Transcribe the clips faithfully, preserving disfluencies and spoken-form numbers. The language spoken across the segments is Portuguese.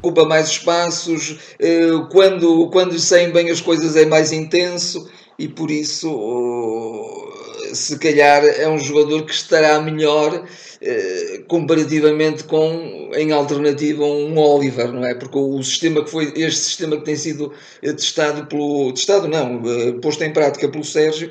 ocupa mais espaços, quando, quando saem bem as coisas é mais intenso, e por isso se calhar é um jogador que estará melhor comparativamente com, em alternativa, um Oliver, não é? Porque o sistema que foi, este sistema que tem sido testado pelo, testado não, posto em prática pelo Sérgio,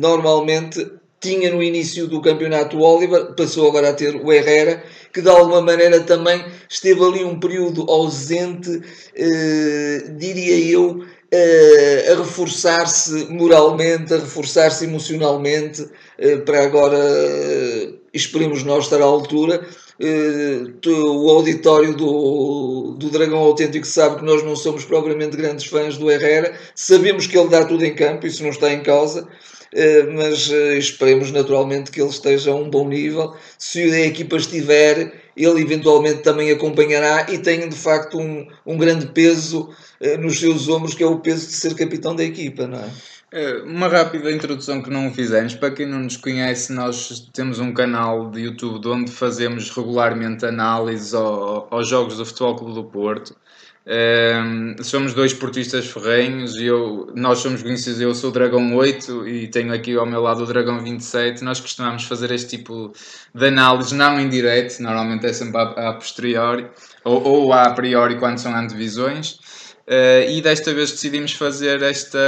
normalmente tinha no início do campeonato o Oliver, passou agora a ter o Herrera, que de alguma maneira também esteve ali um período ausente, eh, diria eu, eh, a reforçar-se moralmente, a reforçar-se emocionalmente, eh, para agora, eh, esperemos nós estar à altura. Eh, o auditório do, do Dragão Autêntico sabe que nós não somos propriamente grandes fãs do Herrera, sabemos que ele dá tudo em campo, isso não está em causa. Uh, mas uh, esperemos naturalmente que ele esteja a um bom nível. Se a equipa estiver, ele eventualmente também acompanhará, e tem de facto um, um grande peso uh, nos seus ombros, que é o peso de ser capitão da equipa, não é? Uma rápida introdução que não fizemos. Para quem não nos conhece, nós temos um canal de YouTube onde fazemos regularmente análises ao, aos jogos do Futebol Clube do Porto. Um, somos dois portistas ferrenhos, eu, nós somos conhecidos, eu sou o Dragão oito e tenho aqui ao meu lado o Dragão vinte e sete. Nós costumamos fazer este tipo de análise, não em direto, normalmente é sempre a, a posteriori ou, ou a priori quando são antevisões. Uh, e desta vez decidimos fazer esta,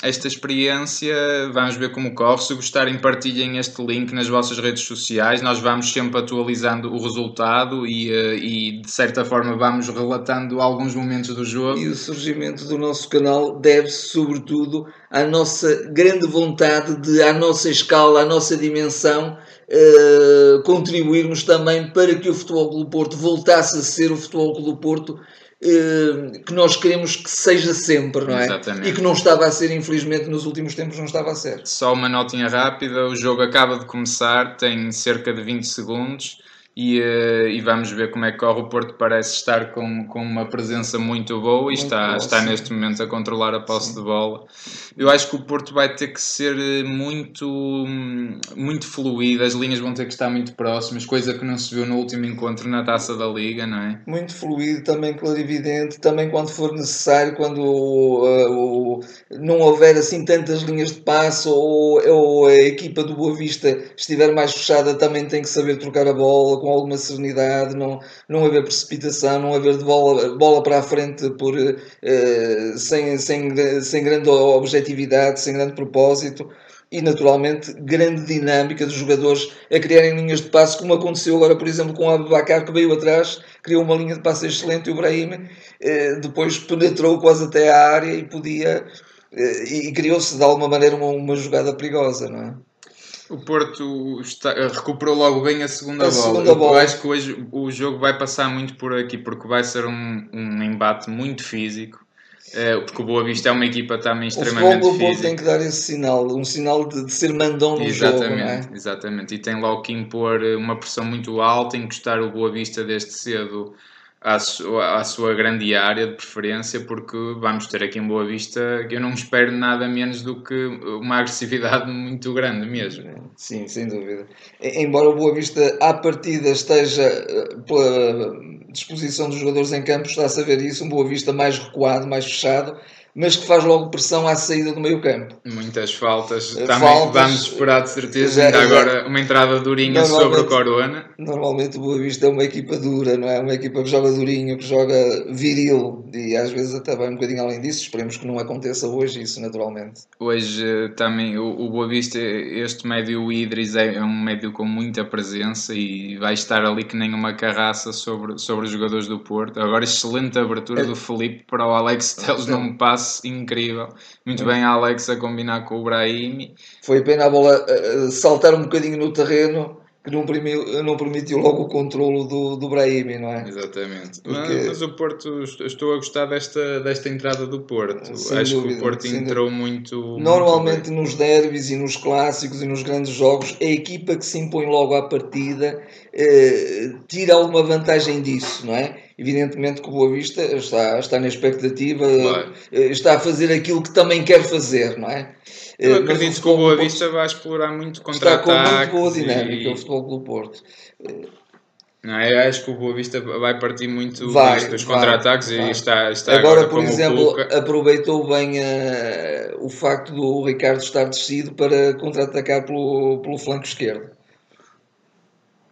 esta experiência, vamos ver como corre. Se gostarem, partilhem este link nas vossas redes sociais, nós vamos sempre atualizando o resultado e, uh, e de certa forma vamos relatando alguns momentos do jogo. E o surgimento do nosso canal deve-se sobretudo à nossa grande vontade de, à nossa escala, à nossa dimensão, uh, contribuirmos também para que o Futebol Clube do Porto voltasse a ser o Futebol Clube do Porto que nós queremos que seja sempre, não é? Exatamente. E que não estava a ser, infelizmente, nos últimos tempos não estava a ser. Só uma notinha rápida, o jogo acaba de começar, tem cerca de vinte segundos e, e vamos ver como é que corre. O Porto parece estar com, com uma presença muito boa e muito está, bom, está neste momento a controlar a posse, sim, de bola. Eu acho que o Porto vai ter que ser muito, muito fluido, as linhas vão ter que estar muito próximas, coisa que não se viu no último encontro na Taça da Liga, não é? Muito fluido, também clarividente, também quando for necessário, quando uh, uh, não houver assim tantas linhas de passe ou, ou a equipa do Boavista estiver mais fechada, também tem que saber trocar a bola com alguma serenidade, não, não haver precipitação, não haver de bola, bola para a frente por, uh, sem, sem, sem grande objetividade, sem grande propósito, e naturalmente grande dinâmica dos jogadores a criarem linhas de passe, como aconteceu agora, por exemplo, com o Abubacar, que veio atrás, criou uma linha de passe excelente, e o Brahim uh, depois penetrou quase até à área e podia, uh, e, e criou-se de alguma maneira uma, uma jogada perigosa, não é? O Porto está, recuperou logo bem a segunda a bola. Segunda eu bola. Acho que hoje o jogo vai passar muito por aqui, porque vai ser um, um embate muito físico, porque o Boavista é uma equipa também extremamente o física. O Porto tem que dar esse sinal, um sinal de, de ser mandão no exatamente, jogo, não é? Exatamente, e tem logo que impor uma pressão muito alta, encostar o Boavista desde cedo à sua, à sua grande área de preferência, porque vamos ter aqui em Boa Vista, que eu não espero nada menos do que uma agressividade muito grande mesmo. Sim, sem dúvida. Embora o Boa Vista à partida esteja pela disposição dos jogadores em campo, está a saber isso, um Boa Vista mais recuado, mais fechado, mas que faz logo pressão à saída do meio campo. Muitas faltas, também faltas, vamos esperar de certeza, ainda agora uma entrada durinha sobre o Corona. Normalmente o Boa Vista é uma equipa dura, não é? Uma equipa que joga durinho, que joga viril, e às vezes até vai um bocadinho além disso, esperemos que não aconteça hoje isso, naturalmente. Hoje também o Boa Vista, este médio, o Idris, é um médio com muita presença e vai estar ali que nem uma carraça sobre, sobre os jogadores do Porto. Agora excelente abertura é. do Felipe para o Alex Teles, não me passa. Incrível, muito bem a Alex a combinar com o Brahim. Foi pena a bola saltar um bocadinho no terreno, que não, primiu, não permitiu logo o controlo do, do Brahim, não é? Exatamente. Porque... Mas, mas o Porto, estou a gostar desta, desta entrada do Porto. Sem Acho dúvida, que o Porto entrou dúvida. muito. Normalmente muito nos derbys e nos clássicos e nos grandes jogos, a equipa que se impõe logo à partida eh, tira alguma vantagem disso, não é? Evidentemente que o Boa Vista está, está na expectativa, claro. Está a fazer aquilo que também quer fazer, não é? Eu acredito que o Boa Vista vai explorar muito contra-ataque. Está com muito boa dinâmica e... o Futebol Clube do Porto. Não, eu acho que o Boavista vai partir muito vai, dos contra-ataques e está, está agora, agora por exemplo, aproveitou bem uh, o facto do Ricardo estar descido para contra-atacar pelo, pelo flanco esquerdo.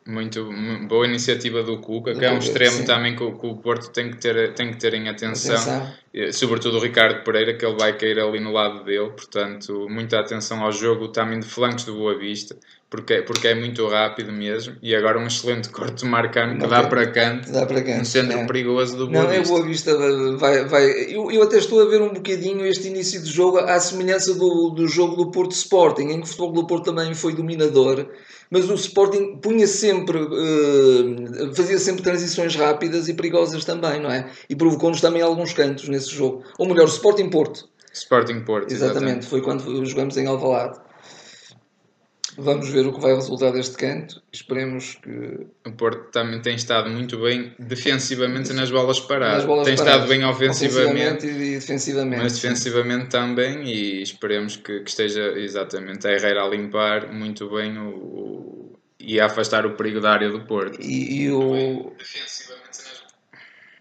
Muito, muito boa iniciativa do Cuca, que é um extremo sim. também que o, que o Porto tem que ter, tem que ter em atenção, atenção, sobretudo o Ricardo Pereira, que ele vai cair ali no lado dele, portanto, muita atenção ao jogo, também de flancos do Boavista, porque, porque é muito rápido mesmo, e agora um excelente corte de Marcano que dá para canto, dá para canto, um centro é. perigoso do Boavista. Não, é o Boavista, vai, vai. Eu, eu até estou a ver um bocadinho este início de jogo à semelhança do, do jogo do Porto Sporting, em que o Futebol do Porto também foi dominador, mas o Sporting punha sempre, uh, fazia sempre transições rápidas e perigosas também, não é? E provocou-nos também alguns cantos nesse jogo. Ou melhor, o Sporting Porto. Sporting Porto, exatamente. exatamente. Foi quando jogamos em Alvalade. Vamos ver o que vai resultar deste canto. Esperemos que... O Porto também tem estado muito bem defensivamente nas bolas paradas. Nas bolas tem paradas. Estado bem ofensivamente, ofensivamente e defensivamente. Mas defensivamente sim. também e esperemos que, que esteja exatamente a Herrera a limpar muito bem o, o, e a afastar o perigo da área do Porto. E, e o... Defensivamente nas...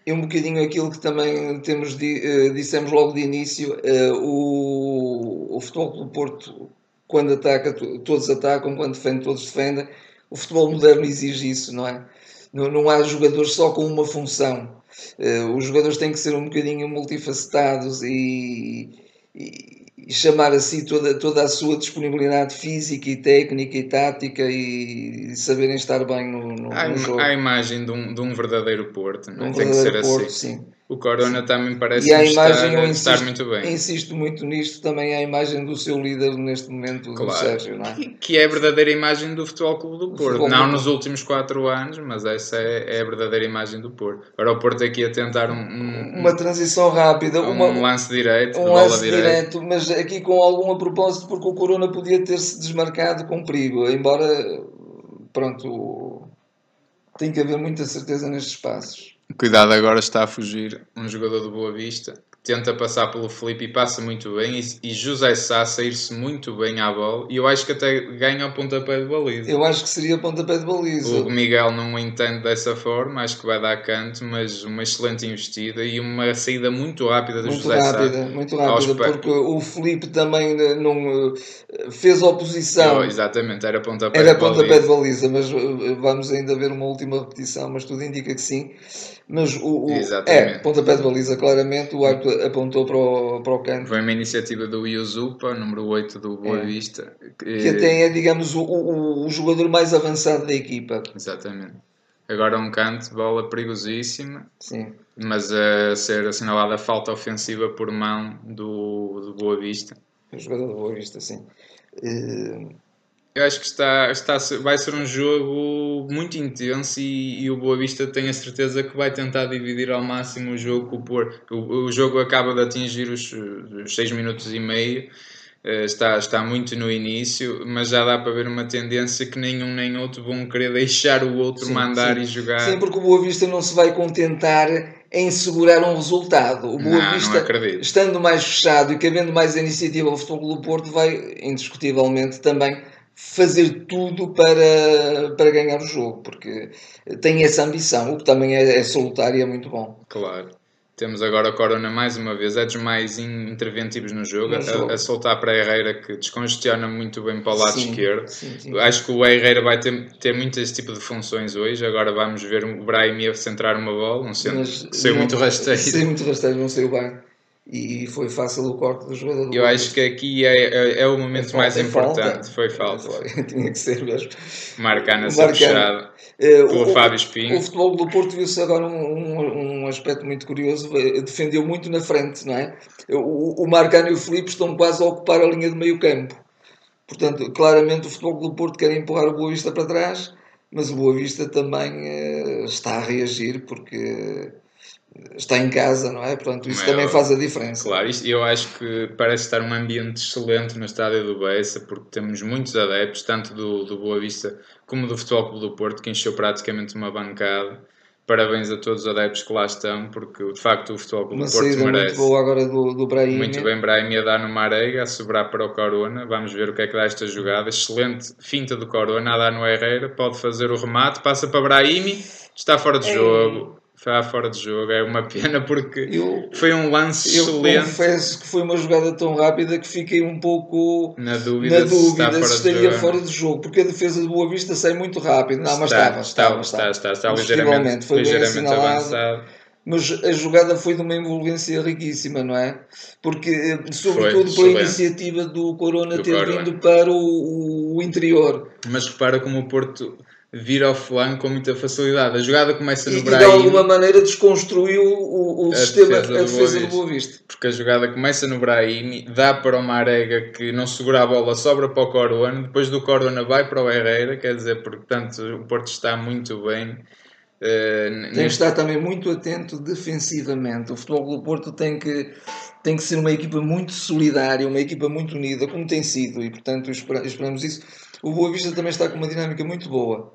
E um bocadinho aquilo que também temos de, uh, dissemos logo de início, uh, o, o Futebol do Porto... Quando ataca, todos atacam, quando defende, todos defendem. O futebol moderno exige isso, não é? Não, não há jogadores só com uma função. Uh, os jogadores têm que ser um bocadinho multifacetados e, e, e chamar a si toda, toda a sua disponibilidade física e técnica e tática e, e saberem estar bem no, no, há, no jogo. Há a imagem de um, de um verdadeiro Porto, não é? Um tem que ser Porto, assim. Sim. O Corona também parece estar, insisto, estar muito bem. Insisto muito nisto, também é a imagem do seu líder neste momento, claro, do Sérgio, não é? Que é a verdadeira imagem do Futebol Clube do Porto. Futebol não do... nos últimos quatro anos, mas essa é, é a verdadeira imagem do Porto. Agora o Porto aqui a tentar um... um uma transição rápida. Um, uma, um lance direito. Um lance direito, mas aqui com algum propósito, porque o Corona podia ter-se desmarcado com perigo. Embora, pronto, tem que haver muita certeza nestes passos. Cuidado, agora está a fugir um jogador do Boavista, tenta passar pelo Felipe e passa muito bem, e, e José Sá sair-se muito bem à bola, e eu acho que até ganha o pontapé de baliza. Eu acho que seria o pontapé de baliza. O Miguel não entende dessa forma, acho que vai dar canto, mas uma excelente investida e uma saída muito rápida do muito José rápida, Sá. Muito rápida, porque o Felipe também não, fez oposição. Oh, exatamente, era pontapé era de baliza. Era pontapé de baliza, mas vamos ainda ver uma última repetição, mas tudo indica que sim. Mas o, o é, pontapé de baliza, claramente, o árbitro apontou para o, para o canto. Foi uma iniciativa do Yuzupa, número oito do Boavista. É. Que, que até é, digamos, o, o, o jogador mais avançado da equipa. Exatamente. Agora um canto, bola perigosíssima. Sim. Mas a ser assinalada a falta ofensiva por mão do, do Boavista. O jogador do Boavista, sim. Uh... Eu acho que está, está, vai ser um jogo muito intenso e, e o Boavista tem a certeza que vai tentar dividir ao máximo o jogo com o Porto. O, o jogo acaba de atingir os, os seis minutos e meio, está, está muito no início, mas já dá para ver uma tendência que nenhum nem outro vão querer deixar o outro sim, mandar sim. e jogar. Sim, porque o Boavista não se vai contentar em segurar um resultado. O Boavista, estando mais fechado e cabendo mais a iniciativa ao Futebol do Porto, vai indiscutivelmente também fazer tudo para, para ganhar o jogo, porque tem essa ambição, o que também é, é salutar e é muito bom. Claro. Temos agora o Corona mais uma vez, é dos mais interventivos no jogo, no jogo. A, a soltar para a Herrera, que descongestiona muito bem para o lado sim, esquerdo. Sim, sim. Acho que o Herrera vai ter, ter muito esse tipo de funções hoje. Agora vamos ver o Brahimi a centrar uma bola, um centro que saiu muito rasteiro. Saiu muito rasteiro, não saiu bem. E foi fácil o corte do jogador. Eu acho que aqui é, é, é o momento falta, mais importante. Falta. Foi falta. Foi. Tinha que ser mesmo. Marcana ser fechada uh, pelo o, Fábio Espinho. O Futebol do Porto viu-se agora um, um, um aspecto muito curioso. Defendeu muito na frente, não é? O, o Marcana e o Filipe estão quase a ocupar a linha de meio campo. Portanto, claramente o Futebol do Porto quer empurrar o Boavista para trás, mas o Boavista também uh, está a reagir porque... está em casa, não é? Portanto, isso Mas, também faz a diferença. Claro, eu acho que parece estar um ambiente excelente no estádio do Bessa, porque temos muitos adeptos, tanto do, do Boavista como do Futebol Clube do Porto, que encheu praticamente uma bancada. Parabéns a todos os adeptos que lá estão, porque de facto o Futebol Clube do Porto merece. Muito boa agora do, do Brahim. Muito bem, Brahim a dar no Marega, a sobrar para o Corona. Vamos ver o que é que dá esta jogada. Excelente finta do Corona, a dar no Herrera, pode fazer o remate, passa para Brahim, está fora de jogo. Está fora de jogo, é uma pena porque eu, foi um lance eu excelente. Eu confesso que foi uma jogada tão rápida que fiquei um pouco na dúvida, na dúvida se, se estaria jogo. Fora de jogo, porque a defesa de Boavista sai muito rápido. Não, está, mas estava, estava, estava, estava, estava ligeiramente, foi ligeiramente avançado. Mas a jogada foi de uma envolvência riquíssima, não é? Porque, sobretudo, foi, pela iniciativa do Corona do ter Corona. vindo para o, o interior. Mas repara como o Porto vira ao flanco com muita facilidade. A jogada começa no Brahim. E de alguma maneira desconstruiu o, o a sistema, defesa a defesa do Boa Vista. Porque a jogada começa no Brahim, dá para o Marega que não segura a bola, sobra para o Corona, depois do Corona vai para o Herrera, quer dizer, portanto, o Porto está muito bem. Uh, tem que estar também muito atento defensivamente. O Futebol Clube do Porto tem que, tem que ser uma equipa muito solidária, uma equipa muito unida, como tem sido, e portanto esperamos isso. O Boa Vista também está com uma dinâmica muito boa.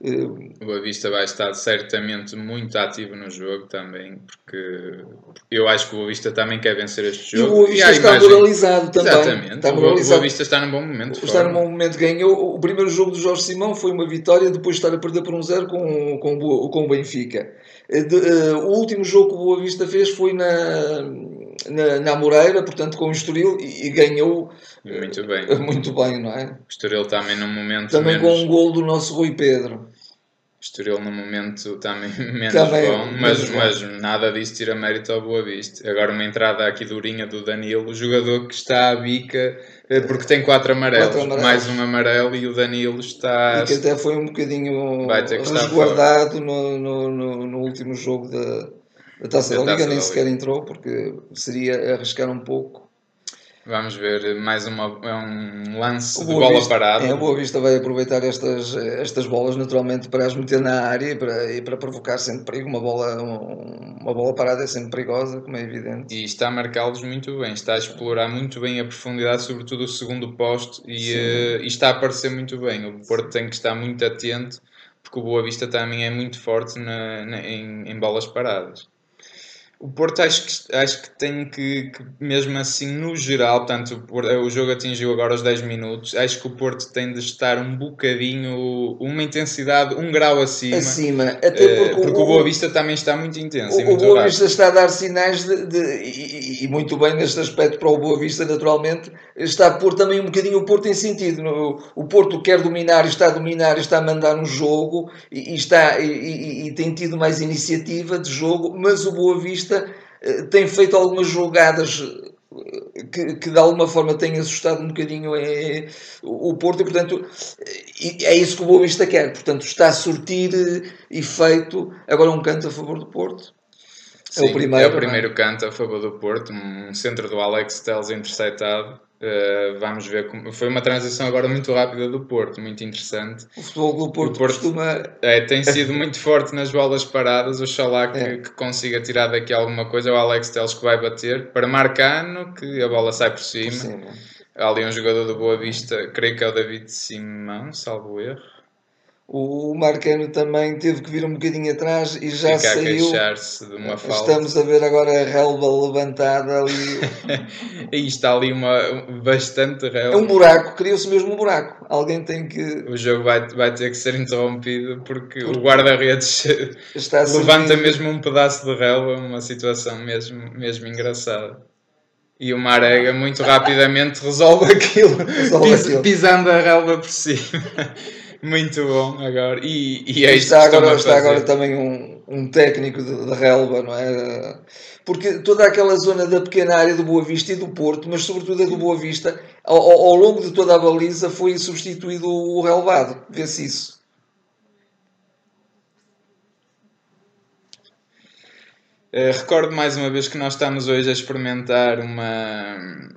O Boa Vista vai estar certamente muito ativo no jogo também, porque eu acho que o Boa Vista também quer vencer este jogo. E o Boa Vista está imagem... moralizado também. Exatamente, está moralizado. O Boa Vista está num bom momento. Está num bom momento, ganhou. O primeiro jogo do Jorge Simão foi uma vitória, depois de estar a perder por um zero com, com, com o Benfica. De, uh, o último jogo que o Boa Vista fez foi na, na, na Moreira, portanto com o Estoril, e, e ganhou muito bem. Uh, muito bem, não é? O Estoril também num momento também menos... com um golo do nosso Rui Pedro. O Estoril num momento também menos também bom, mas, menos mas bom. Nada disso tira mérito ao Boa Vista. Agora uma entrada aqui durinha do Danilo, o jogador que está à bica... Porque tem quatro amarelos, quatro amarelos, mais um amarelo, e o Danilo está... E que até foi um bocadinho resguardado no, no, no, no último jogo da, da Taça da, da Liga, Taça nem da sequer Liga. Entrou, porque seria arriscar um pouco. Vamos ver mais uma, um lance de bola Vista, parada. É, a Boa Vista vai aproveitar estas, estas bolas, naturalmente, para as meter na área e para, e para provocar sempre perigo. Uma bola, uma bola parada é sempre perigosa, como é evidente. E está a marcá-los muito bem. Está a explorar muito bem a profundidade, sobretudo o segundo posto. E, uh, e está a aparecer muito bem. O Porto tem que estar muito atento, porque o Boa Vista também é muito forte na, na, em, em bolas paradas. O Porto acho que, acho que tem que, que, mesmo assim, no geral, portanto, o jogo atingiu agora os dez minutos, acho que o Porto tem de estar um bocadinho, uma intensidade, um grau acima. Acima, até porque, uh, porque o, o Boa Vista também está muito intenso. O, e muito o Boa Vista está a dar sinais de, de e, e muito bem neste aspecto para o Boa Vista, naturalmente, está a pôr também um bocadinho o Porto em sentido. No, o Porto quer dominar, está a dominar, está a mandar um jogo e, e, está, e, e, e tem tido mais iniciativa de jogo, mas o Boa Vista tem feito algumas jogadas que, que de alguma forma têm assustado um bocadinho é, o Porto e, portanto, é isso que o Boa Vista quer. Portanto, está a surtir efeito. Agora um canto a favor do Porto. Sim, é o primeiro, é o primeiro canto a favor do Porto. Um centro do Alex Telles interceptado. Uh, vamos ver como... Foi uma transição agora muito rápida do Porto, muito interessante. O futebol do Porto, o Porto costuma... é, tem sido muito forte nas bolas paradas. Oxalá que, é. que consiga tirar daqui alguma coisa. É o Alex Telles que vai bater para Marcano, que a bola sai por cima. Por cima. Há ali um jogador do Boa Vista, creio que é o David Simão, salvo erro. O Marcano também teve que vir um bocadinho atrás e já Fica saiu. A de uma falta. Estamos a ver agora a relva levantada ali. E está ali uma, bastante relva. É um buraco, criou-se mesmo um buraco. Alguém tem que... O jogo vai, vai ter que ser interrompido porque, porque o guarda-redes levanta mesmo um pedaço de relva. Uma situação mesmo, mesmo engraçada. E o Marega muito rapidamente resolve aquilo, resolve pis, aquilo. pisando a relva por cima. Muito bom agora. E, e é está, agora, está agora também um, um técnico de, de relva, não é? Porque toda aquela zona da pequena área do Boa Vista e do Porto, mas sobretudo a do Boa Vista, ao, ao longo de toda a baliza foi substituído o relvado. Vê-se isso. Uh, recordo mais uma vez que nós estamos hoje a experimentar uma...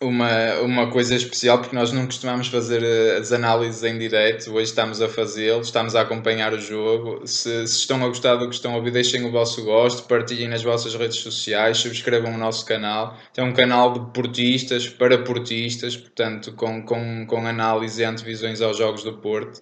Uma, uma coisa especial, porque nós não costumamos fazer as análises em direto, hoje estamos a fazê-lo, estamos a acompanhar o jogo. Se, se estão a gostar do que estão a ouvir, deixem o vosso gosto, partilhem nas vossas redes sociais, subscrevam o nosso canal. Tem um canal de portistas, para portistas, portanto, com, com, com análise e antevisões aos jogos do Porto.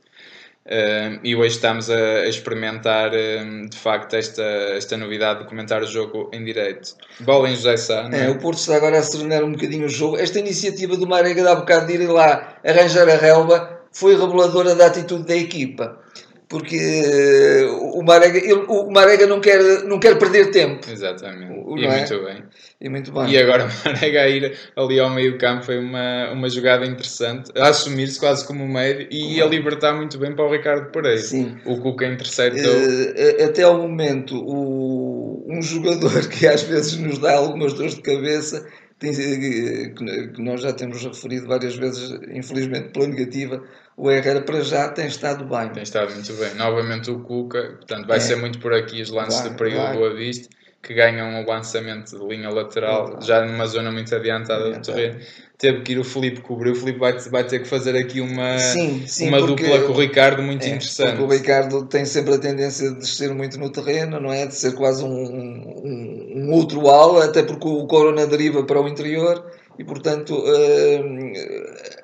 Uh, e hoje estamos a experimentar um, de facto esta, esta novidade de comentar o jogo em direto. Bola em José Sá, não é? É, o Porto está agora a serenar um bocadinho o jogo. Esta iniciativa do Marega de há bocado de ir lá arranjar a relva foi reveladora da atitude da equipa, porque uh, o, Marega, ele, o Marega não quer, não quer perder tempo. Exatamente, o, e, é? muito bem. e muito bem. E agora o Marega a ir ali ao meio campo foi uma, uma jogada interessante, a assumir-se quase como médio e uhum. a libertar muito bem para o Ricardo Pereira. Sim. O Cuca interceptou. Uh, até ao momento, o, um jogador que às vezes nos dá algumas dores de cabeça, tem, que nós já temos referido várias vezes, infelizmente pela negativa, o Herrera para já tem estado bem. Tem estado muito bem. Novamente o Cuca, portanto vai é. ser muito por aqui os lances vai, do período do Boavista, que ganham o lançamento de linha lateral, vai. já numa zona muito adiantada vai. do terreno. Teve que ir o Filipe cobrir. O Filipe vai, vai ter que fazer aqui uma, sim, sim, uma dupla com o Ricardo muito é, interessante. Porque o Ricardo tem sempre a tendência de descer muito no terreno, não é? De ser quase um, um, um outro ala, até porque o Corona deriva para o interior e, portanto... Uh,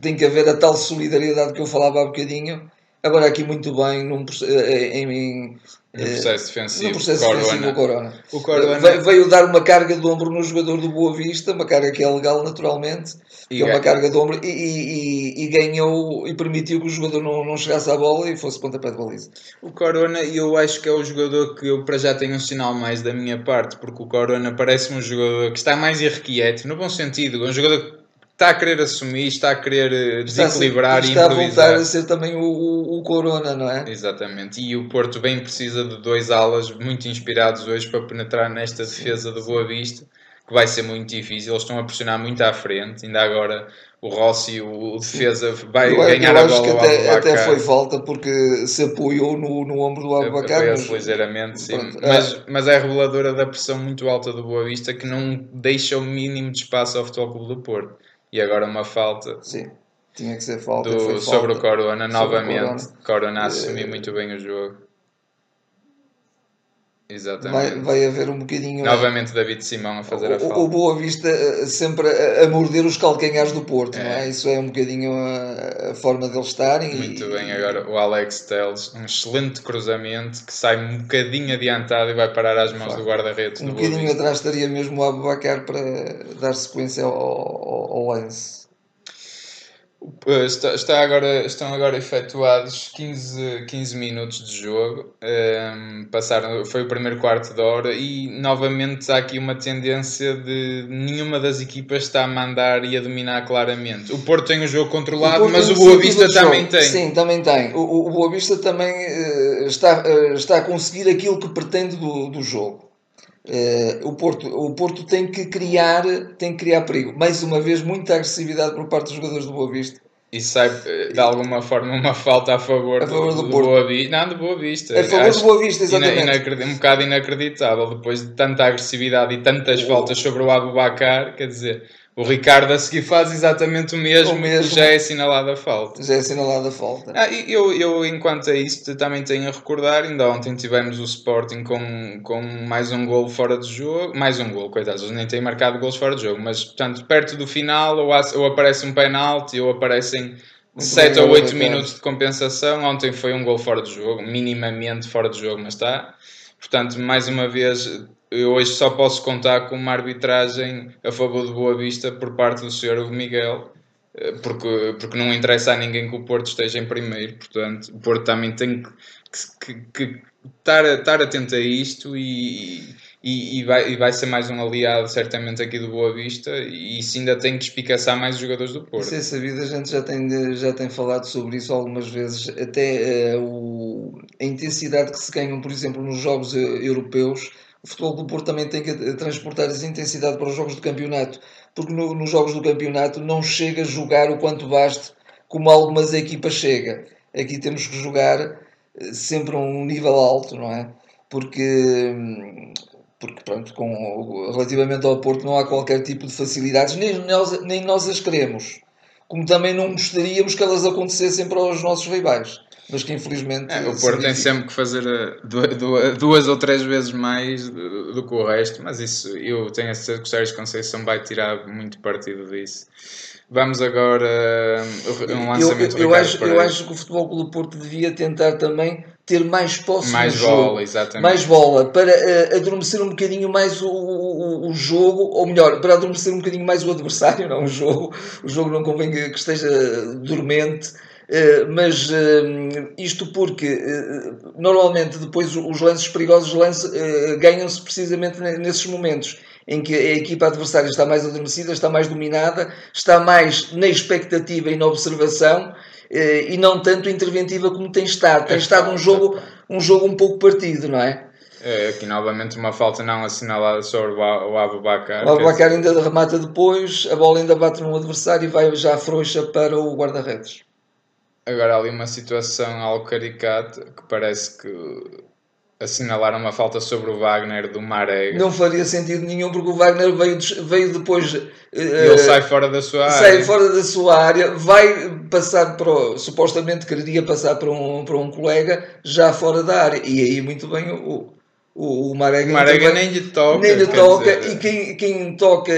tem que haver a tal solidariedade que eu falava há bocadinho. Agora aqui muito bem num, em, em, no processo defensivo, no processo Corona. defensivo o Corona. O Corona veio, veio dar uma carga de ombro no jogador do Boavista, uma carga que é legal naturalmente, e que é uma carga de ombro, e, e, e ganhou e permitiu que o jogador não, não chegasse à bola e fosse pontapé de baliza. O Corona, eu acho que é o jogador que eu para já tenho um sinal mais da minha parte, porque o Corona parece-me um jogador que está mais irrequieto, no bom sentido, um jogador que está a querer assumir, está a querer desequilibrar e improvisar. Está a voltar a ser também o, o, o Corona, não é? Exatamente. E o Porto bem precisa de dois alas muito inspirados hoje para penetrar nesta defesa do Boavista, que vai ser muito difícil. Eles estão a pressionar muito à frente. Ainda agora o Rossi, o, o defesa, vai eu, ganhar eu a bola. Eu acho que até, até foi falta, porque se apoiou no, no ombro do Abubacar. Apoiou-se ligeiramente, sim. Pronto, mas, é. mas é reveladora da pressão muito alta do Boavista, que não deixa o mínimo de espaço ao Futebol Clube do Porto. E agora uma falta. Sim, tinha que ser falta. Do, foi sobre falta. o Corona, novamente. O Corona, Corona assumiu uh, muito bem o jogo. Exatamente. Vai, vai haver um bocadinho. Novamente David Simão a fazer o, a falta. O Boavista sempre a, a morder os calcanhares do Porto, é. não é? Isso é um bocadinho a, a forma deles estarem. Muito e, bem, agora o Alex Telles, um excelente cruzamento que sai um bocadinho adiantado e vai parar às mãos claro. do guarda-redes. Um do bocadinho Boavista. atrás estaria mesmo o Abubacar para dar sequência ao, ao, ao lance. Está, está agora, estão agora efetuados quinze, quinze minutos de jogo, um, passaram, foi o primeiro quarto de hora e novamente há aqui uma tendência de nenhuma das equipas está a mandar e a dominar claramente. O Porto tem o jogo controlado, o mas o Boavista também tem. Sim, também tem. O, o Boavista também uh, está, uh, está a conseguir aquilo que pretende do, do jogo. Uh, o, Porto, o Porto tem que criar tem que criar perigo. Mais uma vez, muita agressividade por parte dos jogadores do Boavista. E sai, de alguma forma, uma falta a favor, a favor do, do, do Boavista. Não, do Boavista. A favor Acho do Boavista, exatamente. Um bocado inacreditável, depois de tanta agressividade e tantas oh. faltas sobre o Abubacar, quer dizer... O Ricardo a seguir faz exatamente o mesmo, o mesmo. já é assinalada a falta. Já é assinalada a falta. Ah, eu, eu, enquanto é isso, também tenho a recordar, ainda ontem tivemos o Sporting com, com mais um golo fora de jogo. Mais um golo, coitados, eles nem têm marcado golos fora de jogo. Mas, portanto, perto do final, ou, há, ou aparece um penalti, ou aparecem sete ou oito minutos de compensação. Ontem foi um golo fora de jogo, minimamente fora de jogo, mas está. Portanto, mais uma vez... Eu hoje só posso contar com uma arbitragem a favor do Boavista por parte do senhor Miguel, porque, porque não interessa a ninguém que o Porto esteja em primeiro. Portanto, o Porto também tem que, que, que estar, estar atento a isto e, e, e, vai, e vai ser mais um aliado certamente aqui do Boavista, e isso ainda tem que espicaçar mais os jogadores do Porto. Isso é sabido, a gente já tem, já tem falado sobre isso algumas vezes, até uh, o, a intensidade que se ganham, por exemplo, nos jogos europeus. O Futebol Clube do Porto também tem que transportar essa intensidade para os jogos do campeonato, porque no, nos jogos do campeonato não chega a jogar o quanto baste como algumas equipas chega. Aqui temos que jogar sempre a um nível alto, não é? Porque, porque pronto, com, relativamente ao Porto não há qualquer tipo de facilidades, nem nós, nem nós as queremos, como também não gostaríamos que elas acontecessem para os nossos rivais. mas que infelizmente... É, o Porto significa... tem sempre que fazer duas, duas ou três vezes mais do, do que o resto, mas isso eu tenho a certeza que o Sérgio Conceição vai tirar muito partido disso. Vamos agora a um lançamento eu, eu, eu, acho, eu acho que o Futebol Clube do Porto devia tentar também ter mais posse mais no bola, jogo. Exatamente. Mais bola, para uh, adormecer um bocadinho mais o, o, o jogo, ou melhor, para adormecer um bocadinho mais o adversário, não o jogo. O jogo não convém que esteja dormente. Uh, mas uh, isto porque uh, normalmente depois os lances perigosos lances, uh, ganham-se precisamente nesses momentos em que a equipa adversária está mais adormecida, está mais dominada, está mais na expectativa e na observação uh, e não tanto interventiva como tem estado. Tem estado um jogo, um jogo um pouco partido, não é? É, aqui novamente uma falta não assinalada sobre o Abubacar. O Abubacar ainda remata depois, a bola ainda bate no adversário e vai já frouxa para o guarda-redes. Agora ali uma situação ao caricato, que parece que assinalaram uma falta sobre o Wagner do Marega. Não faria sentido nenhum, porque o Wagner veio, de, veio depois... Uh, ele sai fora da sua sai área. Sai fora da sua área, vai passar para... Supostamente queria passar para um, para um colega já fora da área. E aí muito bem o... O, o Marega, o Marega nem lhe toca. Nem lhe toca dizer, e quem, quem toca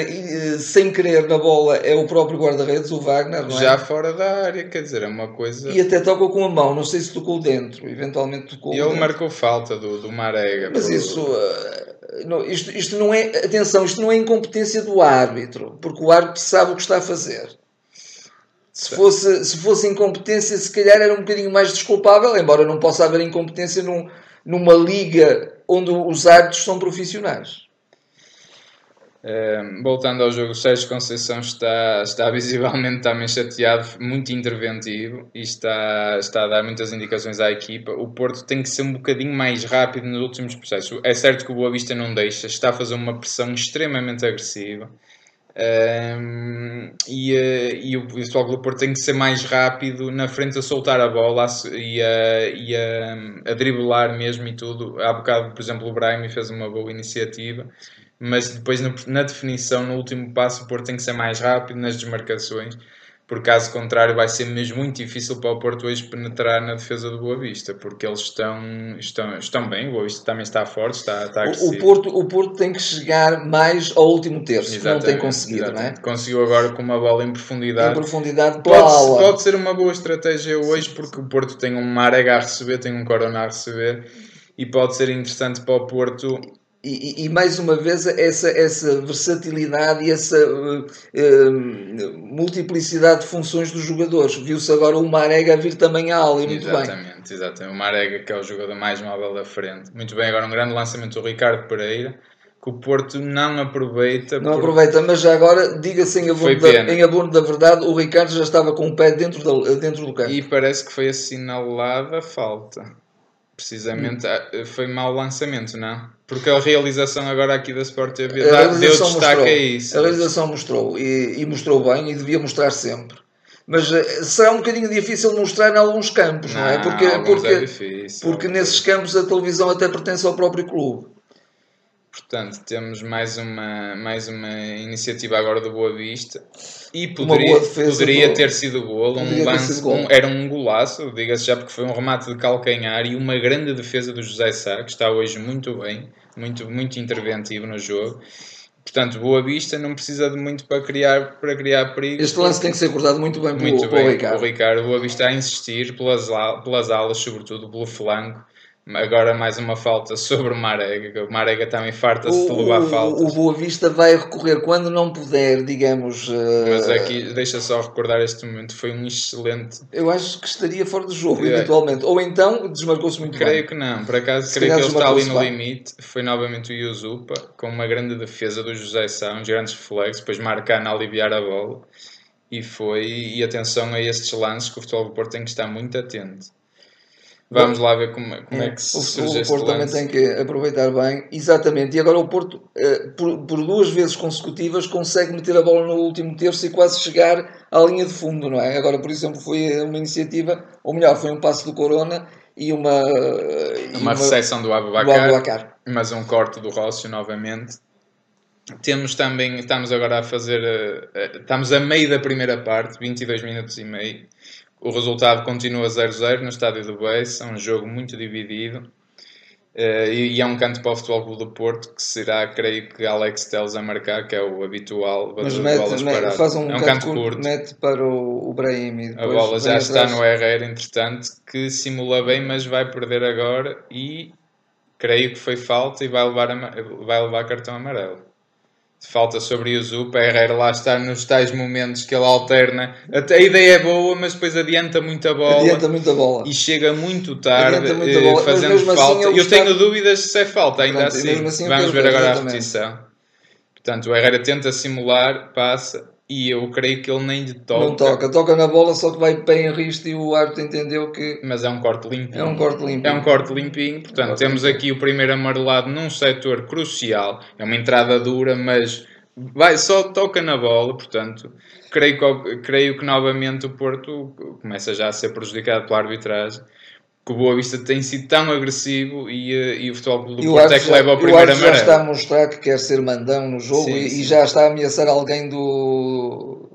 sem querer na bola é o próprio guarda-redes, o Wagner. Não é? Já fora da área, quer dizer, é uma coisa... E até toca com a mão, não sei se tocou dentro, eventualmente tocou. E ele dentro. Marcou falta do, do Marega. Mas por... isso... Não, isto, isto não é... Atenção, isto não é incompetência do árbitro, porque o árbitro sabe o que está a fazer. Se fosse, se fosse incompetência, se calhar era um bocadinho mais desculpável, embora não possa haver incompetência num, numa liga... onde os árbitros são profissionais. Um, voltando ao jogo, o Sérgio Conceição está, está visivelmente também chateado, muito interventivo e está, está a dar muitas indicações à equipa. O Porto tem que ser um bocadinho mais rápido nos últimos processos. É certo que o Boavista não deixa, está a fazer uma pressão extremamente agressiva. Um, e, e o pessoal do Porto tem que ser mais rápido na frente a soltar a bola e a, e a, a driblar mesmo e tudo. Há bocado, por exemplo, o Brahim fez uma boa iniciativa, mas depois na, na definição, no último passo, o Porto tem que ser mais rápido nas desmarcações, porque caso contrário vai ser mesmo muito difícil para o Porto hoje penetrar na defesa do Boavista, porque eles estão, estão, estão bem, o Boavista também está forte, está, está agressivo. O Porto, o Porto tem que chegar mais ao último terço, exatamente, que não tem conseguido, exatamente. Não é? Conseguiu agora com uma bola em profundidade. Em profundidade pode, pode ser uma boa estratégia hoje, porque o Porto tem um Marega a receber, tem um Corona a receber, e pode ser interessante para o Porto... E, e, e mais uma vez essa, essa versatilidade e essa uh, uh, multiplicidade de funções dos jogadores. Viu-se agora o Marega vir também à ala e muito exatamente, bem. Exatamente, exatamente. O Marega que é o jogador mais móvel da frente. Muito bem, agora um grande lançamento do Ricardo Pereira, que o Porto não aproveita. Não por... aproveita, mas já agora, diga-se em abono, da, em abono da verdade, o Ricardo já estava com o pé dentro, da, dentro do campo. E parece que foi assinalada a falta. Precisamente, hum. Foi mau lançamento, não? Porque a realização agora aqui da Sport T V dá, deu destaque a isso. A realização mostrou, e, e mostrou bem, e devia mostrar sempre. Mas uh, será um bocadinho difícil mostrar em alguns campos, não, não é? Porque, porque, é difícil, porque nesses campos a televisão até pertence ao próprio clube. Portanto, temos mais uma, mais uma iniciativa agora do Boa Vista. E poderia, poderia ter sido golo. Um lance, um, era um golaço, diga-se já, porque foi um remate de calcanhar e uma grande defesa do José Sá, que está hoje muito bem, muito, muito interventivo no jogo. Portanto, Boa Vista não precisa de muito para criar, para criar perigo. Este lance tem que ser acordado muito bem muito pelo, bem, pelo Ricardo. O Ricardo. Boa Vista a insistir pelas, pelas alas, sobretudo pelo flanco. Agora mais uma falta sobre o Marega. O Marega também farta-se de levar faltas. O Boa Vista vai recorrer quando não puder, digamos... Uh... Mas aqui, deixa só recordar este momento, foi um excelente... Eu acho que estaria fora de jogo, é. eventualmente. Ou então, desmarcou-se muito creio bem. Creio que não. Por acaso, Se creio que ele está ali no bem. limite. Foi novamente o Yusupa, com uma grande defesa do José Sá, uns grandes reflexos, depois marcar na aliviar a bola. E foi... E atenção a estes lances, que o Futebol do Porto tem que estar muito atento. Vamos Bom, lá ver como, como é, é que se surge este lance. O Porto também tem que aproveitar bem. Exatamente. E agora o Porto, uh, por, por duas vezes consecutivas, consegue meter a bola no último terço e quase chegar à linha de fundo, não é? Agora, por exemplo, foi uma iniciativa, ou melhor, foi um passo do Corona e uma... Uh, uma recepção do Abubacar, mas um corte do Rócio novamente. Temos também, estamos agora a fazer... Uh, uh, estamos a meio da primeira parte, vinte e dois minutos e meio. O resultado continua zero zero no estádio do Bessa, é um jogo muito dividido. Uh, e, e há um canto para o Futebol Clube do Porto que será, creio que, Alex Telles a marcar, que é o habitual. Mas mete, mete, faz um, é um canto curto, curto, mete para o, o Brahim. A bola já está atrás no Herrera, entretanto, que simula bem, mas vai perder agora. E creio que foi falta e vai levar, a, vai levar cartão amarelo. Falta sobre Yusup. A Herrera lá está nos tais momentos que ele alterna. Até a ideia é boa, mas depois adianta muito a bola. Adianta muito a bola. E chega muito tarde, muito bola, fazendo falta. Assim, eu tenho estar... dúvidas se é falta, ainda pronto, assim. assim. Vamos ver agora a repetição. Portanto, o Herrera tenta simular, passa, e eu creio que ele nem lhe toca. Não toca. Toca na bola, só que vai bem em risco e o árbitro entendeu que... Mas é um corte limpinho. É um corte limpinho. É um corte limpinho. Portanto, é um corte temos limpinho. Aqui o primeiro amarelado num setor crucial. É uma entrada dura, mas... Vai, só toca na bola, portanto, creio que, creio que novamente o Porto começa já a ser prejudicado pela arbitragem, que o Boavista tem sido tão agressivo e, e o Futebol Clube do Porto Arthur é que leva ao primeiro amarelo. O já está a mostrar que quer ser mandão no jogo sim, e, sim. e já está a ameaçar alguém do...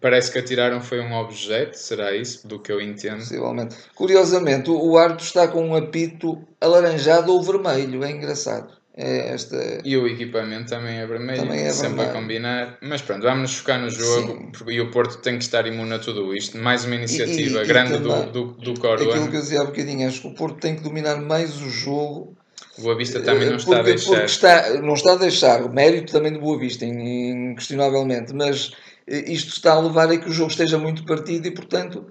Parece que atiraram foi um objeto, será isso? Do que eu entendo. Possivelmente. Curiosamente, o árbitro está com um apito alaranjado ou vermelho, é engraçado. É esta... E o equipamento também é vermelho, também é sempre vermelho. A combinar. Mas pronto, vamos nos focar no jogo sim. E o Porto tem que estar imune a tudo isto. Mais uma iniciativa e, e, grande e também, do, do, do Coroa. Aquilo que eu dizia há bocadinho, acho que o Porto tem que dominar mais o jogo. Boavista também não porque, está a deixar. Porque está, não está a deixar, o mérito também do Boavista, inquestionavelmente, mas isto está a levar a que o jogo esteja muito partido e, portanto,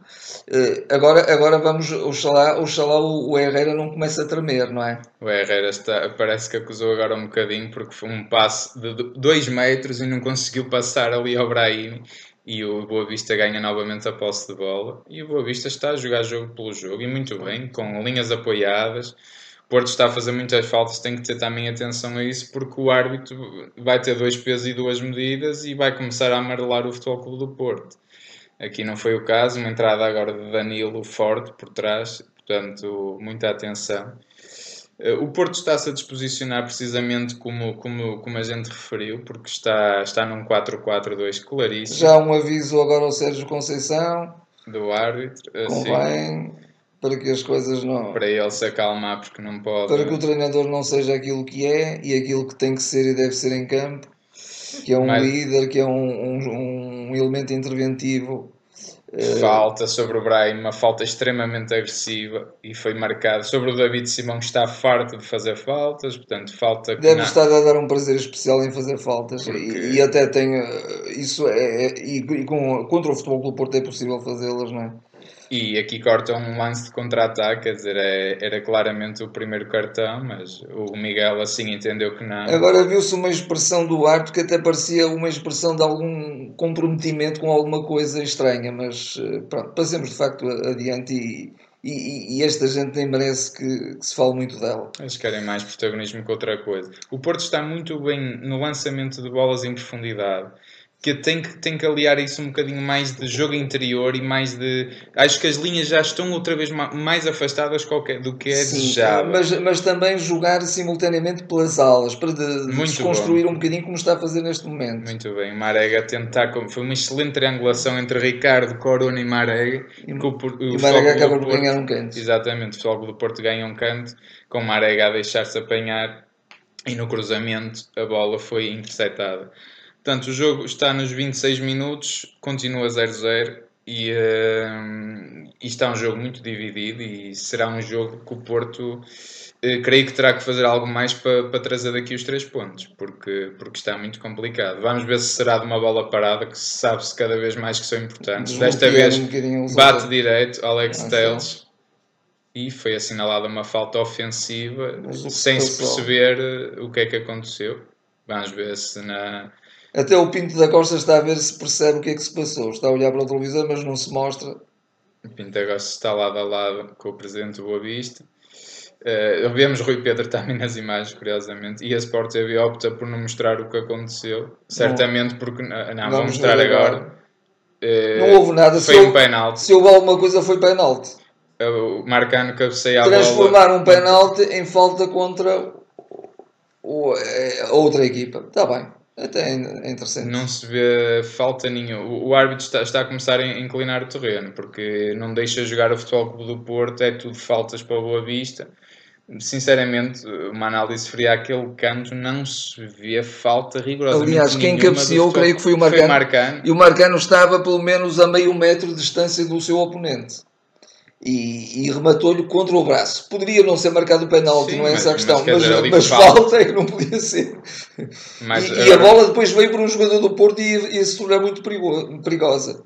agora, agora vamos, oxalá, oxalá o Herrera não comece a tremer, não é? O Herrera está, parece que acusou agora um bocadinho, porque foi um passe de dois metros e não conseguiu passar ali ao Brahim. E o Boavista ganha novamente a posse de bola. E o Boavista está a jogar jogo pelo jogo, e muito bem, com linhas apoiadas. Porto está a fazer muitas faltas, tem que ter também atenção a isso, porque o árbitro vai ter dois pesos e duas medidas e vai começar a amarelar o Futebol Clube do Porto. Aqui não foi o caso, uma entrada agora de Danilo forte por trás, portanto, muita atenção. O Porto está-se a desposicionar precisamente como, como, como a gente referiu, porque está, está num quatro quatro dois claríssimo. Já um aviso agora ao Sérgio Conceição. Do árbitro. Convém... Assim, para que as coisas não... Para ele se acalmar, porque não pode... Para que o treinador não seja aquilo que é e aquilo que tem que ser e deve ser em campo, que é um Mas... líder, que é um, um, um elemento interventivo. Falta sobre o Brahim, uma falta extremamente agressiva e foi marcado sobre o David Simão, que está farto de fazer faltas, portanto, falta... Deve não... estar a dar um prazer especial em fazer faltas porque... e, e até tem... Isso é... E, e com, contra o Futebol Clube do Porto é possível fazê-las, não é? E aqui corta um lance de contra-ataque, quer dizer, é, era claramente o primeiro cartão, mas o Miguel assim entendeu que não. Agora viu-se uma expressão do árbitro que até parecia uma expressão de algum comprometimento com alguma coisa estranha, mas pronto, passemos de facto adiante e, e, e esta gente nem merece que, que se fale muito dela. Eles querem mais protagonismo que outra coisa. O Porto está muito bem no lançamento de bolas em profundidade. Que tem, que tem que aliar isso um bocadinho mais de jogo interior e mais de... Acho que as linhas já estão outra vez mais afastadas do que é desejável. Mas, mas também jogar simultaneamente pelas alas, para de, desconstruir bom. Um bocadinho como está a fazer neste momento. Muito bem, Marega tentar... Foi uma excelente triangulação entre Ricardo, Corona e Marega. E, o, o e Marega acaba por ganhar um canto. Exatamente, o Futebol do Porto ganha um canto, com Marega a deixar-se apanhar e no cruzamento a bola foi interceptada. Portanto, o jogo está nos vinte e seis minutos, continua zero zero e, uh, e está um jogo muito dividido e será um jogo que o Porto, uh, creio que terá que fazer algo mais para, para trazer daqui os três pontos, porque, porque está muito complicado. Vamos ver se será de uma bola parada, que sabe-se cada vez mais que são importantes. Desta vez bate direito Alex Telles e foi assinalada uma falta ofensiva, sem se perceber o que é que aconteceu. Vamos ver se na... Até o Pinto da Costa está a ver se percebe o que é que se passou. Está a olhar para o televisor, mas não se mostra. O Pinto da Costa está lado a lado com o presidente do Boavista. Uh, vemos Rui Pedro também nas imagens, curiosamente. E a Sport T V opta por não mostrar o que aconteceu. Não. Certamente porque... Não, não vou mostrar agora. agora. Uh, não houve nada. Foi se um eu, penalti. Se houve alguma coisa, foi penalti. Uh, o Marcano cabeceia a bola. Transformaram um penalti em falta contra o, a outra equipa. Está bem. Até é interessante. Não se vê falta nenhuma. O árbitro está, está a começar a inclinar o terreno, porque não deixa jogar o Futebol Clube do Porto, é tudo faltas para o Boavista. Sinceramente, uma análise fria àquele canto, não se vê falta rigorosamente. Aliás, quem cabeceou, creio que foi o Marcano, foi Marcano. E o Marcano estava pelo menos a meio metro de distância do seu oponente. E, e rematou-lhe contra o braço. Poderia não ser marcado o penalti, sim, não é mas, essa a questão, mas, mas, mas falta é que não podia ser. Mas, e, e a bola depois veio para um jogador do Porto e ia, ia se tornar muito perigo, perigosa.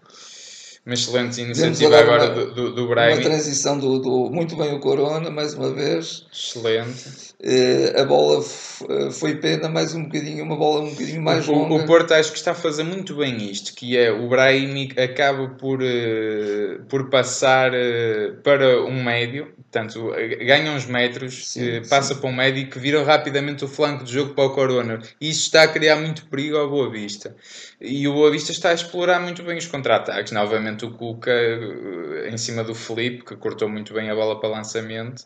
Uma excelente iniciativa agora uma, do, do, do Braga. Uma transição do, do... Muito bem o Corona, mais uma vez. Excelente. Uh, a bola f- foi pena, mais um bocadinho, uma bola um bocadinho mais o, longa. O Porto acho que está a fazer muito bem isto, que é o Brahimi acaba por, uh, por passar uh, para um médio, portanto, ganha uns metros, sim, uh, passa sim. para um médio que vira rapidamente o flanco de jogo para o Corona. E isso está a criar muito perigo ao Boavista. E o Boavista está a explorar muito bem os contra-ataques, novamente. O Cuca em cima do Felipe, que cortou muito bem a bola para lançamento.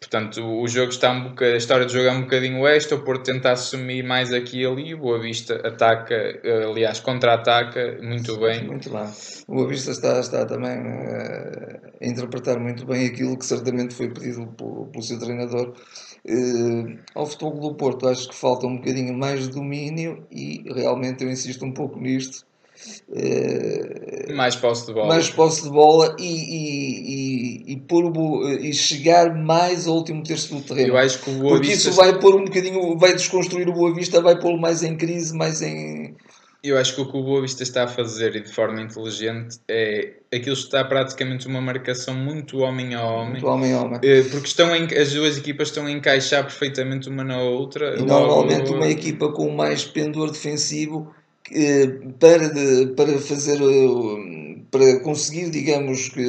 Portanto, o jogo está um boca... a história do jogo é um bocadinho esta. O Porto tenta assumir mais aqui e ali. O Boavista ataca, aliás, contra-ataca muito bem. Muito bem. O Boavista está, está também a interpretar muito bem aquilo que certamente foi pedido pelo, pelo seu treinador. Uh, ao Futebol do Porto, acho que falta um bocadinho mais de domínio e realmente eu insisto um pouco nisto. Uh, mais posse de bola, mais posse de bola e, e, e, e, pôr o, e chegar mais ao último terço do terreno. Eu acho que o Boa Porque Vista isso vai pôr um bocadinho, vai desconstruir o Boa Vista, vai pô-lo mais em crise, mais em. Eu acho que o que o Boa Vista está a fazer e de forma inteligente é aquilo que está praticamente uma marcação muito homem a homem, muito homem a homem. Porque estão em, as duas equipas estão a encaixar perfeitamente uma na outra. E normalmente logo... uma equipa com mais pendor defensivo. Para, de, para fazer para conseguir, digamos, que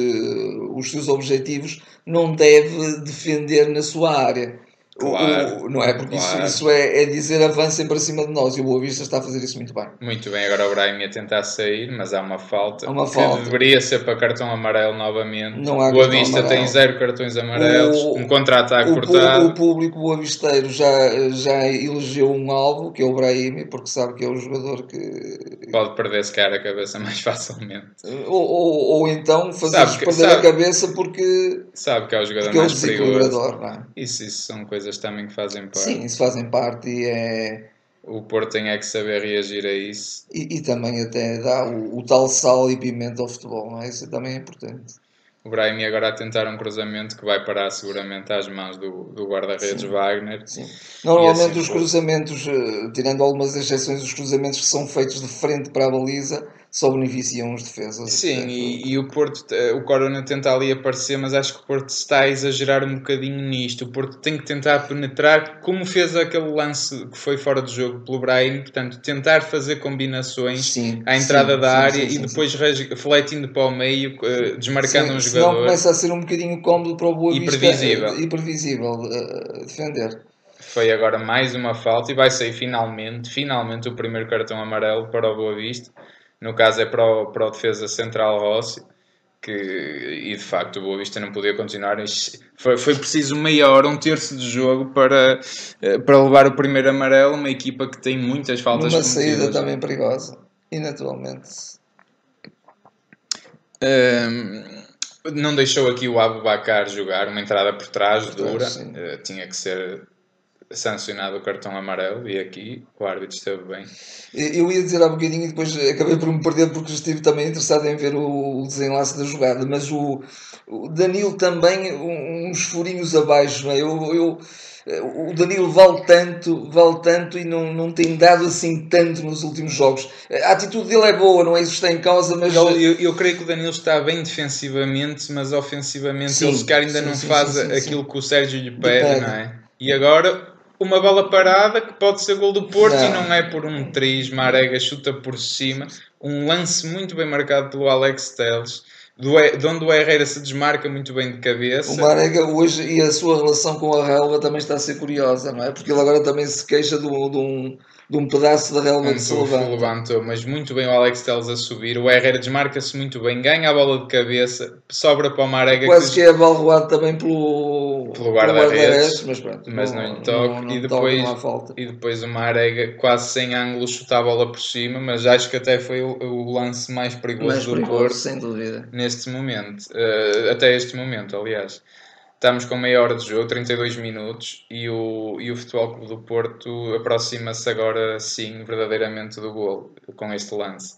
os seus objetivos, não deve defender na sua área, claro, o, não é? Porque claro. isso, isso é, é dizer avancem para cima de nós e o Boa Vista está a fazer isso muito bem. Muito bem, agora o Brahim ia tentar sair, mas há uma falta, há uma falta. Deveria ser para cartão amarelo novamente. Não há Boa Vista amarelo. Tem zero cartões amarelos, o, um contra-ataque o cortado. O público boavisteiro já, já elegeu um alvo, que é o Brahim, porque sabe que é o jogador que... Pode perder se calhar a cabeça mais facilmente. Ou, ou, ou então fazer-se perder sabe, a cabeça porque... Sabe que é o jogador mais é o perigoso. Não é? Isso, isso são coisas também que fazem parte. Sim, isso fazem parte e é... O Porto tem é que saber reagir a isso. E, e também até dá o, o tal sal e pimenta ao futebol, não é? Isso também é importante. O Brahim agora a tentar um cruzamento que vai parar seguramente às mãos do, do guarda-redes, sim, Wagner. Sim. Normalmente assim, os cruzamentos, tirando algumas exceções, os cruzamentos que são feitos de frente para a baliza só beneficiam os defesas. Sim, portanto... e, e o Porto, o Corona tenta ali aparecer, mas acho que o Porto está a exagerar um bocadinho nisto. O Porto tem que tentar penetrar, como fez aquele lance que foi fora do jogo pelo Brahim, portanto, tentar fazer combinações, sim, à entrada, sim, da sim, área, sim, sim, e depois refletindo para o meio, desmarcando um jogador. Senão começa a ser um bocadinho cómodo para o Boa Vista. E previsível. E previsível uh, defender. Foi agora mais uma falta e vai sair finalmente, finalmente o primeiro cartão amarelo para o Boa Vista. No caso é para o, para o defesa central Rossi, que, e de facto o Boa Vista não podia continuar. Foi, foi preciso meia hora, um terço de jogo para, para levar o primeiro amarelo, uma equipa que tem muitas faltas. Uma saída também perigosa, e naturalmente. Um, não deixou aqui o Abubacar jogar, uma entrada por trás, por trás dura, uh, tinha que ser... sancionado o cartão amarelo e aqui o árbitro esteve bem. Eu ia dizer há bocadinho e depois acabei por me perder porque estive também interessado em ver o desenlace da jogada, mas o Danilo também uns furinhos abaixo, não é? eu, eu, o Danilo vale tanto, vale tanto e não, não tem dado assim tanto nos últimos jogos. A atitude dele é boa, não é isso que está em causa, mas... Eu, eu, eu creio que o Danilo está bem defensivamente, mas ofensivamente sim, ele se calhar ainda sim, não sim, faz sim, sim, aquilo sim. que o Sérgio lhe pede, pede. não é? E agora... Uma bola parada que pode ser gol do Porto não. e não é por um triz, Marega chuta por cima. Um lance muito bem marcado pelo Alex Telles. Do, de onde o Herrera se desmarca muito bem de cabeça. O Marega hoje, e a sua relação com a relva também está a ser curiosa, não é? Porque ele agora também se queixa de um, de um, de um pedaço da relva que se levanta. Levantou, mas muito bem o Alex Telles a subir. O Herrera desmarca-se muito bem, ganha a bola de cabeça, sobra para o Marega. Quase que, que é abalroado também pelo, pelo guarda-redes, mas pronto, mas não, não lhe toque. Não, não e, depois, não há falta. E depois o Marega, quase sem ângulo, chuta a bola por cima, mas acho que até foi o, o lance mais perigoso, mais perigoso do Porto. Sem dúvida. Neste momento, uh, até este momento, aliás, estamos com meia hora de jogo, trinta e dois minutos, e o, e o Futebol Clube do Porto aproxima-se agora sim, verdadeiramente, do golo, com este lance.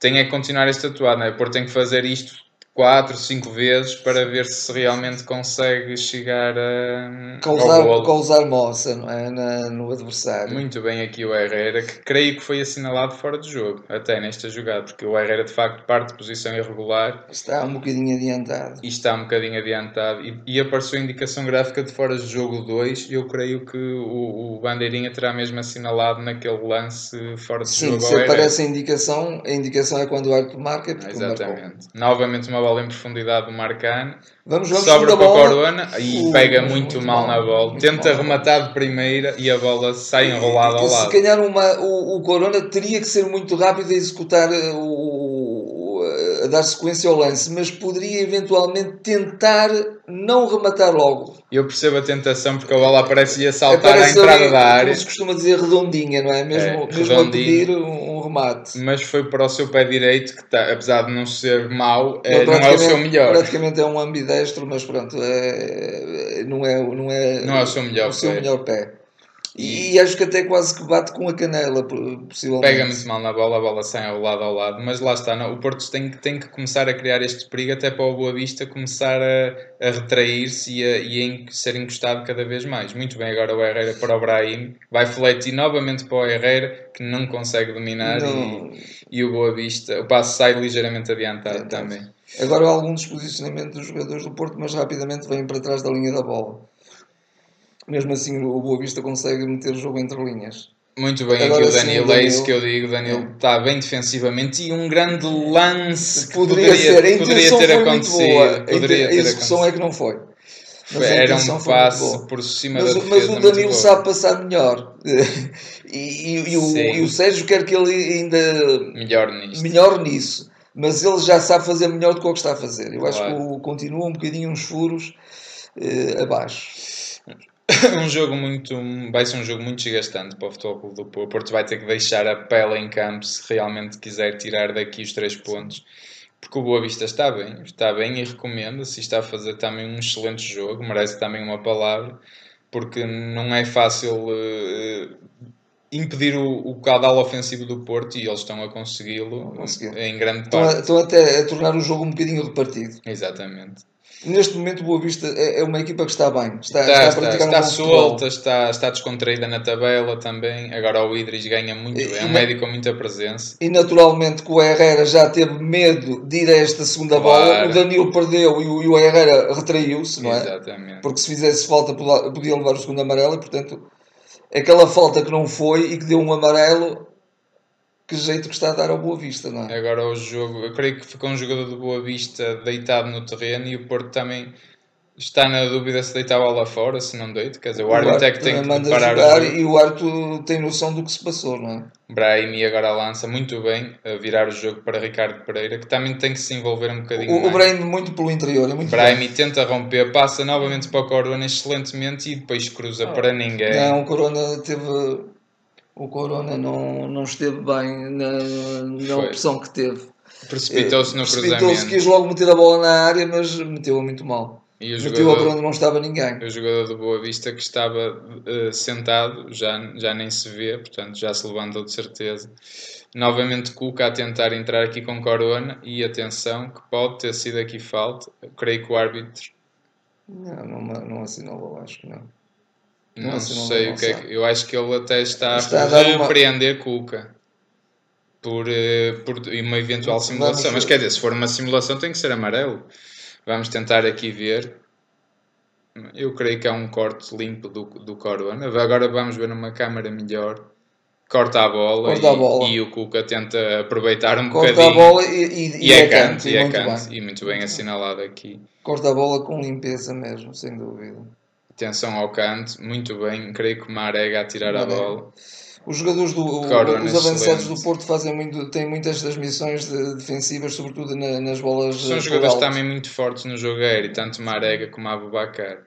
Tem é que continuar este atuado, não é? O Porto tem que fazer isto quatro, cinco vezes para ver se realmente consegue chegar a causar, causar moça, não é? Na, no adversário. Muito bem aqui o Herrera, que creio que foi assinalado fora de jogo, até nesta jogada, porque o Herrera de facto parte de posição irregular. Está um bocadinho adiantado. E está um bocadinho adiantado. E, e apareceu a indicação gráfica de fora de jogo dois, e eu creio que o, o Bandeirinha terá mesmo assinalado naquele lance fora de Sim, jogo. Sim, se aparece a indicação, a indicação é quando o árbitro marca. Ah, exatamente. Novamente uma bola em profundidade do Marcano, vamos, vamos, sobra para a Corona e uh, pega muito, muito mal na bola, tenta mal. Rematar de primeira e a bola sai enrolada ao lado. Se calhar uma, o, o Corona teria que ser muito rápido a executar, o, a dar sequência ao lance, mas poderia eventualmente tentar não rematar logo. Eu percebo a tentação, porque a bola aparece e a saltar à entrada ali, da área. Como se costuma dizer, redondinha, não é? Mesmo, é, mesmo a pedir um, um remate. Mas foi para o seu pé direito, que tá, apesar de não ser mau, é, não é o seu melhor. Praticamente é um ambidestro, mas pronto, é, não, é, não, é, não é o seu melhor, o seu melhor pé. E, e acho que até quase que bate com a canela, possivelmente. Pega muito mal na bola, a bola sai ao lado ao lado, mas lá está, não, o Porto tem, tem que começar a criar este perigo até para o Boavista começar a, a retrair-se e a, e a ser encostado cada vez mais. Muito bem, agora o Herrera para o Brahim, vai fletir novamente para o Herrera, que não consegue dominar, não. E, e o Boavista, o passo sai ligeiramente adiantado, adiantado também. Agora há algum desposicionamento dos jogadores do Porto, mas rapidamente vêm para trás da linha da bola. Mesmo assim, o Boavista consegue meter o jogo entre linhas. Muito bem, agora aqui o Danilo, Danilo, é isso que eu digo, o Danilo é. Está bem defensivamente, e um grande lance que poderia, poderia, ser. Que poderia ter acontecido. Poderia a execução é que não foi. Mas era um passe por cima mas, da defesa. Mas o Danilo sabe passar melhor. E, e, e, o, e o Sérgio quer que ele ainda... Melhor nisso. Melhor nisso. Mas ele já sabe fazer melhor do que o que está a fazer. Eu claro. Acho que o, continua um bocadinho uns furos eh, abaixo. Um jogo muito, vai ser um jogo muito desgastante para o Futebol Clube do Porto. O Porto vai ter que deixar a pele em campo se realmente quiser tirar daqui os três pontos, porque o Boavista está bem, está bem e recomenda-se, está a fazer também um excelente jogo, merece também uma palavra, porque não é fácil uh, impedir o, o caudal ofensivo do Porto, e eles estão a consegui-lo em grande parte. Estão, a, estão até a tornar o jogo um bocadinho de partido. Exatamente. Neste momento o Boavista é uma equipa que está bem, está, está, está, está, está um solta, está, está descontraída na tabela também, agora o Idris ganha muito bem, é um médio com muita presença. E naturalmente que o Herrera já teve medo de ir a esta segunda claro. Bola, o Danilo perdeu e o, e o Herrera retraiu-se, não é? Exatamente. Porque se fizesse falta podia levar o segundo amarelo, e portanto aquela falta que não foi e que deu um amarelo... Que jeito que está a dar ao Boavista, não é? Agora o jogo, eu creio que ficou um jogador do Boavista deitado no terreno, e o Porto também está na dúvida se deitar a bola fora, se não deita. Quer dizer, o árbitro é que tem que parar o jogo. E o árbitro tem noção do que se passou, não é? Brahimi agora lança muito bem a virar o jogo para Ricardo Pereira, que também tem que se envolver um bocadinho o, mais. O Brahimi muito pelo interior, é muito Brahimi bem. Tenta romper, passa novamente para o Corona excelentemente e depois cruza ah, para ninguém. Não, o Corona teve... O Corona não, não esteve bem na, na opção que teve. Precipitou-se no Precipitou-se, cruzamento. Precipitou-se, quis logo meter a bola na área, mas meteu-a muito mal. E o meteu-a para onde não estava ninguém. O jogador do Boavista, que estava uh, sentado, já, já nem se vê, portanto já se levantou de certeza. Novamente Cuca a tentar entrar aqui com Corona, e atenção, que pode ter sido aqui falta. Eu creio que o árbitro... Não, não, não assinalou, acho que não. Não, não sei o que é que... Eu acho que ele até está, está a repreender uma... Cuca por, por uma eventual não, simulação. Vamos... Mas quer dizer, se for uma simulação tem que ser amarelo. Vamos tentar aqui ver. Eu creio que há um corte limpo do, do Corona. Agora vamos ver numa câmara melhor. corta a bola, corta e, a bola. E o Cuca tenta aproveitar um corta bocadinho. Corta a bola e, e, e, e é canto, e, é muito, canto, bem. E muito bem assinalado aqui. Corta a bola com limpeza mesmo, sem dúvida. Atenção ao canto, muito bem, creio que Marega a tirar Marega. a bola. Os jogadores do o, os avançados excelente. do Porto fazem muito, têm muitas das missões de, defensivas, sobretudo na, nas bolas. São jogadores alto. também muito fortes no jogo aéreo, tanto Marega como Abubakar.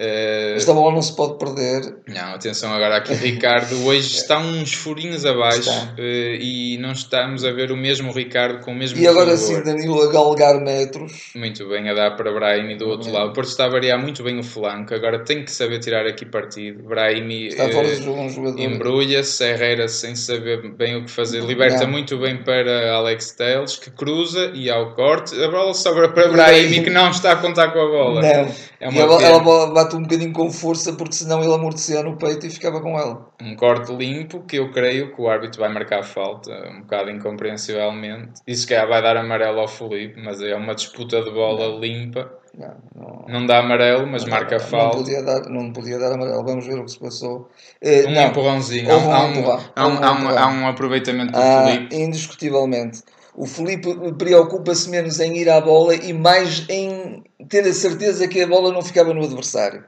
Uh... Esta bola não se pode perder. Não, atenção agora aqui, Ricardo. Hoje está uns furinhos abaixo uh, e não estamos a ver o mesmo Ricardo com o mesmo. E agora sim, Danilo a galgar metros. Muito bem, a dar para Brahimi do outro é. lado. O Porto está a variar muito bem o flanco. Agora tem que saber tirar aqui partido. Brahimi uh, um embrulha-se, Herrera sem saber bem o que fazer. Liberta não. muito bem para Alex Telles, que cruza e ao corte. A bola sobra para Brahimi, que não está a contar com a bola. Não. É uma ela, ela bate um bocadinho com força, porque senão ele amortecia no peito e ficava com ela. Um corte limpo que eu creio que o árbitro vai marcar falta, um bocado incompreensivelmente. Isso que vai dar amarelo ao Filipe, mas é uma disputa de bola não. limpa. Não, não, não dá amarelo, mas não, marca não, falta. Não podia, dar, não podia dar amarelo, vamos ver o que se passou. Uh, um não, empurrãozinho, há um, há, um, há, um, há, um, há um aproveitamento do ah, Filipe. Indiscutivelmente. O Filipe preocupa-se menos em ir à bola e mais em ter a certeza que a bola não ficava no adversário.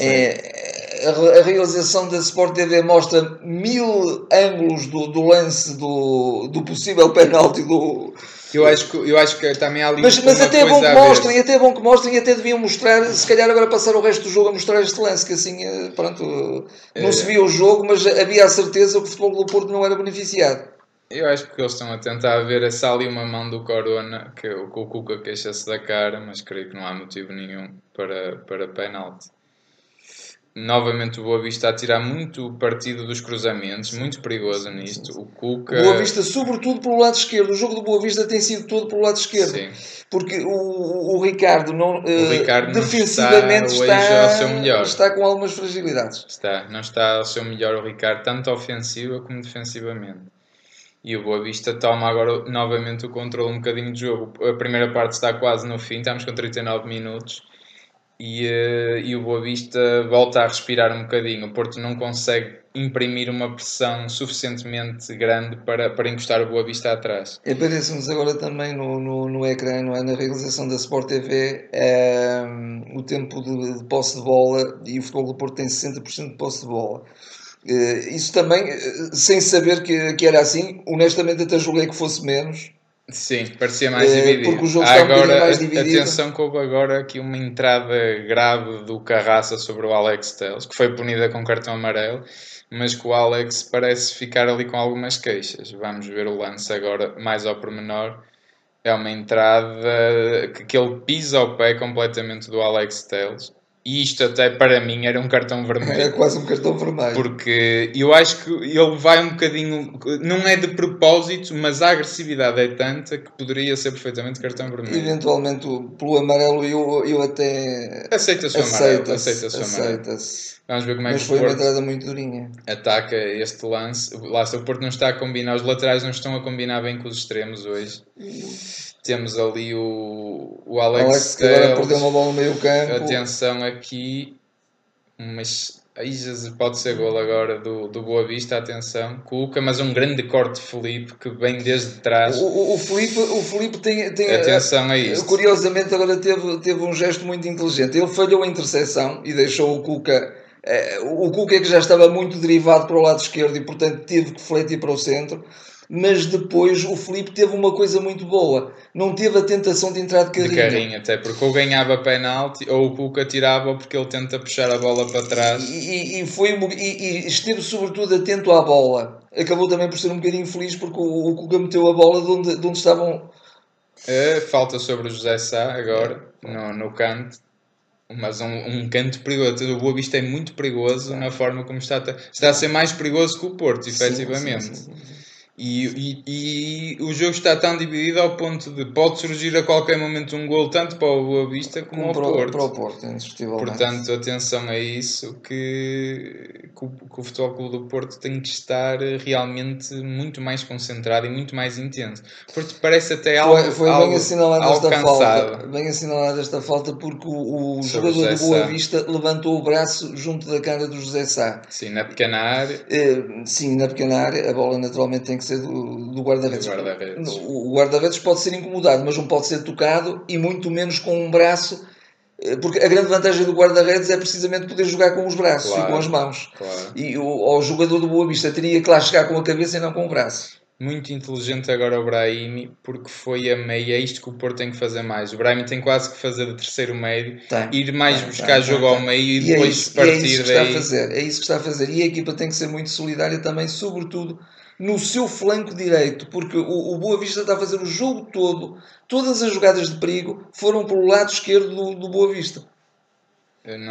É, a, a realização da Sport T V mostra mil ângulos do, do lance do, do possível penalti do... Eu acho que, eu acho que também há ali mas, mas até é bom que mostrem, até é bom que mostrem e até deviam mostrar, se calhar agora passar o resto do jogo a mostrar este lance, que assim, pronto, não é. se via o jogo, mas havia a certeza que o Futebol do Porto não era beneficiado. Eu acho que eles estão a tentar ver essa ali uma mão do Corona, que o Cuca queixa-se da cara, mas creio que não há motivo nenhum para, para penalti. Novamente o Boavista a tirar muito partido dos cruzamentos, muito perigoso nisto. Sim, sim. O Cuca... O Boavista sobretudo pelo lado esquerdo. O jogo do Boavista tem sido todo pelo lado esquerdo. Sim. Porque o, o Ricardo, não, o Ricardo uh, não defensivamente está, está, ao seu melhor. Está com algumas fragilidades. Está, não está ao seu melhor o Ricardo, tanto ofensiva como defensivamente. E o Boavista toma agora novamente o controle um bocadinho de jogo. A primeira parte está quase no fim, estamos com trinta e nove minutos. E, e o Boavista volta a respirar um bocadinho. O Porto não consegue imprimir uma pressão suficientemente grande para, para encostar o Boavista atrás. Aparece-nos agora também no, no, no ecrã, não é? Na realização da Sport T V, é, o tempo de, de posse de bola, e o Futebol do Porto tem sessenta por cento de posse de bola. Isso também, sem saber que, que era assim, honestamente até julguei que fosse menos. Sim, parecia mais dividido. Porque o jogo está agora, um bocadinho mais dividido. Atenção que houve agora aqui uma entrada grave do Carraça sobre o Alex Telles, que foi punida com cartão amarelo, mas que o Alex parece ficar ali com algumas queixas. Vamos ver o lance agora mais ao pormenor. É uma entrada que, que ele pisa ao pé completamente do Alex Telles. E isto até para mim era um cartão vermelho. Era quase um cartão vermelho. Porque eu acho que ele vai um bocadinho... Não é de propósito, mas a agressividade é tanta que poderia ser perfeitamente cartão vermelho. Eventualmente, pelo amarelo, eu, eu até... Aceita-se o amarelo. Aceita-se o amarelo. Vamos ver como é mas que foi o Porto uma entrada muito durinha. Ataca este lance. Lá o Porto não está a combinar. Os laterais não estão a combinar bem com os extremos hoje. Temos ali o, o Alex, Alex que agora perdeu uma bola no meio campo. Atenção aqui, mas aí pode ser golo agora do, do Boavista. Atenção, Cuca, mas um grande corte de Filipe que vem desde trás. O, o, Filipe, o Filipe tem, tem atenção a isso. Curiosamente agora teve, teve um gesto muito inteligente. Ele falhou a interseção e deixou o Cuca. O Cuca é que já estava muito derivado para o lado esquerdo e portanto teve que fletir para o centro. Mas depois o Filipe teve uma coisa muito boa. Não teve a tentação de entrar de carrinho. De carrinho, até porque ou ganhava penalti ou o Cuca tirava porque ele tenta puxar a bola para trás. E, e, foi, e, e esteve sobretudo atento à bola. Acabou também por ser um bocadinho feliz porque o, o Cuca meteu a bola de onde, de onde estavam... É, falta sobre o José Sá agora, no, no canto. Mas um, um canto perigoso. O Boavista é muito perigoso na forma como está a, está a ser mais perigoso que o Porto, efetivamente. Sim, sim, sim. E, e, e o jogo está tão dividido ao ponto de pode surgir a qualquer momento um gol tanto para o Boavista como, como para, ao Porto. Para o Porto, indiscutivelmente. Portanto, atenção a isso, que, que, o, que o Futebol Clube do Porto tem de estar realmente muito mais concentrado e muito mais intenso. Porque parece até algo foi, foi algo, bem assinalada algo esta falta, bem assinalada esta falta, porque o, o jogador do Boavista levantou o braço junto da cara do José Sá. Sim, na pequena área. Sim, na pequena área. A bola naturalmente tem que ser do, do guarda-redes. guarda-redes. O guarda-redes pode ser incomodado, mas não pode ser tocado, e muito menos com um braço, porque a grande vantagem do guarda-redes é precisamente poder jogar com os braços, claro, e com as mãos. Claro. E o, o jogador do Boavista teria que lá chegar com a cabeça e não com o braço. Muito inteligente agora o Brahimi, porque foi a meia. É isto que o Porto tem que fazer mais. O Brahimi tem quase que fazer de terceiro médio, tem, ir mais tem, buscar tem, jogo tem, ao meio e, e depois é isso, partir é isso que daí. Está a fazer, é isso que está a fazer. E a equipa tem que ser muito solidária também, sobretudo no seu flanco direito, porque o, o Boavista está a fazer o jogo todo. Todas as jogadas de perigo foram para o lado esquerdo do, do Boavista.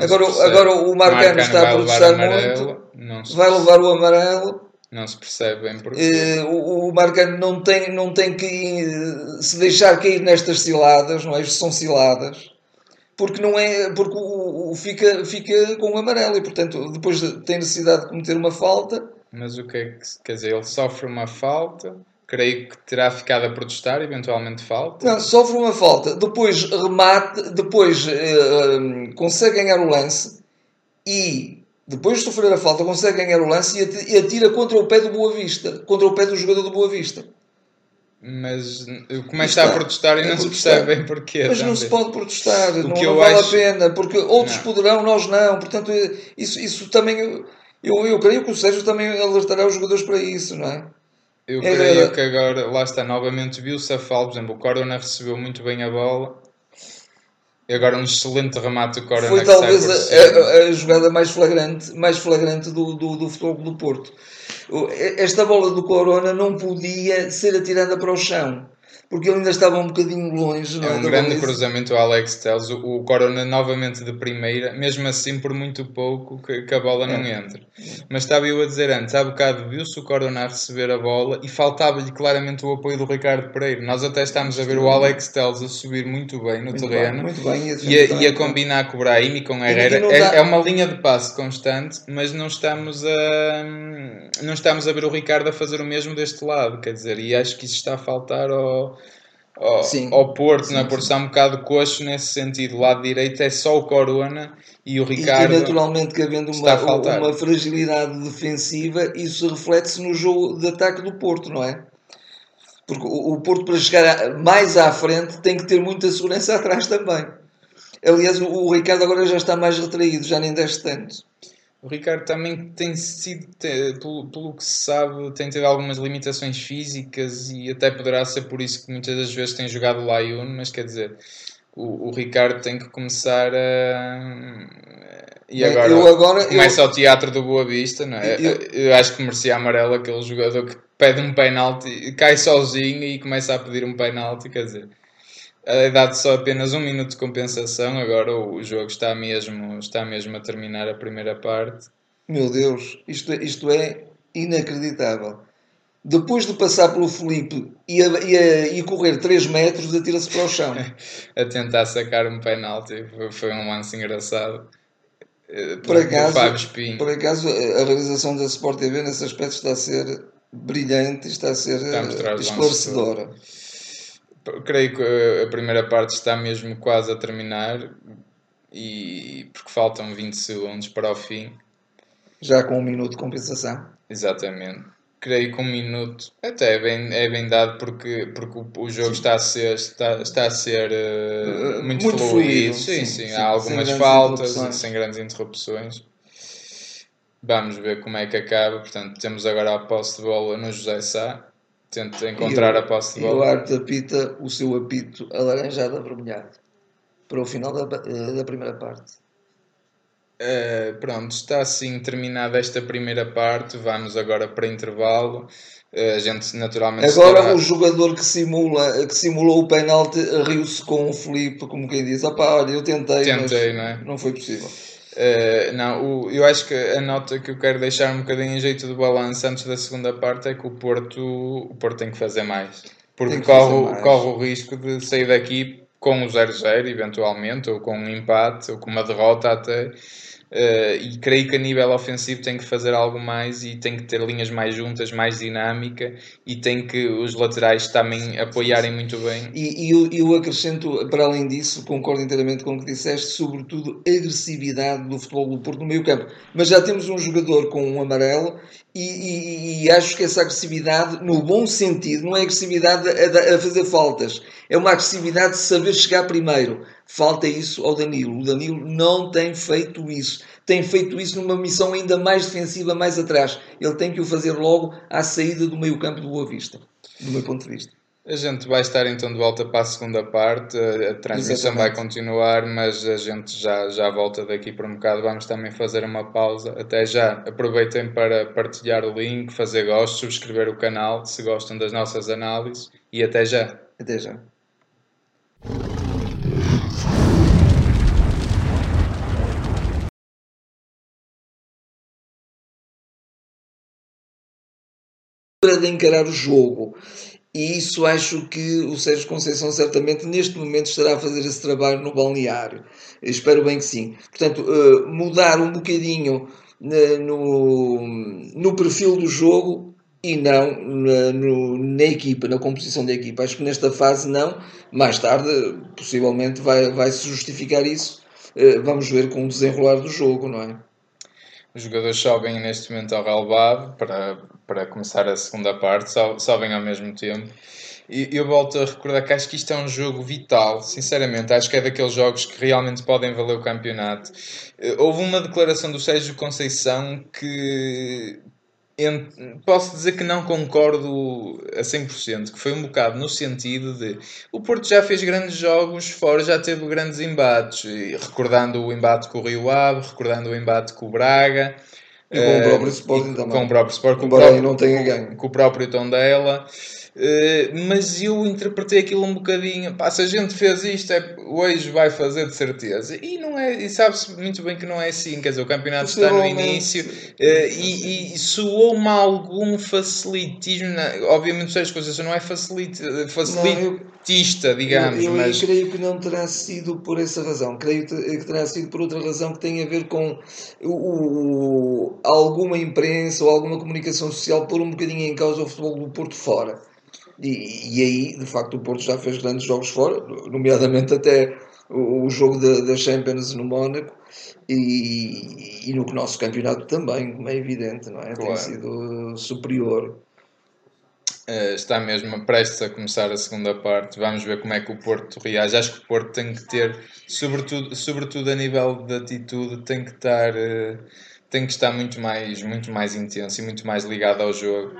Agora, agora o Marcano está a protestar muito, não vai levar o amarelo. Não se percebe bem porque... Uh, o Marcano não tem, não tem que ir, se deixar cair nestas ciladas, não é? Isto são ciladas. Porque, não é, porque o, o fica, fica com o amarelo e, portanto, depois tem necessidade de cometer uma falta. Mas o que é que... Quer dizer, ele sofre uma falta... Creio que terá ficado a protestar, eventualmente falta. Não, sofre uma falta. Depois remate, depois uh, consegue ganhar o lance e... Depois de sofrer a falta, consegue ganhar o lance e atira contra o pé do Boavista, contra o pé do jogador do Boavista. Mas começa a protestar e não se percebe bem porquê. Mas não se pode protestar, não vale a pena, porque outros poderão, nós não. Portanto, isso, isso também... Eu, eu creio que o Sérgio também alertará os jogadores para isso, não é? Eu creio que agora, lá está, novamente viu-se a falta. Por exemplo, o Cordona recebeu muito bem a bola. Agora um excelente remate do Corona. Foi talvez a, a, a jogada mais flagrante, mais flagrante do, do, do Futebol Clube do Porto. Esta bola do Corona não podia ser atirada para o chão, porque ele ainda estava um bocadinho longe. Não é? É um da grande baliza. Cruzamento ao Alex Telles. O, o Corona novamente de primeira, mesmo assim por muito pouco que, que a bola não é. entra. Mas estava eu a dizer antes, há bocado viu-se o Corona a receber a bola e faltava-lhe claramente o apoio do Ricardo Pereira. Nós até estávamos a ver o Alex Telles a subir muito bem no muito terreno bem, muito bem, e, a, e, a, bem. e a combinar com o Brahim e com o Herrera. Dá... É, é uma linha de passe constante, mas não estamos, a, não estamos a ver o Ricardo a fazer o mesmo deste lado. Quer dizer, e acho que isso está a faltar ao... Ao, sim, ao Porto, sim, na porção um bocado coxo nesse sentido. O lado direito é só o Corona e o Ricardo. E naturalmente que havendo uma, uma fragilidade defensiva, isso reflete-se no jogo de ataque do Porto, não é? Porque o, o Porto, para chegar mais à frente, tem que ter muita segurança atrás também. Aliás, o, o Ricardo agora já está mais retraído, já nem desce tanto. O Ricardo também tem sido, tem, pelo, pelo que se sabe, tem tido algumas limitações físicas e até poderá ser por isso que muitas das vezes tem jogado lá e uno, mas quer dizer, o, o Ricardo tem que começar a... E agora, eu agora começa eu... o teatro do Boavista, não é? Eu, eu acho que merecia amarelo aquele jogador que pede um penalti, cai sozinho e começa a pedir um penalti, quer dizer... É dado só apenas um minuto de compensação. Agora o jogo está mesmo, está mesmo a terminar a primeira parte. Meu Deus, isto, isto é inacreditável. Depois de passar pelo Felipe e, a, e, a, e correr três metros, atira-se para o chão. A tentar sacar um penalti. Foi um lance engraçado. Por acaso, por acaso a realização da Sport T V nesse aspecto está a ser brilhante, está a ser esclarecedora. Creio que a primeira parte está mesmo quase a terminar, e porque faltam vinte segundos para o fim. Já com um minuto de compensação? Exatamente. Creio que um minuto até é bem, é bem dado, porque, porque o, o jogo está a ser, está, está a ser uh, muito, muito fluido. fluido. Sim, sim, sim, sim. Há algumas sem faltas, sem grandes interrupções. Vamos ver como é que acaba. Portanto, temos agora a posse de bola no José Sá. Tenta encontrar eu, a posse de bola. E o árbitro apita o seu apito alaranjado avermelhado para o final da, da primeira parte. Uh, pronto, está assim terminada esta primeira parte. Vamos agora para intervalo. Uh, a gente naturalmente... Agora estará... o jogador que, simula, que simulou o penalti riu-se com o Filipe, como quem diz. Ah pá, olha, eu tentei, tentei mas não, é? não foi possível. Uh, não, o, eu acho que a nota que eu quero deixar um bocadinho em jeito de balanço antes da segunda parte é que o Porto, o Porto tem que fazer mais. Porque corre, fazer mais. corre o risco de sair daqui com o zero zero eventualmente, ou com um empate, ou com uma derrota até. Uh, e creio que a nível ofensivo tem que fazer algo mais e tem que ter linhas mais juntas, mais dinâmica, e tem que os laterais também apoiarem muito bem. E, e eu, eu acrescento, para além disso, concordo inteiramente com o que disseste, sobretudo a agressividade do Futebol do Porto no meio campo. Mas já temos um jogador com um amarelo e, e, e acho que essa agressividade, no bom sentido, não é agressividade a, a fazer faltas, é uma agressividade de saber chegar primeiro. Falta isso ao Danilo. O Danilo não tem feito isso. Tem feito isso numa missão ainda mais defensiva, mais atrás. Ele tem que o fazer logo à saída do meio-campo do Boavista, do meu ponto de vista. A gente vai estar então de volta para a segunda parte. A transmissão Exatamente. Vai continuar, mas a gente já, já volta daqui por um bocado. Vamos também fazer uma pausa. Até já. Aproveitem para partilhar o link, fazer gosto, subscrever o canal, se gostam das nossas análises. E até já. Até já. De encarar o jogo, e isso acho que o Sérgio Conceição certamente neste momento estará a fazer esse trabalho no balneário, espero bem que sim. Portanto, mudar um bocadinho no, no perfil do jogo e não na, no, na equipa, na composição da equipa. Acho que nesta fase não, mais tarde possivelmente vai, vai se justificar isso, vamos ver com o desenrolar do jogo, não é? Os jogadores sobem neste momento ao relvado para, para começar a segunda parte, sobem ao mesmo tempo. E eu volto a recordar que acho que isto é um jogo vital, sinceramente. Acho que é daqueles jogos que realmente podem valer o campeonato. Houve uma declaração do Sérgio Conceição que posso dizer que não concordo a cem por cento, que foi um bocado no sentido de o Porto já fez grandes jogos fora, já teve grandes embates, recordando o embate com o Rio Ave, recordando o embate com o Braga, e com o próprio Sporting também, com o próprio Sporting, com, com o próprio Tondela. Uh, mas eu interpretei aquilo um bocadinho, pá, se a gente fez isto é, hoje vai fazer de certeza, e não é, e sabe-se muito bem que não é assim, quer dizer, o campeonato está no início, uh, e, e soou-me algum facilitismo, na, obviamente as coisas não é facilita, facilitista, não, eu, digamos, eu, eu, mas... eu creio que não terá sido por essa razão, creio que terá sido por outra razão que tem a ver com o, o, alguma imprensa ou alguma comunicação social pôr um bocadinho em causa o Futebol do Porto fora. E, e aí, de facto, o Porto já fez grandes jogos fora, nomeadamente até o, o jogo da Champions no Mónaco e, e no nosso campeonato também, como é evidente, não é? Claro. Tem sido superior. Está mesmo prestes a começar a segunda parte. Vamos ver como é que o Porto reage. Acho que o Porto tem que ter, sobretudo, sobretudo a nível de atitude, tem que estar, tem que estar muito mais, muito mais intenso e muito mais ligado ao jogo.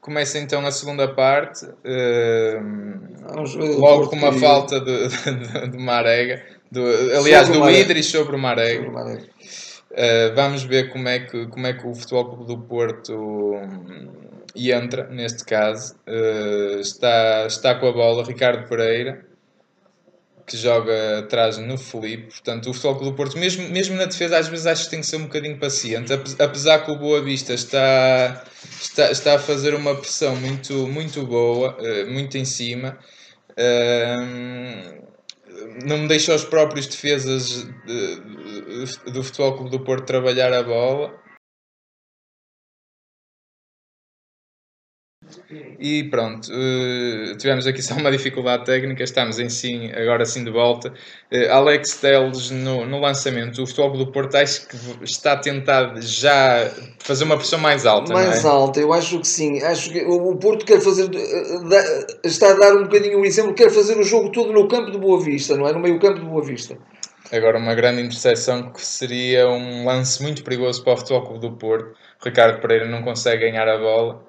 Começa então a segunda parte, uh, logo com uma falta de, de, de uma arega, do, aliás sobre do uma Idris sobre uma arega. Sobre uma arega. Uh, vamos ver como é, que, como é que o Futebol Clube do Porto um, e entra, neste caso. Uh, está, está com a bola Ricardo Pereira, que joga atrás no Felipe. Portanto, o Futebol Clube do Porto, mesmo, mesmo na defesa, às vezes acho que tem que ser um bocadinho paciente, apesar que o Boavista está, está, está a fazer uma pressão muito, muito boa, muito em cima. Não me deixa os próprios defesas do Futebol Clube do Porto trabalhar a bola. E pronto, tivemos aqui só uma dificuldade técnica, estamos em sim, agora sim de volta. Alex Teles no, no lançamento, o Futebol do Porto acho que está a tentar já fazer uma pressão mais alta, mais não é? alta, eu acho que sim, acho que o Porto quer fazer, está a dar um bocadinho o exemplo, quer fazer o jogo todo no campo de Boavista, não é? No meio campo de Boavista. Agora uma grande interseção que seria um lance muito perigoso para o Futebol do Porto. Ricardo Pereira não consegue ganhar a bola.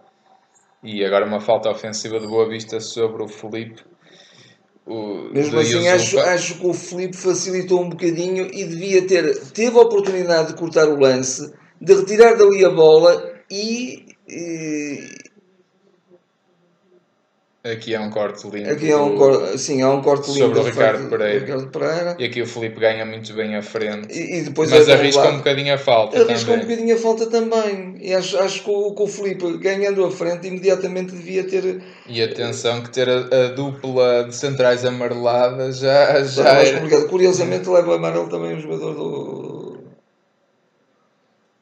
E agora uma falta ofensiva de Boavista sobre o Felipe. O, Mesmo assim, acho, acho que o Felipe facilitou um bocadinho e devia ter... Teve a oportunidade de cortar o lance, de retirar dali a bola e... e... Aqui é um corte lindo. Aqui é um corte, sim, é um corte lindo sobre o Ricardo Pereira. Ricardo Pereira. E aqui o Filipe ganha muito bem à frente. E, e depois mas arrisca um bocadinho a falta. Arrisca um bocadinho a falta também. E acho, acho que, o, que o Filipe, ganhando à frente, imediatamente devia ter. E atenção, que ter a, a dupla de centrais amareladas já. já é mais complicado. Curiosamente, leva amarelo também o jogador do.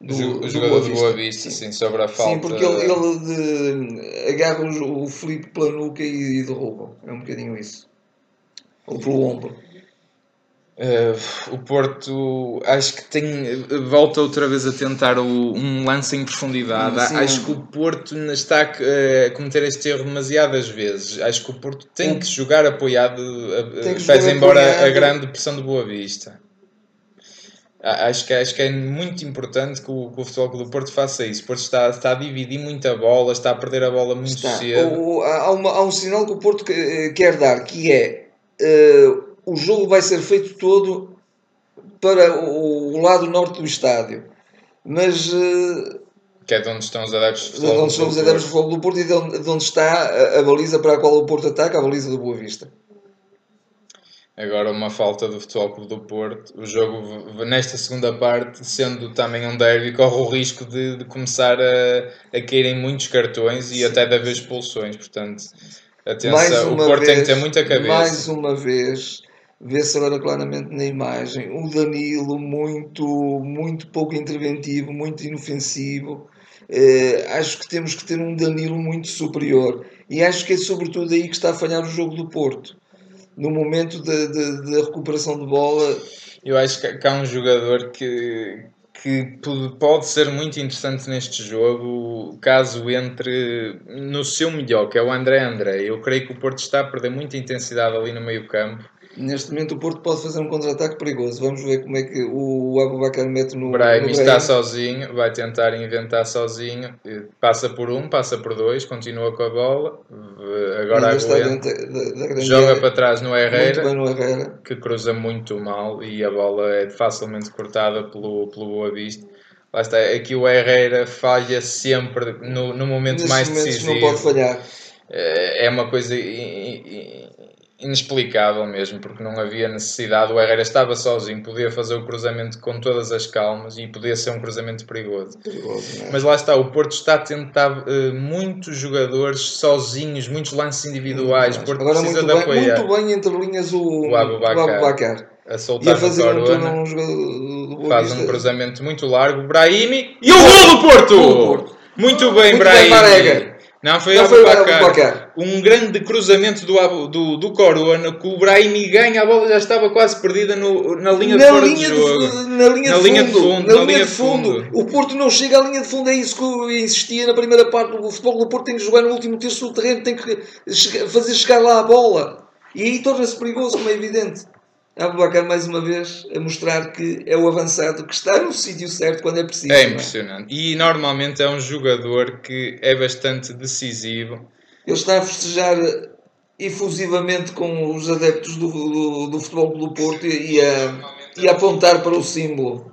Do, o jogador do Boavista, sim, sobre a falta. Sim, porque ele, ele de, agarra o, o Filipe pela nuca e, e derruba. É um bocadinho isso. Ou pelo ombro. Uh, o Porto, acho que tem, volta outra vez a tentar o, um lance em profundidade. Sim, acho que o Porto está a cometer este erro demasiadas vezes. Acho que o Porto tem que jogar apoiado, tem que faz jogar embora apoiado. A grande pressão do Boavista. Acho que, acho que é muito importante que o, que o Futebol Clube do Porto faça isso. O Porto está, está a dividir muita bola, está a perder a bola muito está. cedo. O, há, uma, há um sinal que o Porto quer dar, que é uh, o jogo vai ser feito todo para o, o lado norte do estádio. Mas... Uh, que é de onde estão os adeptos do Futebol, onde do, os adeptos do Futebol do Porto e de onde, de onde está a, a baliza para a qual o Porto ataca, a baliza do Boavista. Agora uma falta do Futebol Clube do Porto. O jogo, nesta segunda parte, sendo também um derby, corre o risco de, de começar a, a cair em muitos cartões e sim, até de haver expulsões. Portanto, atenção, o Porto vez, tem que ter muita cabeça. Mais uma vez, vê-se agora claramente na imagem, o Danilo muito, muito pouco interventivo, muito inofensivo. Uh, acho que temos que ter um Danilo muito superior. E acho que é sobretudo aí que está a falhar o jogo do Porto. No momento da recuperação de bola... Eu acho que há um jogador que, que pode ser muito interessante neste jogo, caso entre no seu melhor, que é o André André. Eu creio que o Porto está a perder muita intensidade ali no meio-campo. Neste momento o Porto pode fazer um contra-ataque perigoso. Vamos ver como é que o Abubacar mete no... Brahim está sozinho, vai tentar inventar sozinho. Passa por um, passa por dois, continua com a bola. Agora aguenta. Joga para trás no Herrera, no Herrera, que cruza muito mal e a bola é facilmente cortada pelo, pelo Boavista. Lá está, aqui o Herrera falha sempre no, no momento mais decisivo. Não pode falhar. É uma coisa... inexplicável mesmo, porque não havia necessidade, o Herrera estava sozinho, podia fazer o cruzamento com todas as calmas e podia ser um cruzamento perigoso, perigoso mas lá está, o Porto está a tentar uh, muitos jogadores sozinhos, muitos lances individuais, o Porto agora precisa de bem, apoiar muito bem entre linhas o, o Abubacar a soltar e a fazer o Corona, um, um, um, faz um cruzamento muito largo, Brahimi e o gol do Porto! Muito bem, muito Brahimi! Bem, Não, foi Não o Abubacar. Um grande cruzamento do, do, do Corona, que o Brahimi ganha, a bola já estava quase perdida no, na linha de fora do jogo. Na linha de fundo. O Porto não chega à linha de fundo, é isso que eu insistia na primeira parte. O Futebol do Porto tem que jogar no último terço do terreno, tem que fazer chegar lá a bola. E aí torna-se perigoso, como é evidente. Abubacar, mais uma vez, a mostrar que é o avançado que está no sítio certo quando é preciso. É impressionante. É? E, normalmente, é um jogador que é bastante decisivo. Ele está a festejar efusivamente com os adeptos do, do, do Futebol do Porto e a, e a apontar para o símbolo.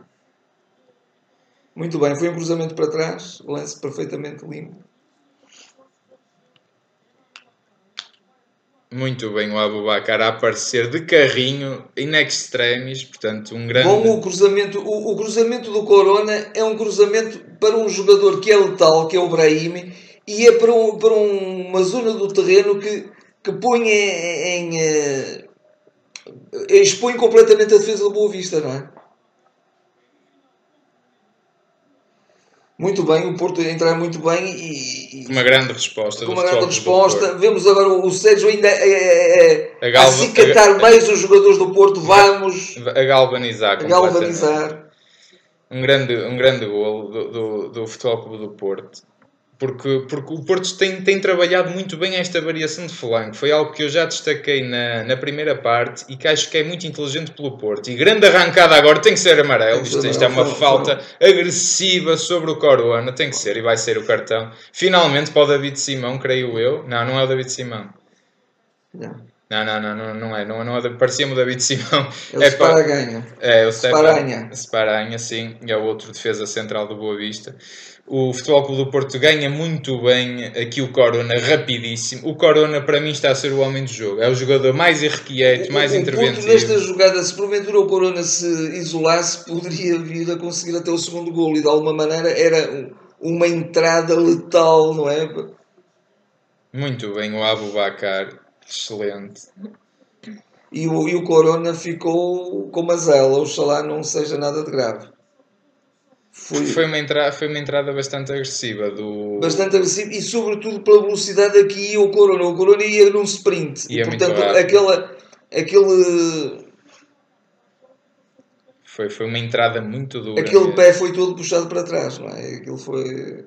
Muito bem. Foi um cruzamento para trás. Lance perfeitamente limpo. Muito bem, o Abubacar a aparecer de carrinho, in extremis, portanto um grande... Bom, o cruzamento, o, o cruzamento do Corona é um cruzamento para um jogador que é letal, que é o Brahimi, e é para, um, para um, uma zona do terreno que, que põe em, em, em... expõe completamente a defesa do Boavista, não é? Muito bem, o Porto entrar muito bem e... Uma grande resposta. Uma grande resposta. Vemos agora o Sérgio ainda é, é, a acicatar mais os jogadores do Porto. Vamos... A galvanizar. A galvanizar. Um grande, um grande golo do, do, do Futebol Clube do Porto. Porque, porque o Porto tem, tem trabalhado muito bem esta variação de flanco. Foi algo que eu já destaquei na, na primeira parte e que acho que é muito inteligente pelo Porto. E grande arrancada agora, tem que ser amarelo. Isto, isto é uma falta agressiva sobre o Corona. Tem que ser, e vai ser o cartão. Finalmente para o David Simão, creio eu. Não, não é o David Simão. Não. Não, não, não, não, não é. Não, não, parecia-me o David Simão. É o é Sparanha. É, o Sparanha. Sparanha, sim. É o outro defesa central do Boavista. O Futebol Clube do Porto ganha muito bem aqui o Corona, rapidíssimo. O Corona, para mim, está a ser o homem do jogo. É o jogador mais irrequieto, mais o, o interventivo. Ponto nesta jogada, se porventura o Corona se isolasse, poderia vir a conseguir até o segundo golo. E, de alguma maneira, era uma entrada letal, não é? Muito bem, o Abubakar. Excelente. E o, e o Corona ficou com mazela, oxalá não seja nada de grave. Foi, foi, uma, entra- foi uma entrada bastante agressiva do... Bastante agressiva e sobretudo pela velocidade a que ia o Corona. O Corona ia num sprint. Ia e portanto aquela, aquele... Foi, foi uma entrada muito dura. Aquele pé foi todo puxado para trás, não é? Aquilo foi...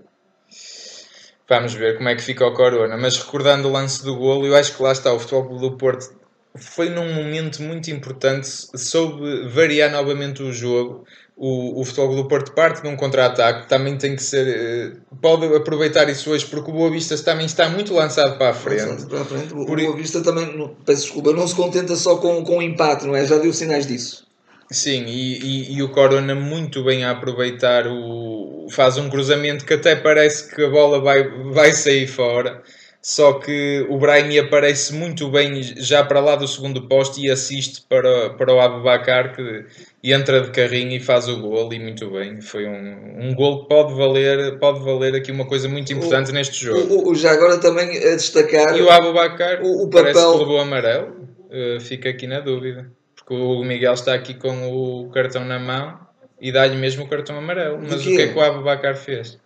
Vamos ver como é que fica o Corona, mas recordando o lance do golo, eu acho que lá está, o Futebol Clube do Porto foi num momento muito importante, soube variar novamente o jogo. O, o Futebol Clube do Porto parte de um contra-ataque, também tem que ser, pode aproveitar isso hoje, porque o Boavista também está muito lançado para a frente. Lançado para a frente. O, Por... o Boavista também, não, peço desculpa, não se contenta só com, com o empate, não é? Já deu sinais disso. Sim, e, e, e o Corona muito bem a aproveitar, o, faz um cruzamento que até parece que a bola vai, vai sair fora, só que o Brahimi aparece muito bem já para lá do segundo posto e assiste para, para o Abubakar, que entra de carrinho e faz o golo, e muito bem. Foi um, um golo que pode valer, pode valer aqui uma coisa muito importante o, neste jogo. O, o, já agora também a destacar... E o Abubakar o, o parece papel... que levou amarelo, uh, fica aqui na dúvida. O Miguel está aqui com o cartão na mão e dá-lhe mesmo o cartão amarelo. Mas o que é que o Abubakar fez?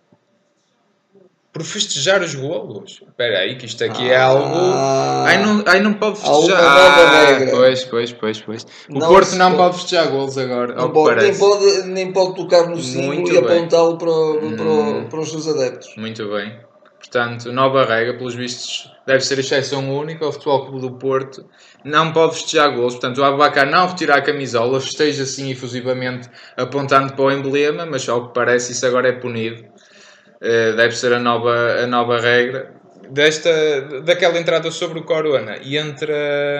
Por festejar os golos. Espera aí, que isto aqui ah, é algo... Ai não, ai, não pode festejar. Ah, pois, pois, pois, pois. O não Porto não pode... pode festejar golos agora. Não pode, nem, pode, nem pode tocar no símbolo e apontá-lo para, para, hum, para os seus adeptos. Muito bem. Portanto, nova regra, pelos vistos, deve ser exceção única. O Futebol Clube do Porto não pode festejar golos. Portanto, o Abubakar não retira a camisola, festeja assim efusivamente apontando para o emblema, mas ao que parece isso agora é punido. Uh, deve ser a nova, a nova regra. Desta, daquela entrada sobre o Corona. E entra...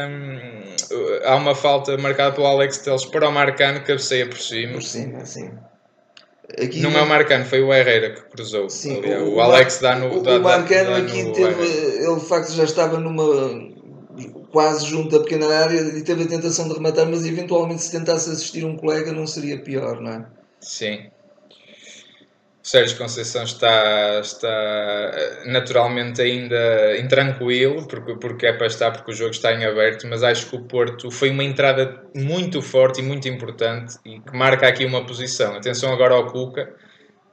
Hum, há uma falta marcada pelo Alex Telles para o Marcano, cabeceia por cima. Por cima, sim. Aqui, não é o Marcano, foi o Herrera que cruzou. Sim, ali, o, o Alex dá no... O, dá, o Marcano dá, dá aqui teve... Ele, de facto, já estava numa... Quase junto da pequena área e teve a tentação de rematar, mas eventualmente se tentasse assistir um colega não seria pior, não é? Sim. O Sérgio Conceição está, está naturalmente ainda intranquilo, porque, porque é para estar, porque o jogo está em aberto, mas acho que o Porto foi uma entrada muito forte e muito importante e que marca aqui uma posição. Atenção agora ao Cuca,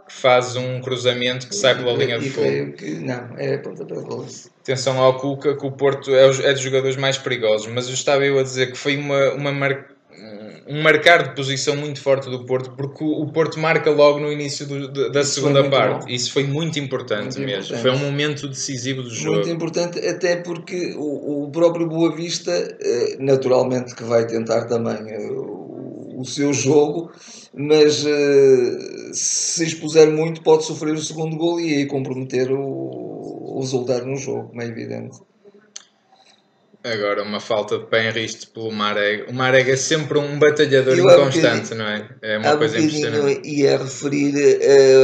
que faz um cruzamento que e, sai pela e, linha e de fogo. Que, não, é pontapé de bola. Atenção ao Cuca, que o Porto é, é dos jogadores mais perigosos, mas eu estava eu a dizer que foi uma, uma marca... um marcar de posição muito forte do Porto, porque o Porto marca logo no início do, da, da segunda parte. Bom. Isso foi muito importante muito mesmo. Importante. Foi um momento decisivo do jogo. Muito importante, até porque o, o próprio Boavista, naturalmente que vai tentar também o, o seu jogo, mas se expuser muito pode sofrer o segundo golo e aí comprometer o, o resultado no jogo, como é evidente. Agora, uma falta de pé em riste pelo Marega. O Marega é sempre um batalhador inconstante, não é? É uma coisa impressionante. Eu ia referir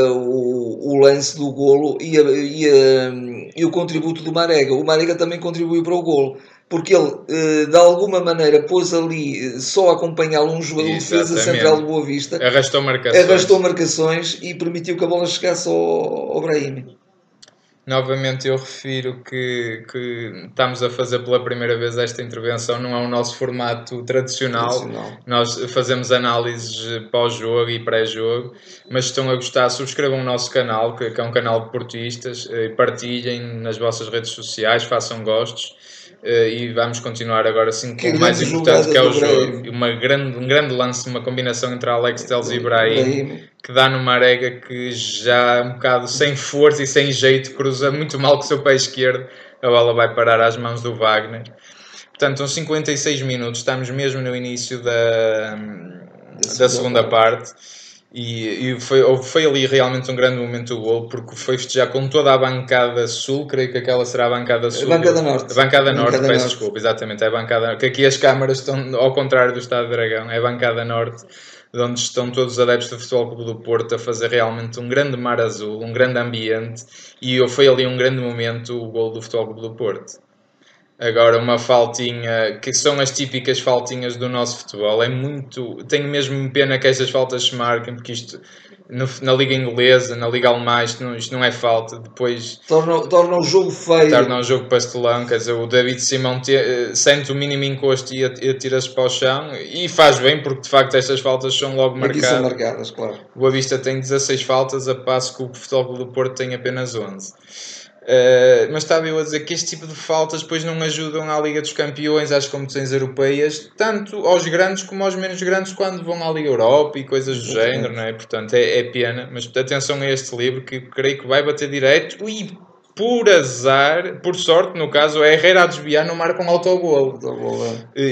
uh, o, o lance do golo e, a, e, a, e o contributo do Marega. O Marega também contribuiu para o golo, porque ele, uh, de alguma maneira, pôs ali só a acompanhá-lo um jogador de defesa central do Boa Vista. Arrastou marcações. Arrastou marcações e permitiu que a bola chegasse ao, ao Brahimi. Novamente eu refiro que, que estamos a fazer pela primeira vez esta intervenção, não é o nosso formato tradicional, tradicional. Nós fazemos análises pós-jogo e pré-jogo, mas se estão a gostar, subscrevam o nosso canal, que é um canal de portistas, partilhem nas vossas redes sociais, façam gostos e vamos continuar agora assim com o mais importante que é o jogo, uma grande, um grande lance, uma combinação entre Alex Telles e Ibrahim, que dá no Marega, que já um bocado sem força e sem jeito cruza muito mal com o seu pé esquerdo, a bola vai parar às mãos do Wagner. Portanto, uns cinquenta e seis minutos, estamos mesmo no início da, da segunda parte E, e foi, foi ali realmente um grande momento do gol, porque foi festejar com toda a bancada sul, creio que aquela será a bancada sul. A bancada norte. A bancada norte, bancada peço norte. Desculpa, exatamente, é a bancada norte. Que aqui as câmaras estão ao contrário do Estádio de Dragão, é a bancada norte, de onde estão todos os adeptos do Futebol Clube do Porto a fazer realmente um grande mar azul, um grande ambiente, e foi ali um grande momento o gol do Futebol Clube do Porto. Agora, uma faltinha, que são as típicas faltinhas do nosso futebol, é muito... Tenho mesmo pena que estas faltas se marquem, porque isto, no, na Liga Inglesa, na Liga Alemã, isto não, isto não é falta, depois... Torna, torna o jogo feio. Torna o jogo pastelão, quer dizer, o David Simão te, sente o mínimo encosto e atira-se para o chão, e faz bem, porque de facto estas faltas são logo marcadas. Aqui são marcadas, claro. O Boavista tem dezasseis faltas, a passo que o Futebol Clube do Porto tem apenas onze. Uh, mas estava eu a dizer que este tipo de faltas depois não ajudam à Liga dos Campeões, às competições europeias, tanto aos grandes como aos menos grandes quando vão à Liga Europa e coisas do Exatamente. género, não é? Portanto, é, é pena, mas atenção a este livro que creio que vai bater direto e por azar, por sorte no caso, é Herrera a desviar, não marca um autogolo. É.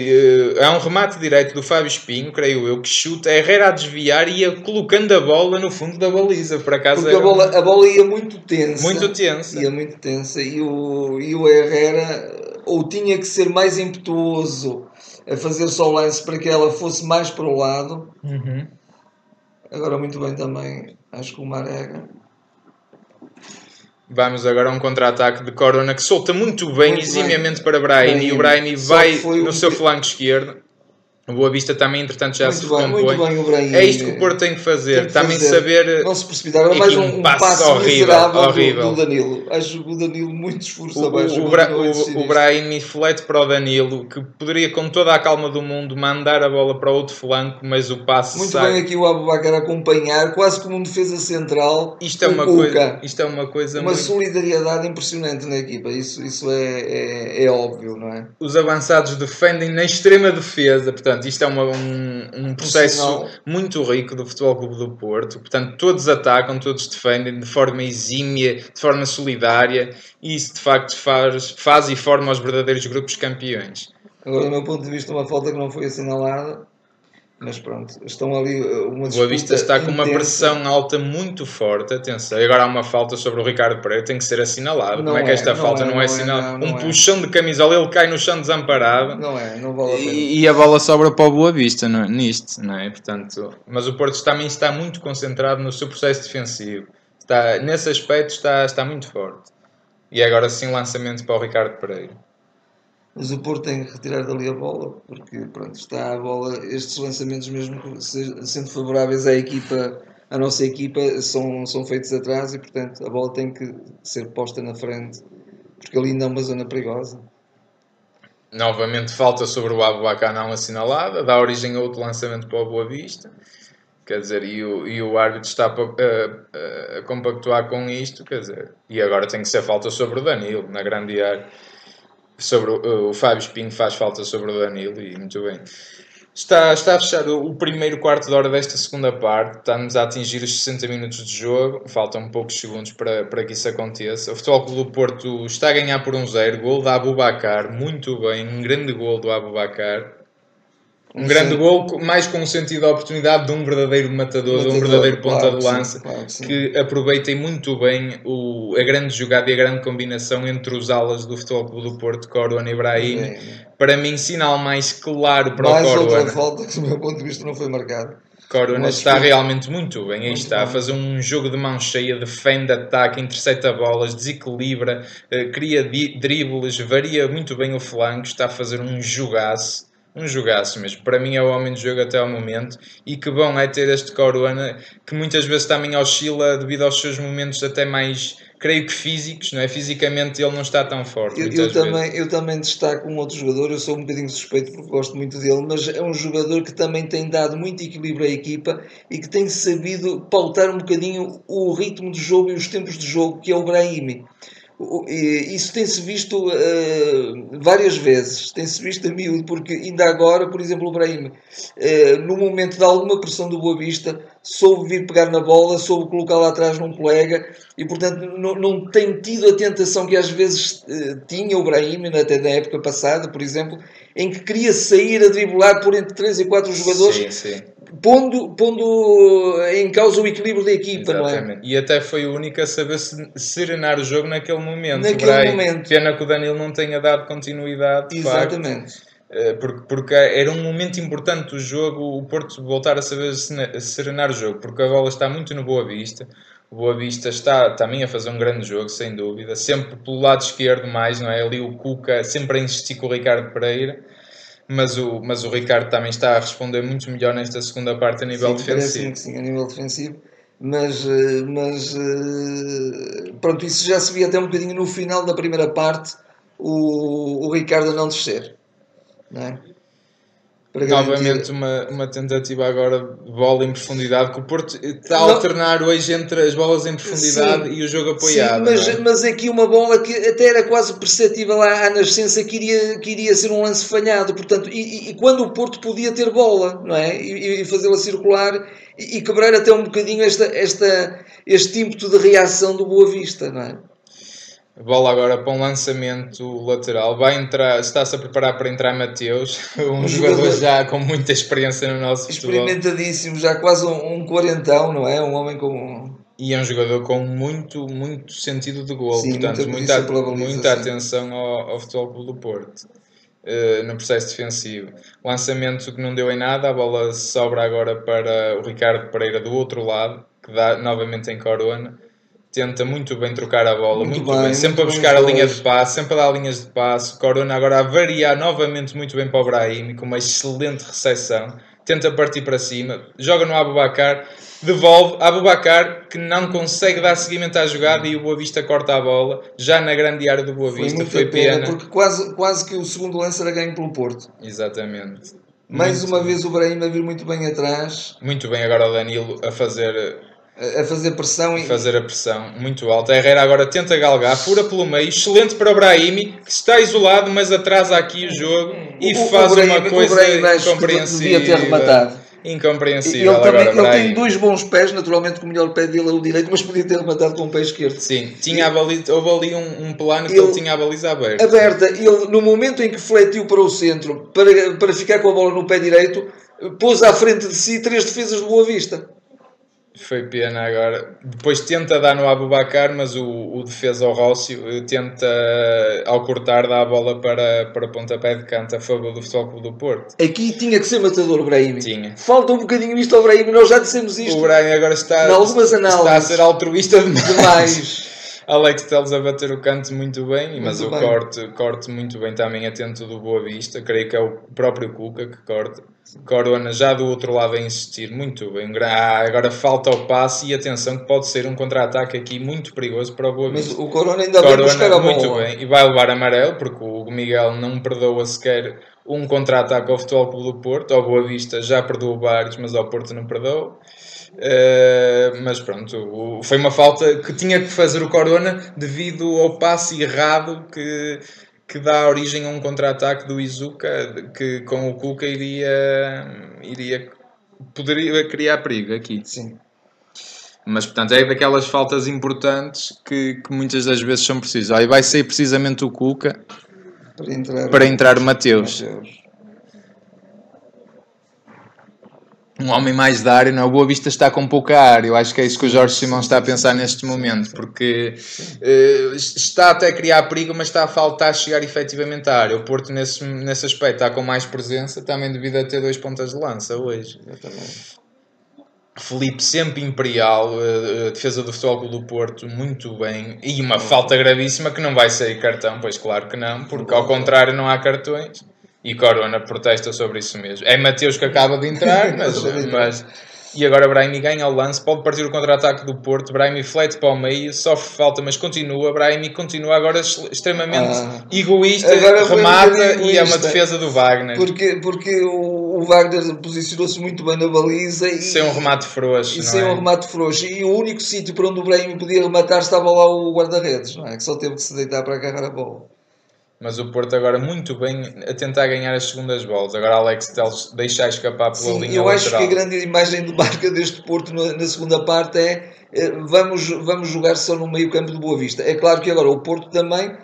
Uh, há um remate direto do Fábio Espinho, creio eu, que chuta Herrera a desviar e ia colocando a bola no fundo da baliza. Por acaso Porque era... a, bola, a bola ia muito tensa. Muito tensa. Ia muito tensa. E o, e o Herrera ou tinha que ser mais impetuoso a fazer só o lance para que ela fosse mais para o lado. Uhum. Agora muito bem também, acho que o Marega... Vamos agora a um contra-ataque de Corona que solta muito bem, muito eximiamente bem. para Brahim. E o Brahim vai no um... seu flanco esquerdo. O Boavista também, entretanto, já muito se bem, recompõe. Muito bem, o é isto que o Porto tem que fazer. Tem que também fazer. saber... Não se precipitar. Mais um, um passo, passo horrível, horrível. Do, do Danilo. Acho que o Danilo muito esforço o, abaixo. O, o, Bra- o, o Brahim flete para o Danilo, que poderia, com toda a calma do mundo, mandar a bola para outro flanco, mas o passo Muito sai. bem aqui o Abubacar a acompanhar, quase como um defesa central. Isto é uma coisa... Isto é uma coisa uma muito... solidariedade impressionante na equipa. Isso, isso é, é, é óbvio, não é? Os avançados defendem na extrema defesa, portanto, isto é uma, um, um processo muito rico do Futebol Clube do Porto. Portanto, todos atacam, todos defendem de forma exímia, de forma solidária, e isso de facto faz, faz e forma os verdadeiros grupos campeões. Agora, do meu ponto de vista, uma falta que não foi assinalada, mas pronto, estão ali uma disputa. O Boavista está com intensa. Uma pressão alta muito forte, atenção. Agora há uma falta sobre o Ricardo Pereira, tem que ser assinalada. Como é que esta não falta é, não é, é assinalada? Um puxão de camisola, ele cai no chão desamparado. Não é, não vale a pena. E, e a bola sobra para o Boavista não, nisto, não é? Portanto, mas o Porto também está muito concentrado no seu processo defensivo. Está, nesse aspecto está, está muito forte. E agora sim, lançamento para o Ricardo Pereira. Mas o Porto tem que retirar dali a bola, porque pronto, está a bola, estes lançamentos mesmo sendo favoráveis à equipa, à nossa equipa, são, são feitos atrás e portanto a bola tem que ser posta na frente, porque ali ainda é uma zona perigosa. Novamente falta sobre o Abubacar não assinalada, dá origem a outro lançamento para o Boavista. Quer dizer, e o, e o árbitro está a, a, a compactuar com isto, quer dizer, e agora tem que ser falta sobre o Danilo, na grande área. Sobre o, o Fábio Espinho faz falta sobre o Danilo e muito bem. Está, está a fechar o primeiro quarto de hora desta segunda parte. Estamos a atingir os sessenta minutos de jogo. Faltam poucos segundos para, para que isso aconteça. O Futebol Clube do Porto está a ganhar por um zero. Gol da Abubacar. Muito bem. Um grande gol do Abubacar. Um sim. grande gol, mais com o sentido da oportunidade de um verdadeiro matador, matador de um verdadeiro claro, ponta de lança, claro, que aproveitem muito bem o, a grande jogada e a grande combinação entre os alas do Futebol Clube do Porto, Corona e Brahim. É, é. Para mim, sinal mais claro para mais o Corona. Mais outra falta que, do meu ponto de vista, não foi marcado. Corona Mas está foi... realmente muito bem, muito aí está, a fazer um jogo de mão cheia, defende, ataca, intercepta bolas, desequilibra, cria dribles, varia muito bem o flanco, está a fazer um jogaço. Um jogaço mesmo. Para mim é o homem de jogo até ao momento. E que bom é ter este Corona, que muitas vezes também oscila devido aos seus momentos até mais, creio que físicos, não é? Fisicamente ele não está tão forte. Eu, eu, também, eu também destaco um outro jogador, eu sou um bocadinho suspeito porque gosto muito dele, mas é um jogador que também tem dado muito equilíbrio à equipa e que tem sabido pautar um bocadinho o ritmo de jogo e os tempos de jogo, que é o Brahim. Isso tem-se visto uh, várias vezes, tem-se visto a miúdo, porque ainda agora, por exemplo, o Brahim, uh, no momento de alguma pressão do Boavista, soube vir pegar na bola, soube colocá-la atrás num colega e, portanto, não, não tem tido a tentação que às vezes uh, tinha o Brahim, até na época passada, por exemplo, em que queria sair a driblar por entre três e quatro jogadores. Sim, sim. pondo, pondo em causa o equilíbrio da equipa, exatamente, não é? E até foi o único a saber serenar o jogo naquele momento. Naquele Bray. momento. Pena que o Danilo não tenha dado continuidade. Exatamente. Facto. Porque era um momento importante do jogo, o Porto voltar a saber serenar o jogo, porque a bola está muito no Boavista. O Boavista está também a fazer um grande jogo, sem dúvida, sempre pelo lado esquerdo mais, não é? Ali o Cuca sempre a insistir com o Ricardo Pereira, mas o, mas o Ricardo também está a responder muito melhor nesta segunda parte a nível sim, defensivo. Sim, a nível defensivo. Mas, mas pronto, isso já se via até um bocadinho no final da primeira parte, o, o Ricardo a não descer. Não é? Novamente uma, uma tentativa agora de bola em profundidade, que o Porto está a não. alternar hoje entre as bolas em profundidade sim, e o jogo apoiado. Sim, mas, é? mas aqui uma bola que até era quase perceptível à, à nascença que iria, que iria ser um lance falhado, portanto, e, e quando o Porto podia ter bola, não é? E, e fazê-la circular e, e quebrar até um bocadinho esta, esta, este ímpeto de reação do Boavista, não é? Bola agora para um lançamento lateral. Vai entrar, está-se a preparar para entrar Mateus, um, um jogador, jogador já com muita experiência no nosso futebol. Experimentadíssimo, já quase um, um quarentão, não é? Um homem com... E é um jogador com muito, muito sentido de golo. Sim, portanto, muita, muita, muita atenção ao, ao Futebol Clube do Porto, uh, no processo defensivo. Lançamento que não deu em nada, a bola sobra agora para o Ricardo Pereira do outro lado, que dá novamente em Corona. Tenta muito bem trocar a bola, muito, muito bem, bem, sempre muito a buscar a linha gols. de passe, sempre a dar linhas de passe. Corona agora a variar novamente muito bem para o Brahim, com uma excelente recepção. Tenta partir para cima, joga no Abubacar, devolve a Abubacar, que não consegue dar seguimento à jogada e o Boavista corta a bola, já na grande área do Boavista. Foi, foi pena, pena. Porque quase, quase que o segundo lance era ganho pelo Porto. Exatamente. Mais muito uma bem. vez o Brahim a vir muito bem atrás. Muito bem agora o Danilo a fazer... A fazer pressão e... fazer a pressão, muito alta. A Herrera agora tenta galgar, fura pelo meio, excelente para o Brahimi, que está isolado, mas atrasa aqui o jogo e o, faz o Brahimi, uma coisa incompreensível. Devia ter rematado. Incompreensível. Ele, também, agora, ele tem dois bons pés, naturalmente que o melhor pé dele é o direito, mas podia ter rematado com o pé esquerdo. Sim, tinha e, a baliza, houve ali um, um plano que ele, ele tinha a baliza aberta. Aberta, ele no momento em que fletiu para o centro, para, para ficar com a bola no pé direito, pôs à frente de si três defesas do Boavista. Foi pena agora. Depois tenta dar no Abubacar, mas o, o defesa ao Rócio tenta, ao cortar, dar a bola para, para pontapé de canto a favor do Futebol Clube do Porto. Aqui tinha que ser matador o Brahim. Tinha. Falta um bocadinho isto ao Brahim, nós já dissemos isto. O Brahim agora está, está a ser altruísta demais. demais. Alex Telles a bater o canto muito bem, mas muito o bem. corte corte muito bem também atento do Boavista. Creio que é o próprio Cuca que corta. Corona já do outro lado a insistir, muito bem. Ah, agora falta o passe e atenção que pode ser um contra-ataque aqui muito perigoso para o Boavista. Mas o Corona ainda vai buscar a bola. Muito bem, e vai levar amarelo, porque o Miguel não perdoa sequer um contra-ataque ao Futebol Clube do Porto. Ao Boavista já perdoou vários, mas ao Porto não perdoa. Uh, mas pronto, foi uma falta que tinha que fazer o Corona devido ao passe errado que, que dá origem a um contra-ataque do Izuka, que com o Cuca iria, iria poderia criar perigo aqui. Sim. Mas portanto é daquelas faltas importantes que, que muitas das vezes são precisas. Aí vai sair precisamente o Cuca para entrar, para entrar Mateus. Mateus. Um homem mais da área, não é? O Boavista está com pouca área. Eu acho que é isso que o Jorge Simão está a pensar neste momento, porque uh, está até a criar perigo, mas está a faltar chegar efetivamente à área. O Porto, nesse, nesse aspecto, está com mais presença, também devido a ter dois pontas de lança hoje. Exatamente. Felipe sempre imperial, a defesa do Futebol Clube do Porto, muito bem. E uma falta gravíssima que não vai sair cartão, pois claro que não, porque ao contrário não há cartões. E Corona protesta sobre isso mesmo. É Mateus que acaba de entrar, mas... mas... E agora Brahimi ganha o lance, pode partir o contra-ataque do Porto. Brahimi flete para o meio, sofre falta, mas continua. Brahimi continua agora extremamente ah. egoísta, agora remata egoísta, e é uma defesa do Wagner. Porque, porque o, o Wagner posicionou-se muito bem na baliza. E, sem um remate frouxo. E sem é? um remate frouxo. E o único sítio para onde o Brahimi podia rematar estava lá o guarda-redes, não é? Que só teve que se deitar para agarrar a bola. Mas o Porto agora muito bem a tentar ganhar as segundas bolas. Agora Alex Telles deixa escapar pela Sim, linha eu lateral. Eu acho que a grande imagem de marca deste Porto na, na segunda parte é vamos, vamos jogar só no meio campo do Boavista. É claro que agora o Porto também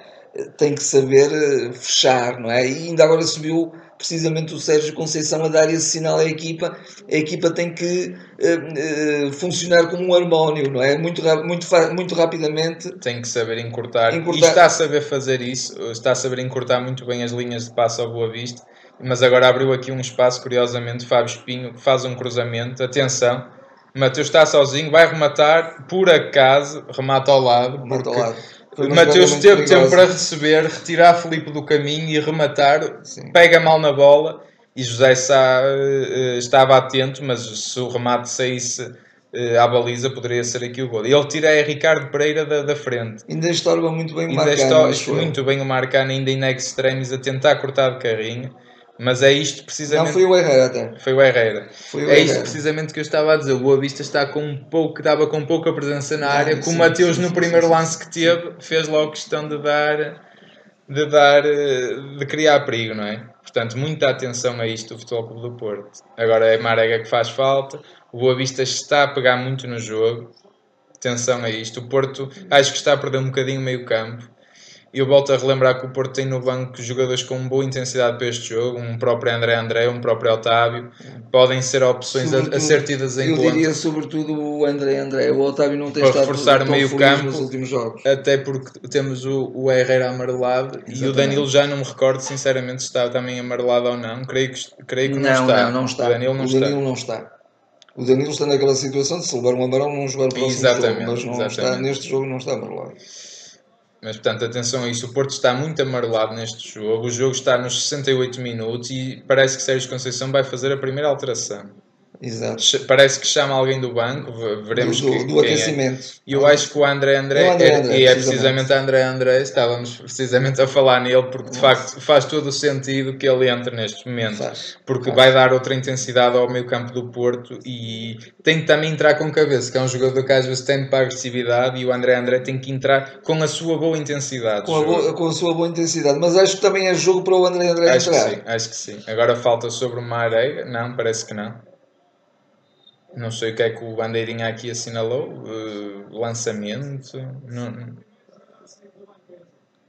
tem que saber fechar, não é? E ainda agora subiu... precisamente o Sérgio Conceição a dar esse sinal à equipa. A equipa tem que uh, uh, funcionar como um harmónio, não é? Muito, muito, muito rapidamente. Tem que saber encurtar. encurtar. E está a saber fazer isso. Está a saber encurtar muito bem as linhas de passo ao Boavista. Mas agora abriu aqui um espaço, curiosamente, Fábio Espinho faz um cruzamento, atenção, Mateus está sozinho, vai rematar, por acaso, remata ao lado, remata ao lado. Mateus teve tempo para receber, retirar Filipe do caminho e rematar, sim, pega mal na bola, e José Sá uh, estava atento, mas se o remate saísse uh, à baliza, poderia ser aqui o gol. Ele tira a Ricardo Pereira da, da frente. Ainda estorba muito bem o Marcano. Ainda muito bem o Marcano, ainda in extremis, a tentar cortar de carrinho. Mas é isto precisamente... Não, foi o Herrera até. Foi o Herrera. Foi o Herrera. É isto precisamente que eu estava a dizer. O Boavista está com um pouco, estava com pouca presença na área. Com o Mateus, no primeiro lance que teve, fez logo questão de dar... De dar... De criar perigo, não é? Portanto, muita atenção a isto do Futebol Clube do Porto. Agora é Marega que faz falta. O Boavista está a pegar muito no jogo. Atenção a isto. O Porto acho que está a perder um bocadinho o meio campo. Eu volto a relembrar que o Porto tem no banco jogadores com boa intensidade para este jogo, um próprio André André, um próprio Otávio, podem ser opções sobretudo, a ser tidas em eu conta. Eu diria sobretudo o André André, o Otávio não tem para estado reforçar tão meio campo, nos últimos jogos. Até porque temos o, o Herrera amarelado. Exatamente. E o Danilo já não me recordo sinceramente se está também amarelado ou não, creio que, creio que não, não está. Não, não está, o Danilo não, o Danilo está. não está. O Danilo está naquela situação de se levar um amarelo não jogar o próximo exatamente, jogo, mas não exatamente. Está, neste jogo não está amarelado. Mas, portanto, atenção a isso. O Porto está muito amarelado neste jogo. O jogo está nos sessenta e oito minutos e parece que Sérgio Conceição vai fazer a primeira alteração. Exato. Parece que chama alguém do banco. Veremos do, que, do quem aquecimento. É. E eu acho que o André André, o André, é, André é, é precisamente André André. Estávamos precisamente a falar nele porque, de Nossa. facto, faz todo o sentido que ele entre neste momento. Faz. Porque faz. vai dar outra intensidade ao meio campo do Porto e tem que também entrar com cabeça, que é um jogador que às vezes tende para a agressividade e o André André tem que entrar com a sua boa intensidade. Com a, boa, com a sua boa intensidade. Mas acho que também é jogo para o André André acho entrar. Que sim, acho que sim. Agora falta sobre uma areia. Não, parece que não. Não sei o que é que o Bandeirinha aqui assinalou. Uh, lançamento. Não,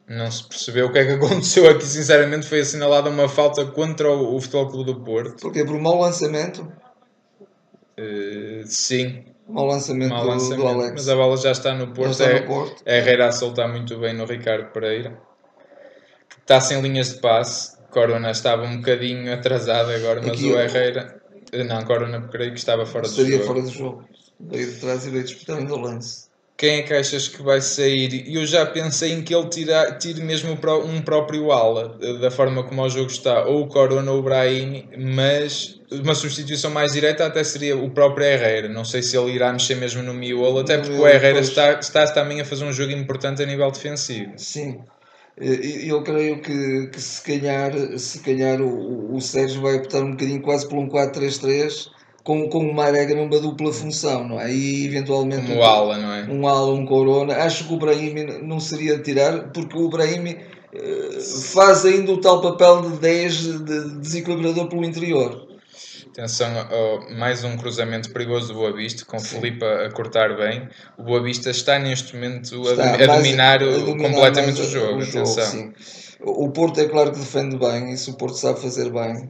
não se percebeu o que é que aconteceu aqui. Sinceramente, foi assinalada uma falta contra o, o Futebol Clube do Porto. Porque por mau lançamento? Uh, sim. Mau lançamento, mau lançamento do, do Alex. Mas a bola já está no Porto. Está é, no Porto. É Herrera a soltar muito bem no Ricardo Pereira. Está sem linhas de passe. Corona estava um bocadinho atrasado agora, mas aqui o Herrera... Não, Corona, creio que estava fora do jogo. Estaria fora do jogo. Veio de trás e veio disputando o lance. Quem é que achas que vai sair? Eu já pensei em que ele tira, tire mesmo um próprio ala, da forma como o jogo está. Ou o Corona ou o Brahim, mas uma substituição mais direta até seria o próprio Herrera. Não sei se ele irá mexer mesmo no miolo, até porque o Herrera está, está também a fazer um jogo importante a nível defensivo. Sim. Eu creio que, que se calhar, se calhar o, o Sérgio vai optar um bocadinho quase por um quatro três três com, com o Marega numa dupla função, não é? E eventualmente um, um ala, não é? Um ala, um Corona. Acho que o Brahim não seria de tirar, porque o Brahim eh, faz ainda o tal papel de dez, de desequilibrador pelo interior. Atenção, oh, mais um cruzamento perigoso do Boavista, com o Filipe a, a cortar bem. O Boavista está neste momento está, a, a, dominar o, a dominar completamente o jogo. O, jogo atenção. O Porto é claro que defende bem, isso o Porto sabe fazer bem.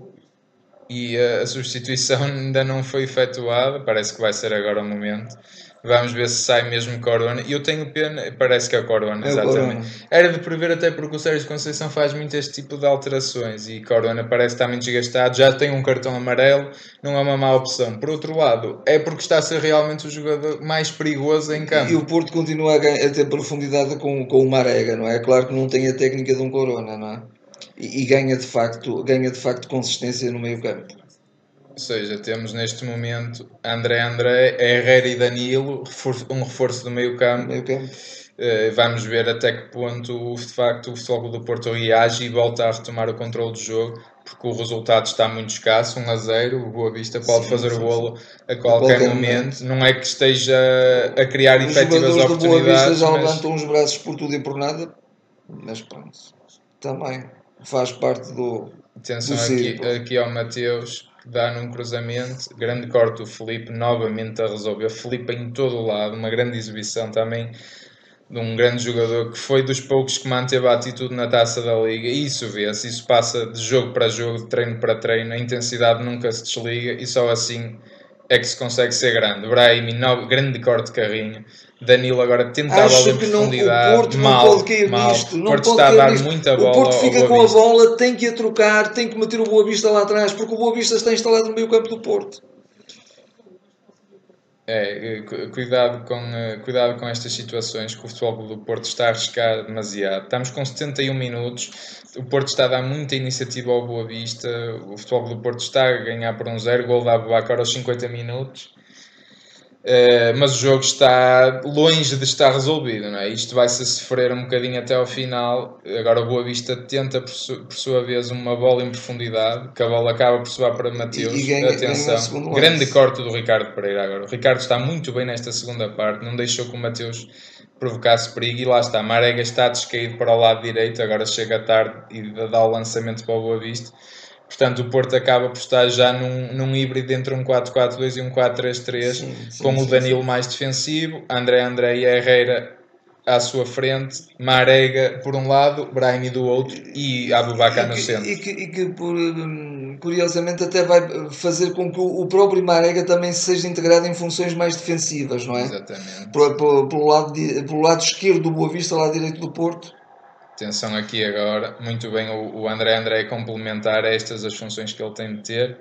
E a, a substituição ainda não foi efetuada, parece que vai ser agora o momento. Vamos ver se sai mesmo Corona. E eu tenho pena, parece que é Corona, é exatamente. Corona. Era de prever até porque o Sérgio Conceição faz muito este tipo de alterações e Corona parece estar muito desgastado, já tem um cartão amarelo, não é uma má opção. Por outro lado, é porque está a ser realmente o jogador mais perigoso em campo. E o Porto continua a, ganhar, a ter profundidade com, com o Marega, não é? Claro que não tem a técnica de um Corona, não é? E, e ganha, de facto, ganha de facto consistência no meio campo. Ou seja, temos neste momento André André, Herrera e Danilo, um reforço do meio campo. Meio campo. Vamos ver até que ponto de facto o Futebol Clube do Porto reage e volta a retomar o controle do jogo, porque o resultado está muito escasso, um a zero, o Boavista pode sim, fazer sim, o golo a qualquer, a qualquer momento. momento, não é que esteja a criar os efetivas oportunidades. Os jogadores do Boavista já mas... levantam os braços por tudo e por nada, mas pronto, também faz parte do... Atenção do aqui, aqui ao Mateus... Dá num cruzamento, grande corte do Filipe, novamente a resolver. Filipe em todo o lado, uma grande exibição também de um grande jogador que foi dos poucos que manteve a atitude na Taça da Liga, e isso vê-se, isso passa de jogo para jogo, de treino para treino, a intensidade nunca se desliga e só assim é que se consegue ser grande. Brahim, novo, grande corte de carrinho. Danilo agora tentava ali em profundidade. O Porto mal, não pode cair mal. Nisto. Não o Porto pode está cair a dar nisto. Muita bola. O Porto fica com a bola, tem que a trocar, tem que meter o Boavista lá atrás, porque o Boavista está instalado no meio campo do Porto. É, cuidado com, cuidado com estas situações, que o Futebol Clube do Porto está a arriscar demasiado. Estamos com setenta e um minutos, o Porto está a dar muita iniciativa ao Boavista, o Futebol Clube do Porto está a ganhar por um zero, gol da Abubacar aos cinquenta minutos, uh, mas o jogo está longe de estar resolvido, não é? Isto vai-se sofrer um bocadinho até ao final. Agora o Boavista tenta por, su- por sua vez uma bola em profundidade, que a bola acaba por soar para Mateus. E ganha, atenção, ganha grande corte do Ricardo Pereira agora. O Ricardo está muito bem nesta segunda parte, não deixou que o Mateus provocasse perigo, e lá está, Marega está descaído para o lado direito, agora chega tarde e dá o lançamento para o Boavista. Portanto, o Porto acaba por estar já num, num híbrido entre um quatro quatro dois e um quatro três três, com sim, o Danilo sim. mais defensivo, André André e Herrera à sua frente, Marega por um lado, Brahimi do outro e Abubacar no centro. E que, e que por, curiosamente até vai fazer com que o próprio Marega também seja integrado em funções mais defensivas, não é? Exatamente. Por, por, pelo, lado, pelo lado esquerdo do Boavista, lado direito do Porto. Atenção aqui agora, muito bem, o, o André André é complementar a estas as funções que ele tem de ter.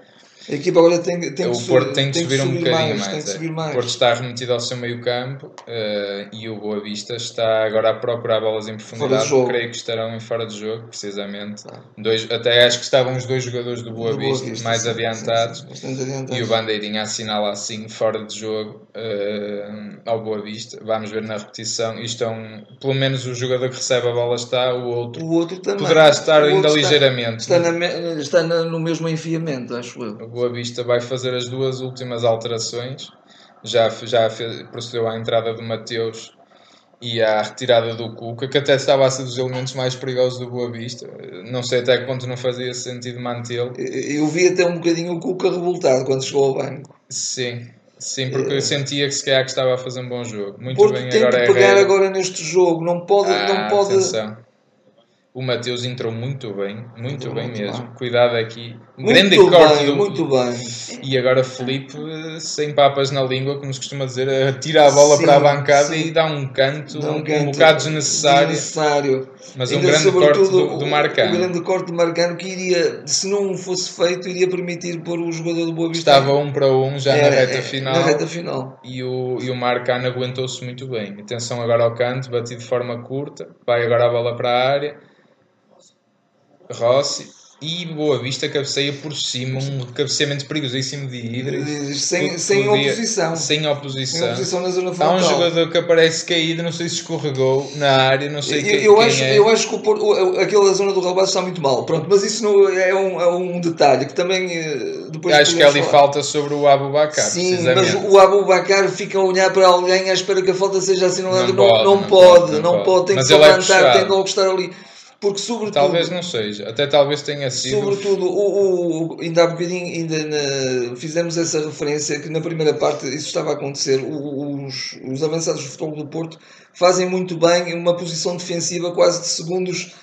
A equipa agora tem, tem o que, Porto tem que, tem subir, que subir um bocadinho mais. mais, tem que subir mais. É. O Porto está remetido ao seu meio campo uh, e o Boavista está agora a procurar bolas em profundidade. Creio que estarão em fora de jogo, precisamente. Ah. Dois, até acho que estavam os dois jogadores do Boavista, Boavista mais sim, adiantados. Sim, sim, sim, adiantados. E o Bandeirinha assinala assim, fora de jogo, uh, ao Boavista. Vamos ver na repetição. Isto é um, pelo menos o jogador que recebe a bola está, o outro, o outro também. Poderá estar ainda está, ligeiramente. Está, na, está no mesmo enfiamento, acho eu. O Boavista vai fazer as duas últimas alterações, já, já fez, procedeu à entrada do Mateus e à retirada do Cuca, que até estava a ser dos elementos mais perigosos do Boavista. Não sei até que ponto não fazia sentido mantê-lo. Eu vi até um bocadinho o Cuca revoltado quando chegou ao banco. Sim, sim, porque é. eu sentia que se calhar que estava a fazer um bom jogo. Muito Porto bem, tem agora que pegar Herrera. Agora neste jogo, não pode... Ah, não pode... Atenção. O Mateus entrou muito bem, muito entrou bem muito mesmo. Bem. Cuidado aqui. Muito grande bem, corte do... muito bem. E agora Filipe, sem papas na língua, como se costuma dizer, atira a bola sim, para a bancada sim. e dá um canto, dá um, canto um bocado desnecessário. desnecessário. Mas ainda um grande corte do, do Marcano. Um grande corte do Marcano que iria, se não fosse feito, iria permitir pôr o jogador do Boavista. Estava um para um já é, na, reta é, final, na reta final. E o, e o Marcano aguentou-se muito bem. Atenção agora ao canto, batido de forma curta. Vai agora a bola para a área. Rossi e Boavista cabeceia por cima, um cabeceamento perigosíssimo de Idris sem, sem oposição sem oposição, sem oposição na zona frontal. Há um jogador que aparece caído, não sei se escorregou na área, não sei eu, quem, eu quem acho, é eu acho que o Porto, aquela zona do Rabaço está muito mal, pronto, mas isso não, é, um, é um detalhe que também depois acho que ali falar. Falta sobre o Abubacar. Sim, mas o Abubacar fica a olhar para alguém à espera que a falta seja assinalada, não, não, pode, não, não pode, pode não pode, pode. Tem mas que se levantar, é tem que estar ali. Porque sobretudo... Talvez não seja, até talvez tenha sido... Sobretudo, o, o, ainda há bocadinho ainda na, fizemos essa referência que na primeira parte isso estava a acontecer. O, os, os avançados do Futebol do Porto fazem muito bem uma posição defensiva quase de segundos,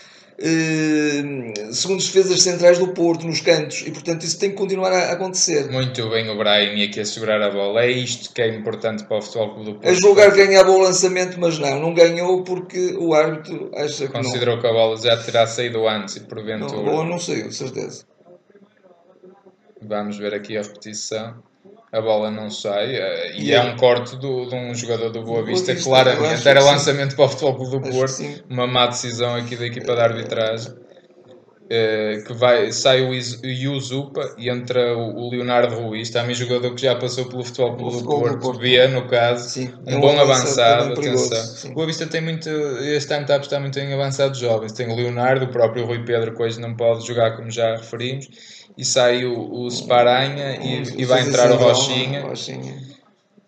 eh, segundos defesas centrais do Porto, nos cantos. E, portanto, isso tem que continuar a acontecer. Muito bem o Brahim aqui a segurar a bola. É isto que é importante para o Futebol Clube do Porto. A julgar ganhava o lançamento, mas não. Não ganhou porque o árbitro acha que considerou não. Considerou que a bola já terá saído antes e porventura... Não, a bola não saiu, certeza. Vamos ver aqui a repetição. A bola não sai e, e é um corte do, de um jogador do Boavista, Boavista claramente. Era lançamento sim. para o Futebol Clube do Porto. Uma má decisão aqui da equipa de arbitragem. Uh, que vai, sai o Yuzupa e entra o, o Leonardo Ruiz, também jogador que já passou pelo Futebol Clube do Porto, Porto. B, no caso, sim, um, um bom avançado, perigoso, atenção. O Boavista tem muito, este time tap está muito em avançados jovens, tem o Leonardo, o próprio Rui Pedro, que hoje não pode jogar como já referimos, e sai o, o Sparanha um, e, um, e vai entrar o Rochinha. Rochinha.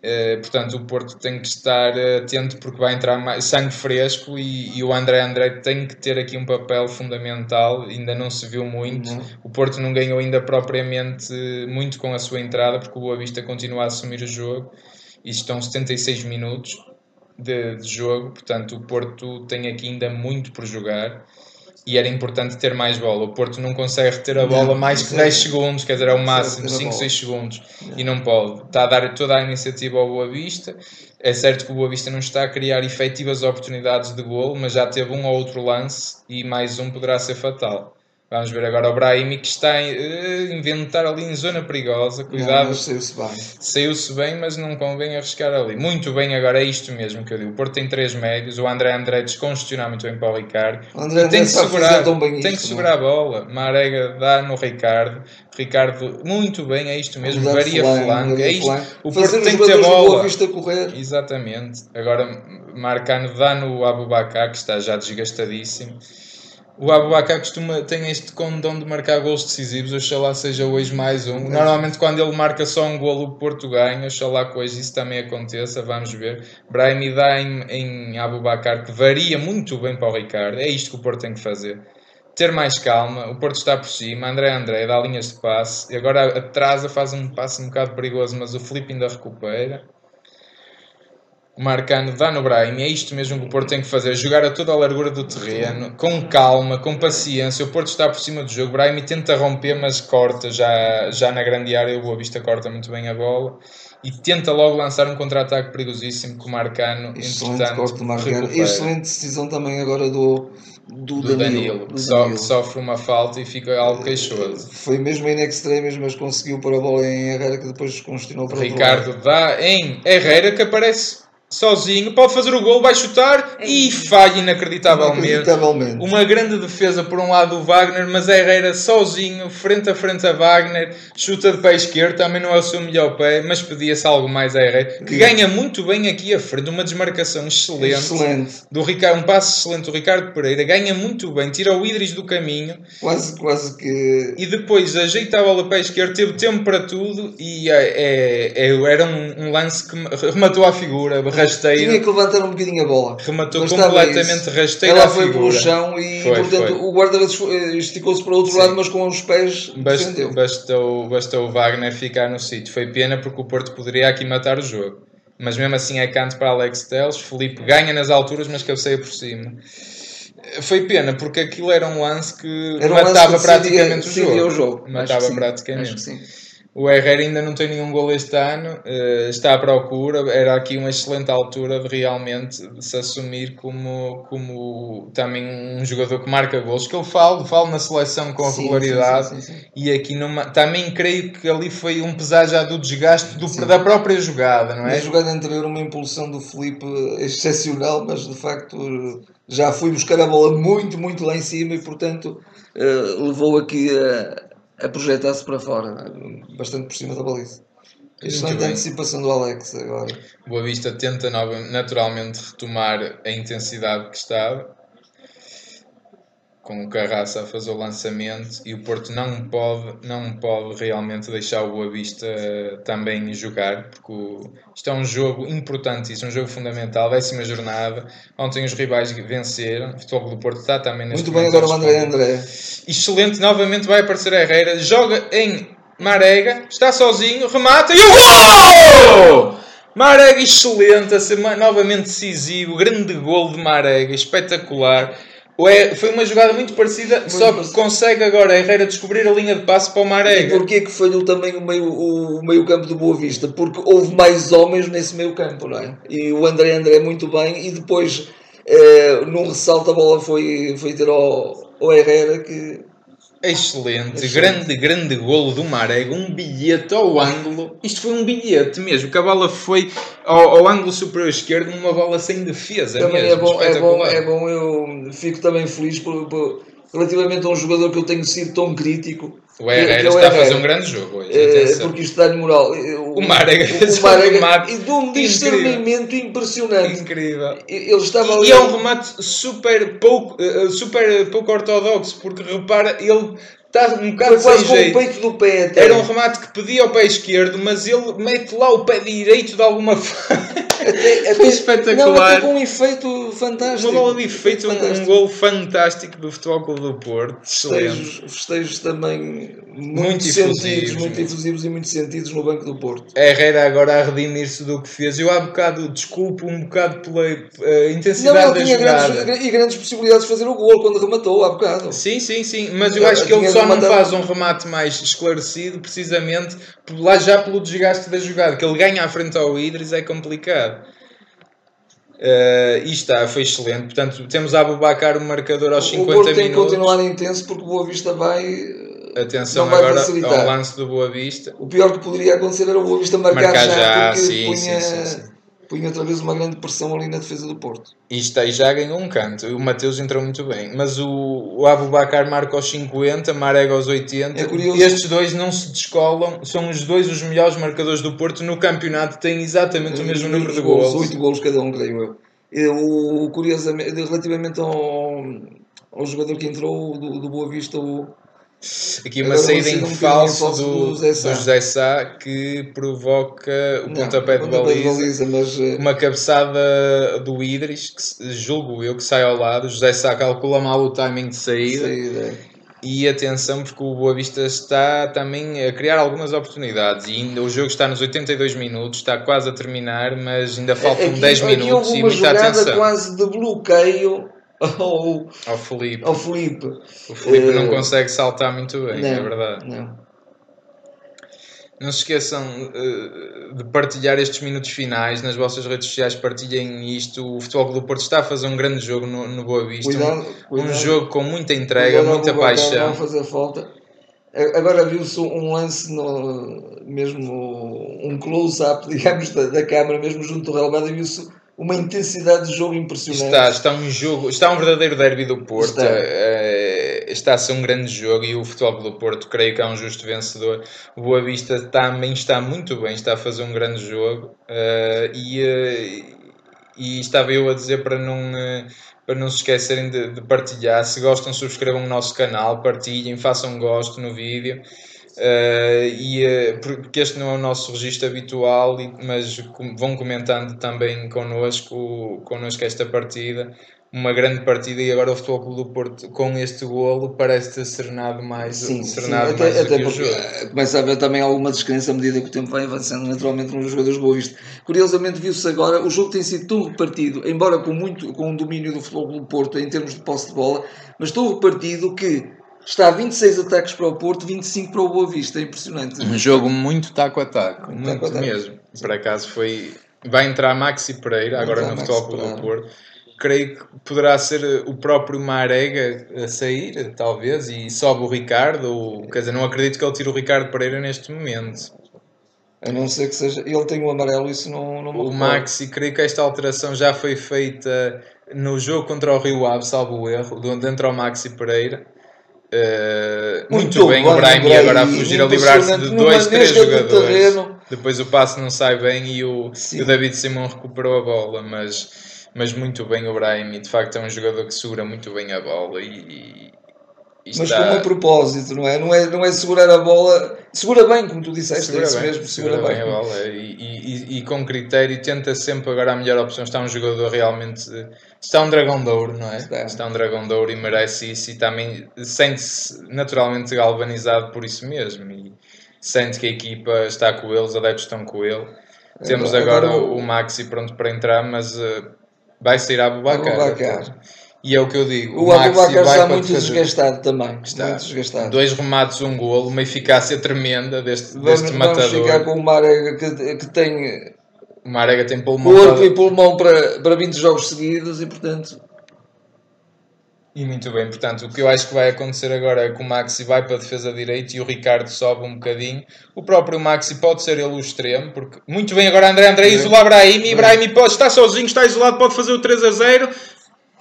Uh, portanto, o Porto tem que estar atento porque vai entrar mais, sangue fresco e, e o André André tem que ter aqui um papel fundamental. Ainda não se viu muito. Não. O Porto não ganhou ainda propriamente muito com a sua entrada porque o Boavista continua a assumir o jogo e estão setenta e seis minutos. de, de jogo, portanto o Porto tem aqui ainda muito por jogar e era importante ter mais bola. O Porto não consegue reter a bola não, mais que dez segundos, quer dizer, é o máximo cinco, seis segundos, não. E não pode. Está a dar toda a iniciativa ao Boavista. É certo que o Boavista não está a criar efetivas oportunidades de golo, mas já teve um ou outro lance e mais um poderá ser fatal. Vamos ver agora o Brahimi, que está a inventar ali em zona perigosa. Cuidado. Saiu-se bem. Saiu-se bem, mas não convém arriscar ali. Muito bem, agora é isto mesmo que eu digo. O Porto tem três médios. O André André descongestionar muito bem para o Ricardo. O André André está a fazer tão bem isto. Tem que segurar a bola. Marega dá no Ricardo. Ricardo, muito bem, é isto mesmo. Varia flanque. É isto. O Porto tem que ter bola. Exatamente. Agora Marcano dá no Abubakar, que está já desgastadíssimo. O Abubakar costuma, tem este condão de marcar golos decisivos, oxalá seja hoje mais um. Normalmente quando ele marca só um golo, o Porto ganha, oxalá que hoje isso também aconteça, vamos ver. Brahimi dá em, em Abubakar, que varia muito bem para o Ricardo, é isto que o Porto tem que fazer. Ter mais calma, o Porto está por cima, André André dá linhas de passe, agora atrasa, faz um passe um bocado perigoso, mas o Filipe ainda recupera. Marcano dá no Brahimi, é isto mesmo que o Porto tem que fazer, jogar a toda a largura do terreno, com calma, com paciência. O Porto está por cima do jogo, Brahimi tenta romper, mas corta já, já na grande área. O Boavista corta muito bem a bola e tenta logo lançar um contra-ataque perigosíssimo com o Marcano. Excelente corte do Marcano, excelente decisão também agora do, do, do Danilo, Danilo, do que Danilo. Sofre uma falta e fica algo queixoso. Foi mesmo in extremis, mas conseguiu pôr a bola em Herrera, que depois descongestionou para o Ricardo dá em Herrera, que aparece sozinho, pode fazer o gol, vai chutar e falha inacreditavelmente. inacreditavelmente. Uma grande defesa por um lado do Wagner, mas a Herrera sozinho, frente a frente a Wagner, chuta de pé esquerdo, também não é o seu melhor pé, mas pedia-se algo mais a Herrera, que ganha muito bem aqui à frente, uma desmarcação excelente, excelente. Do Ricardo, um passo excelente do Ricardo Pereira, ganha muito bem, tira o Idris do caminho. Quase, quase que... E depois ajeita a bola pé esquerdo, teve tempo para tudo e é, é, é, era um, um lance que rematou à figura, rasteiro. Tinha que levantar um bocadinho a bola. Rematou completamente rasteiro. Ela foi pelo chão e, foi, portanto, foi. O guarda-redes esticou-se para o outro Sim. lado, mas com os pés Bast, defendeu. Bastou, bastou o Wagner ficar no sítio. Foi pena, porque o Porto poderia aqui matar o jogo. Mas mesmo assim é canto para Alex Telles. Filipe ganha nas alturas, mas cabeceia por cima. Foi pena, porque aquilo era um lance que era um matava lance que praticamente decidia, o, jogo. o jogo. Matava Acho praticamente. Acho que sim. O Herrera ainda não tem nenhum golo este ano, está à procura, era aqui uma excelente altura de realmente se assumir como, como também um jogador que marca golos, que eu falo, falo na seleção com sim, regularidade, sim, sim, sim, sim. E aqui numa, também creio que ali foi um pesar já do desgaste do, da própria jogada, não é? Na jogada anterior uma impulsão do Filipe excepcional, mas de facto já fui buscar a bola muito, muito lá em cima e portanto uh, levou aqui a... Uh, a projetar-se para fora, bastante por cima da baliza. Excelente antecipação do Alex agora. Boa Vista tenta naturalmente retomar a intensidade que estava, com o Carraça a fazer o lançamento, e o Porto não pode, não pode realmente deixar o Boa Vista também jogar, porque o, isto é um jogo importantíssimo, um jogo fundamental, décima jornada. Ontem os rivais venceram, o Futebol Clube do Porto está também neste momento. Muito bem, agora o André André. Excelente, novamente vai aparecer a Herrera, joga em Marega, está sozinho, remata e o gol! Marega excelente, a ser novamente decisivo, grande gol de Marega, espetacular. É, foi uma jogada muito parecida, muito só que parecida. Consegue agora a Herrera descobrir a linha de passe para o Marega. E porquê que falhou também o meio, o meio campo do Boa Vista? Porque houve mais homens nesse meio campo, não é? E o André André muito bem, e depois eh, num ressalto a bola foi, foi ter ao, ao Herrera que... Excelente, grande, grande golo do Marega, um bilhete ao ângulo, isto foi um bilhete mesmo, que a bola foi ao, ao ângulo superior esquerdo, uma bola sem defesa também mesmo, é bom, é bom, é bom, eu fico também feliz por, por, relativamente a um jogador que eu tenho sido tão crítico. O Herrera está a fazer um grande jogo hoje, é, porque isto dá-lhe moral. O, o Marega e de um discernimento impressionante. Incrível. Ele estava ali. E é um remate super pouco, super pouco ortodoxo, porque repara, ele Está um bocado sem jeito. Com o peito do pé até. Era um remate que pedia ao pé esquerdo, mas ele mete lá o pé direito de alguma forma. Até, até, foi espetacular. Não, até com um efeito fantástico. Uma bola de efeito, um, um gol fantástico do Futebol Clube do Porto. Festejos, festejos também muito, muito sentidos, efusivos, muito efusivos e muito sentidos no Banco do Porto. É Herrera agora a redimir-se do que fez. Eu há bocado desculpo um bocado pela uh, intensidade não, da jogada. Grandes, e grandes possibilidades de fazer o gol quando rematou há bocado. Sim, sim, sim. Mas eu, eu acho que ele só não faz um remate mais esclarecido, precisamente lá já pelo desgaste da jogada, que ele ganha à frente ao Idris é complicado. Uh, e está, foi excelente. Portanto, temos a Abubacar o marcador aos cinquenta minutos. O Porto tem que continuar intenso porque o Boa Vista vai... Atenção vai agora facilitar. Ao lance do Boa Vista. O pior que poderia acontecer era o Boa Vista marcar, marcar já, já, porque sim, punha... Sim, sim, sim. Punha outra vez uma grande pressão ali na defesa do Porto. E está, já ganhou um canto. O Mateus entrou muito bem. Mas o, o Abubacar marca aos cinquenta, Marega aos oitenta. É curioso. Estes dois não se descolam. São os dois os melhores marcadores do Porto no campeonato. Têm exatamente o mesmo número de golos. oito golos cada um, creio eu. O, curiosamente, relativamente ao, ao jogador que entrou do, do Boa Vista... O, Aqui uma Agora saída em falso, um do, do José Sá. do José Sá que provoca o não, pontapé de baliza, mas... uma cabeçada do Idris, que julgo eu que sai ao lado. O José Sá calcula mal o timing de saída, saída. E atenção porque o Boa Vista está também a criar algumas oportunidades e ainda o jogo está nos oitenta e dois minutos, está quase a terminar, mas ainda faltam aqui, dez minutos e muita atenção. Quase de bloqueio Ao, ao Filipe. Ao Filipe. O Filipe uh, não consegue saltar muito bem, não, é verdade. Não. Não se esqueçam uh, de partilhar estes minutos finais nas vossas redes sociais, partilhem isto. O Futebol Clube do Porto está a fazer um grande jogo no, no Boa Vista. Cuidado, um, cuidado. Um jogo com muita entrega, cuidado, muita paixão. Não fazer falta. Agora viu-se um lance, no, mesmo um close-up, digamos, da, da câmara, mesmo junto ao relevado, e viu-se uma intensidade de jogo impressionante. Está, está um jogo, está um verdadeiro derby do Porto. Está. É, está a ser um grande jogo e o Futebol Clube do Porto creio que é um justo vencedor. O Boa Vista também está muito bem, está a fazer um grande jogo uh, e, uh, e estava eu a dizer para não... Uh, para não se esquecerem de, de partilhar. Se gostam, subscrevam o nosso canal, partilhem, façam gosto no vídeo, uh, e, uh, porque este não é o nosso registro habitual, e, mas com, vão comentando também connosco, connosco esta partida, uma grande partida, e agora o Futebol Clube do Porto com este golo parece ter serenado mais, sim, serenado sim, mais até, do até que o jogo. Começa a haver também alguma descrença à medida que o tempo vai avançando naturalmente nos jogadores do Boa Vista. Curiosamente viu-se agora, o jogo tem sido tão repartido, embora com, muito, com o domínio do Futebol Clube do Porto em termos de posse de bola, mas tão repartido que está a vinte e seis ataques para o Porto, vinte e cinco para o Boa Vista, é impressionante. Um jogo muito taco a taco, muito, muito taco mesmo. Taco. Por acaso foi... Vai entrar Maxi Pereira vai agora no Maxi Futebol Clube do Porto. Creio que poderá ser o próprio Marega a sair, talvez, e sobe o Ricardo. Ou, quer dizer, não acredito que ele tire o Ricardo Pereira neste momento. A não ser que seja... Ele tem o um amarelo, isso não... não o Maxi, creio que esta alteração já foi feita no jogo contra o Rio Ave, salvo o erro, onde entra o Maxi Pereira. Uh, muito, muito bem, bom, o Brahimi agora a fugir, a livrar-se de dois, três jogadores. Depois o passe não sai bem e o, o David Simão recuperou a bola, mas... Mas muito bem o Brahimi, de facto é um jogador que segura muito bem a bola e, e, e está... Mas como a propósito, não é? Não é, não é segurar a bola, segura bem, como tu disseste, segura é isso bem, mesmo, segura, segura bem, bem a bola e, e, e com critério tenta sempre agora a melhor opção, está um jogador realmente, está um dragão de ouro, não é? Está, está um dragão de ouro e merece isso e também sente-se naturalmente galvanizado por isso mesmo e sente que a equipa está com ele, os adeptos estão com ele. É, temos agora o, o Maxi pronto para entrar, mas... Uh, vai sair a Abubacar. Abubacar. E é o que eu digo. O Abubacar está muito desgastado também. Está. Muito desgastado. Dois remates, um golo. Uma eficácia tremenda deste, vamos, deste vamos matador. Vamos ficar com o Marega que, que tem... O Marega tem pulmão. Corpo para... e pulmão para, para vinte jogos seguidos e, portanto... E muito bem. Portanto, o que eu acho que vai acontecer agora é que o Maxi vai para a defesa direita e o Ricardo sobe um bocadinho. O próprio Maxi pode ser ele o extremo, porque... Muito bem, agora André André isola Brahimi. E Brahimi pode estar sozinho, está isolado, pode fazer o três a zero.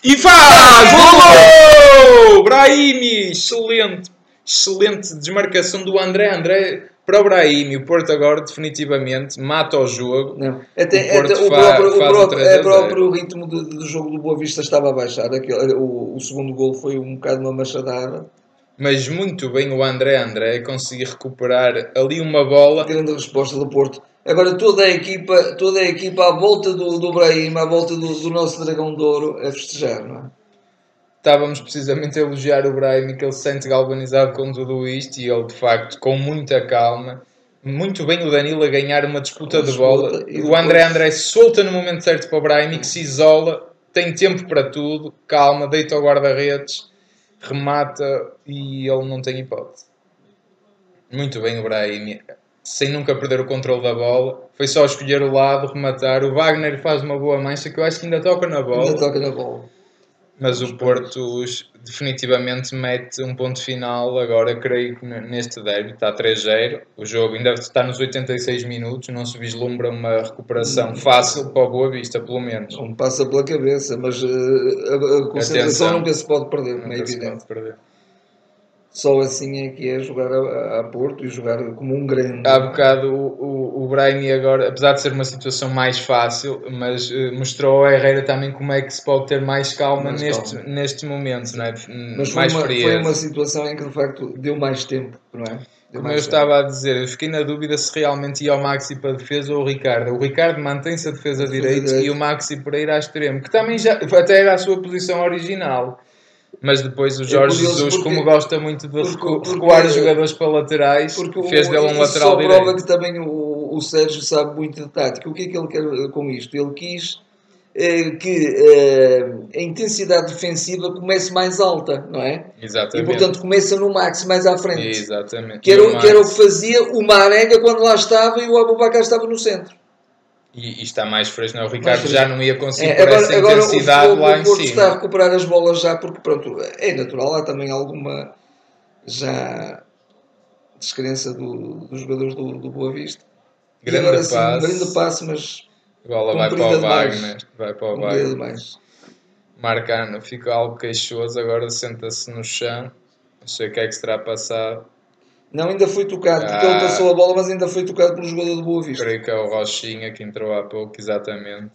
E faz! Gol! Brahimi! Excelente! Excelente desmarcação do André André para o Brahimi. O Porto agora, definitivamente, mata o jogo. Não. Até, o, Porto até, o próprio, faz, o próprio, faz o próprio ritmo do, do jogo do Boa Vista estava a baixar. Aquele, o, o segundo gol foi um bocado uma machadada. mas muito bem o André André conseguir recuperar ali uma bola. Grande resposta do Porto. Agora toda a equipa, toda a equipa à volta do, do Brahim, à volta do, do nosso Dragão de Ouro a festejar, não é? Estávamos precisamente a elogiar o Brahim, que ele se sente galvanizado com tudo isto, e ele de facto com muita calma. Muito bem o Danilo a ganhar uma disputa uma de disputa, bola. Depois... O André André solta no momento certo para o Brahim, que se isola, tem tempo para tudo, calma, deita ao guarda-redes, remata e ele não tem hipótese. Muito bem o Brahim, sem nunca perder o controle da bola, foi só escolher o lado, rematar. O Wagner faz uma boa mancha que eu acho que ainda toca na bola. Ainda toca na bola. Mas o Porto definitivamente mete um ponto final, agora creio que neste derby está três a zero, o jogo ainda está nos oitenta e seis minutos, não se vislumbra uma recuperação fácil para o Boavista, pelo menos. Não passa pela cabeça, mas a concentração Atenção. nunca se pode perder, não é evidente. Perder. Só assim é que é jogar a, a Porto e jogar como um grande. Há bocado o, o, o Brahim agora, apesar de ser uma situação mais fácil, mas uh, mostrou a Herrera também como é que se pode ter mais calma mais neste, calma. neste momento, não é? Mas foi, mais uma, foi uma situação em que de facto deu mais tempo, não é? Deu como eu tempo. estava a dizer, eu fiquei na dúvida se realmente ia o Maxi para a defesa ou o Ricardo. O Ricardo mantém-se a defesa direita e o Maxi para ir à extremo, que também já até era a sua posição original. Mas depois o Jorge é Jesus, porque, como gosta muito de porque, recuar porque, os jogadores para laterais, fez dele um lateral direito. Só prova que também o, o Sérgio sabe muito de tática. O que é que ele quer com isto? Ele quis eh, que eh, a intensidade defensiva comece mais alta, não é? Exatamente. E portanto começa no Maxi mais à frente. Exatamente. Que era o que era, fazia o Marega quando lá estava e o Abubakar estava no centro. E, e está mais fresco, não? O Ricardo já não ia conseguir é, agora, essa agora intensidade o, o, lá o em cima. Agora o Porto está a recuperar as bolas já, porque pronto, é natural, há também alguma já descrença do, dos jogadores do, do Boa Vista. Grande agora, passo. Assim, grande passo, mas a bola vai para o demais. Wagner. Vai para o Wagner. Demais. Marcano fica algo queixoso, agora senta-se no chão. Não sei o que é que será passado. Não, ainda foi tocado, porque ah, ele passou a bola, mas ainda foi tocado pelo jogador do Boa Vista. Creio que é o Rochinha que entrou há pouco, exatamente.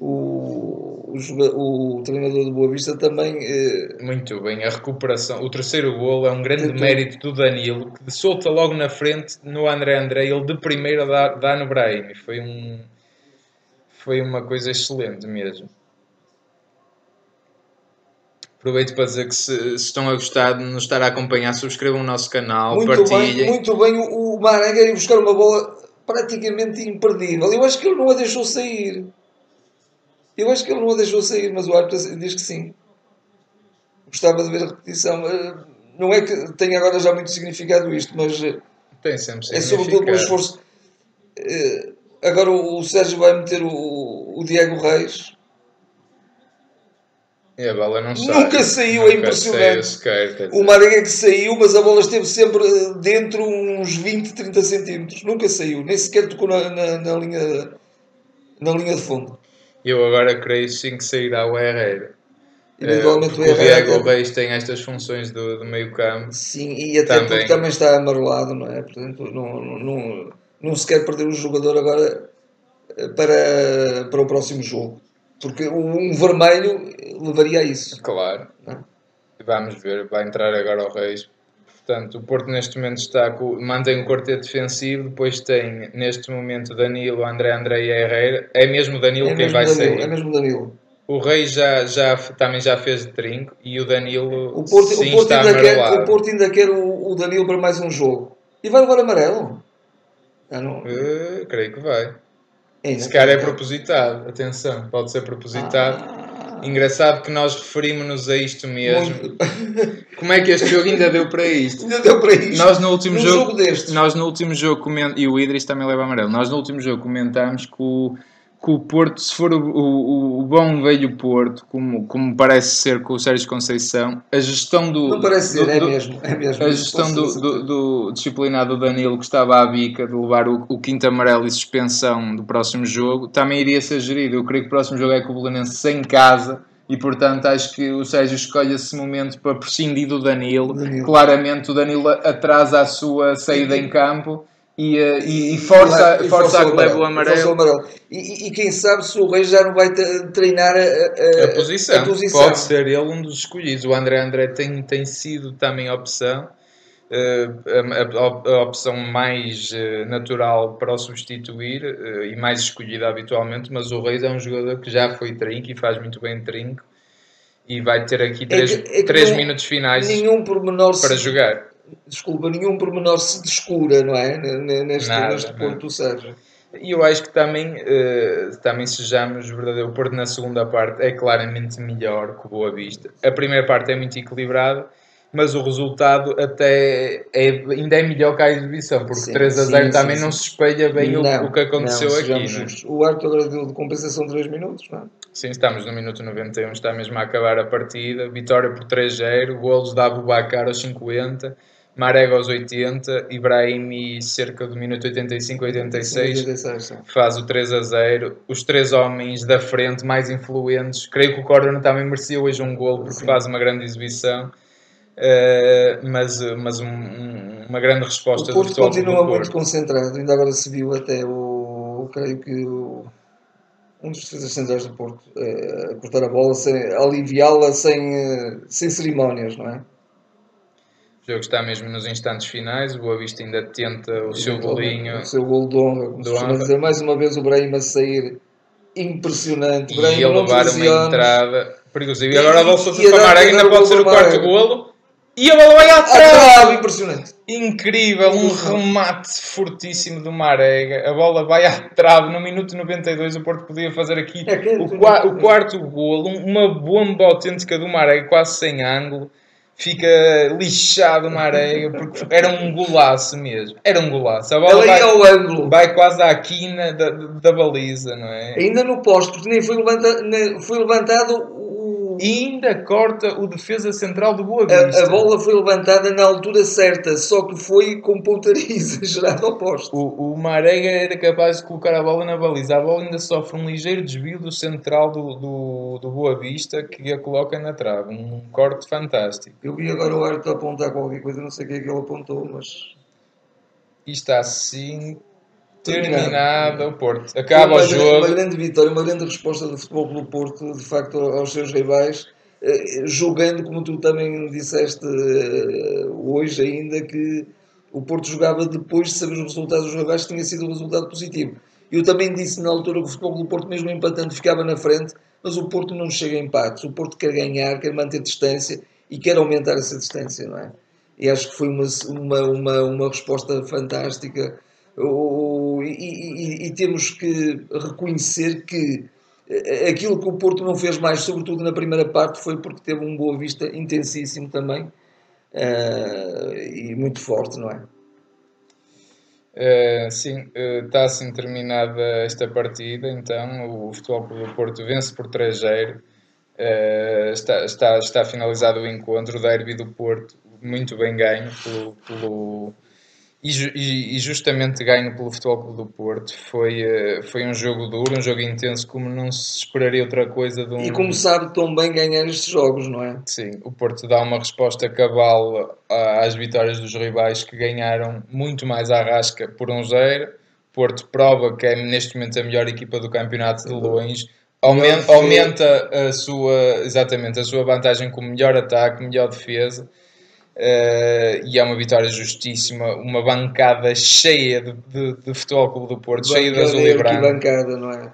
O, o, o treinador do Boa Vista também... Eh... Muito bem, a recuperação. O terceiro golo é um grande Tentou. mérito do Danilo, que solta logo na frente no André André, ele de primeira dá, dá no Brahim. Foi, um, foi uma coisa excelente mesmo. Aproveito para dizer que se, se estão a gostar de nos estar a acompanhar, subscrevam o nosso canal, muito partilhem. Bem, muito bem, o, o Maranga ia buscar uma bola praticamente imperdível. Eu acho que ele não a deixou sair. Eu acho que ele não a deixou sair, mas o árbitro diz que sim. Gostava de ver a repetição. Não é que tenha agora já muito significado isto, mas tem sempre é sobretudo pelo esforço. Agora o Sérgio vai meter o, o Diego Reis. E a bola não sai. Nunca saiu, Nunca é impressionante. Saiu, o Marega que saiu, mas a bola esteve sempre dentro uns vinte, trinta centímetros. Nunca saiu, nem sequer tocou na, na, na, linha, na linha de fundo. Eu agora creio sim que sairá o Herrera. Eventualmente uh, o Herrera. O Diego Reis tem estas funções do, do meio campo. Sim, e até também. porque também está amarelado, não é? Portanto, não, não, não, não se quer perder o jogador agora para, para o próximo jogo. Porque um vermelho levaria a isso. Claro. Não? Vamos ver, vai entrar agora o Reis. Portanto, o Porto neste momento está com, mantém o quarteto defensivo, depois tem neste momento Danilo, André André e Herrera. É mesmo Danilo é quem mesmo vai Danilo, sair. É mesmo Danilo. O Reis já, já, também já fez de trinco e o Danilo o Porto, sim, o Porto está ainda amarelado. Quer, o Porto ainda quer o, o Danilo para mais um jogo. E vai levar amarelo? Ah, não. Uh, creio que vai. Esse cara é propositado, atenção, pode ser propositado. Ah. Engraçado que nós referimos-nos a isto mesmo. Muito. Como é que este jogo ainda deu para isto? Ainda deu para isto. Nós no último no jogo, jogo nós no último jogo coment... e o Idris também leva amarelo. Nós no último jogo comentámos que o, que o Porto, se for o, o, o bom velho Porto, como, como parece ser com o Sérgio Conceição, a gestão do não parece do, ser, é, do, mesmo, é mesmo. A gestão do, do, do disciplinado Danilo, que estava à bica de levar o, o quinto amarelo e suspensão do próximo jogo, também iria ser gerido. Eu creio que o próximo jogo é com o Belenenses em casa e, portanto, acho que o Sérgio escolhe esse momento para prescindir do Danilo. Danilo. Claramente o Danilo atrasa a sua saída Sim. em campo. E, e, e força, e força, força a que leve o amarelo. amarelo. E, e quem sabe se o Rei já não vai treinar a, a, a, posição. a posição. Pode ser ele um dos escolhidos. O André André tem, tem sido também a opção, a, a, a opção mais natural para o substituir e mais escolhida habitualmente, mas o Reis é um jogador que já foi trinco e faz muito bem trinco e vai ter aqui três é é minutos finais para jogar. Desculpa, nenhum pormenor se descura, não é? Neste, Nada, neste ponto, ou seja... E eu acho que também, uh, também sejamos verdadeiros. O Porto na segunda parte é claramente melhor que o Boavista. A primeira parte é muito equilibrada, mas o resultado até é, ainda é melhor que a exibição, porque sim, três a zero sim, também sim, não sim. se espelha bem não, o que aconteceu não, aqui. Não é? O árbitro agradeceu de compensação de três minutos, não é? Sim, estamos no minuto noventa e um, está mesmo a acabar a partida. Vitória por três a zero, golos de Abubacar aos cinquenta. Marega aos oitenta, Ibrahim cerca do minuto oitenta e cinco, oitenta e seis, faz o três a zero. Os três homens da frente mais influentes, creio que o Córdoba também merecia hoje um golo porque Sim. faz uma grande exibição, uh, mas, mas um, um, uma grande resposta do Porto. O Porto continua muito concentrado, ainda agora se viu até o, creio que o, um dos defesas centrais do Porto uh, a cortar a bola, sem, a aliviá-la sem, uh, sem cerimónias, não é? O jogo está mesmo nos instantes finais, o Boavista ainda tenta o seu bolinho. O seu gol de honra. Mais uma vez o Brahim a sair impressionante. E Brahim a levar uma entrada perigosa. E agora a bola sobre para Marega, ainda pode ser o quarto golo. E a bola vai à trave. Impressionante. Incrível, um remate fortíssimo do Marega. A bola vai à trave. No minuto noventa e dois o Porto podia fazer aqui o quarto golo. Uma bomba autêntica do Marega, quase sem ângulo. Fica lixado uma areia, porque era um golaço mesmo. Era um golaço. A bola vai, ao ângulo. Vai quase à quina da, da baliza, não é? Ainda no posto, porque nem foi levantado, nem foi levantado o... E ainda corta o defesa central do Boavista. A, a bola foi levantada na altura certa, só que foi com pontaria exagerada ao posto. O, o Marega era capaz de colocar a bola na baliza. A bola ainda sofre um ligeiro desvio do central do, do, do Boavista, que a coloca na trave. Um corte fantástico. Eu vi agora o árbitro apontar qualquer coisa, não sei o que é que ele apontou, mas... E está assim... Terminado o Porto. Acaba uma, o jogo. Uma grande vitória, uma grande resposta do Futebol Clube do Porto, de facto, aos seus rivais, jogando, como tu também disseste hoje ainda, que o Porto jogava depois de saber os resultados dos rivais, que tinha sido um resultado positivo. Eu também disse na altura que o Futebol Clube do Porto, mesmo empatando, ficava na frente, mas o Porto não chega a empates. O Porto quer ganhar, quer manter distância e quer aumentar essa distância, não é? E acho que foi uma, uma, uma, uma resposta fantástica. O, e, e, e temos que reconhecer que aquilo que o Porto não fez mais, sobretudo na primeira parte, foi porque teve um Boavista intensíssimo também uh, e muito forte, não é? Uh, sim, uh, está assim terminada esta partida, então o Futebol Clube do Porto vence por três a zero, uh, está, está, está finalizado o encontro, o derby do Porto muito bem ganho pelo... pelo E, e justamente ganho pelo Futebol Clube do Porto. Foi, foi um jogo duro, um jogo intenso, como não se esperaria outra coisa de um... E como sabe tão bem ganhar estes jogos, não é? Sim, o Porto dá uma resposta cabal às vitórias dos rivais, que ganharam muito mais à rasca por um zero. Porto prova que é neste momento a melhor equipa do campeonato de longe, aumenta, aumenta a sua, exatamente, a sua vantagem com melhor ataque, melhor defesa. Uh, e é uma vitória justíssima, uma bancada cheia de, de, de Futebol Clube do Porto, bancada cheia de azul e branco. A bancada, não é?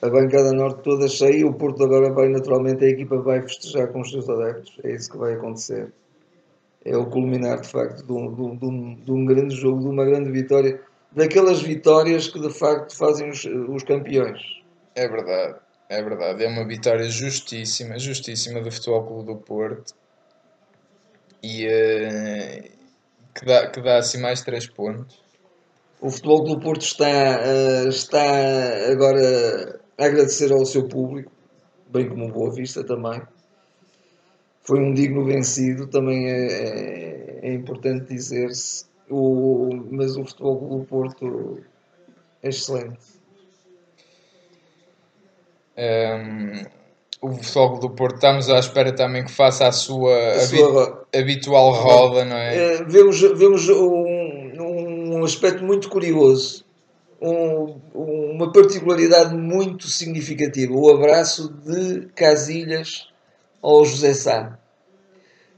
A bancada norte toda cheia. O Porto agora vai, naturalmente, a equipa vai festejar com os seus adeptos. É isso que vai acontecer. É o culminar, de facto, de um, de um, de um grande jogo, de uma grande vitória, daquelas vitórias que, de facto, fazem os, os campeões. É verdade, é verdade. É uma vitória justíssima, justíssima do Futebol Clube do Porto. E uh, que, dá, que dá assim mais três pontos. O Futebol Clube do Porto está, uh, está agora a agradecer ao seu público, bem como o Boavista também. Foi um digno vencido, também é, é, é importante dizer-se. O, mas o Futebol Clube do Porto é excelente. Um... O Futebol Clube do Porto, estamos à espera também que faça a sua, a sua habi- habitual roda, não é? Vemos, vemos um, um um aspecto muito curioso, um, uma particularidade muito significativa, o abraço de Casillas ao José Sá.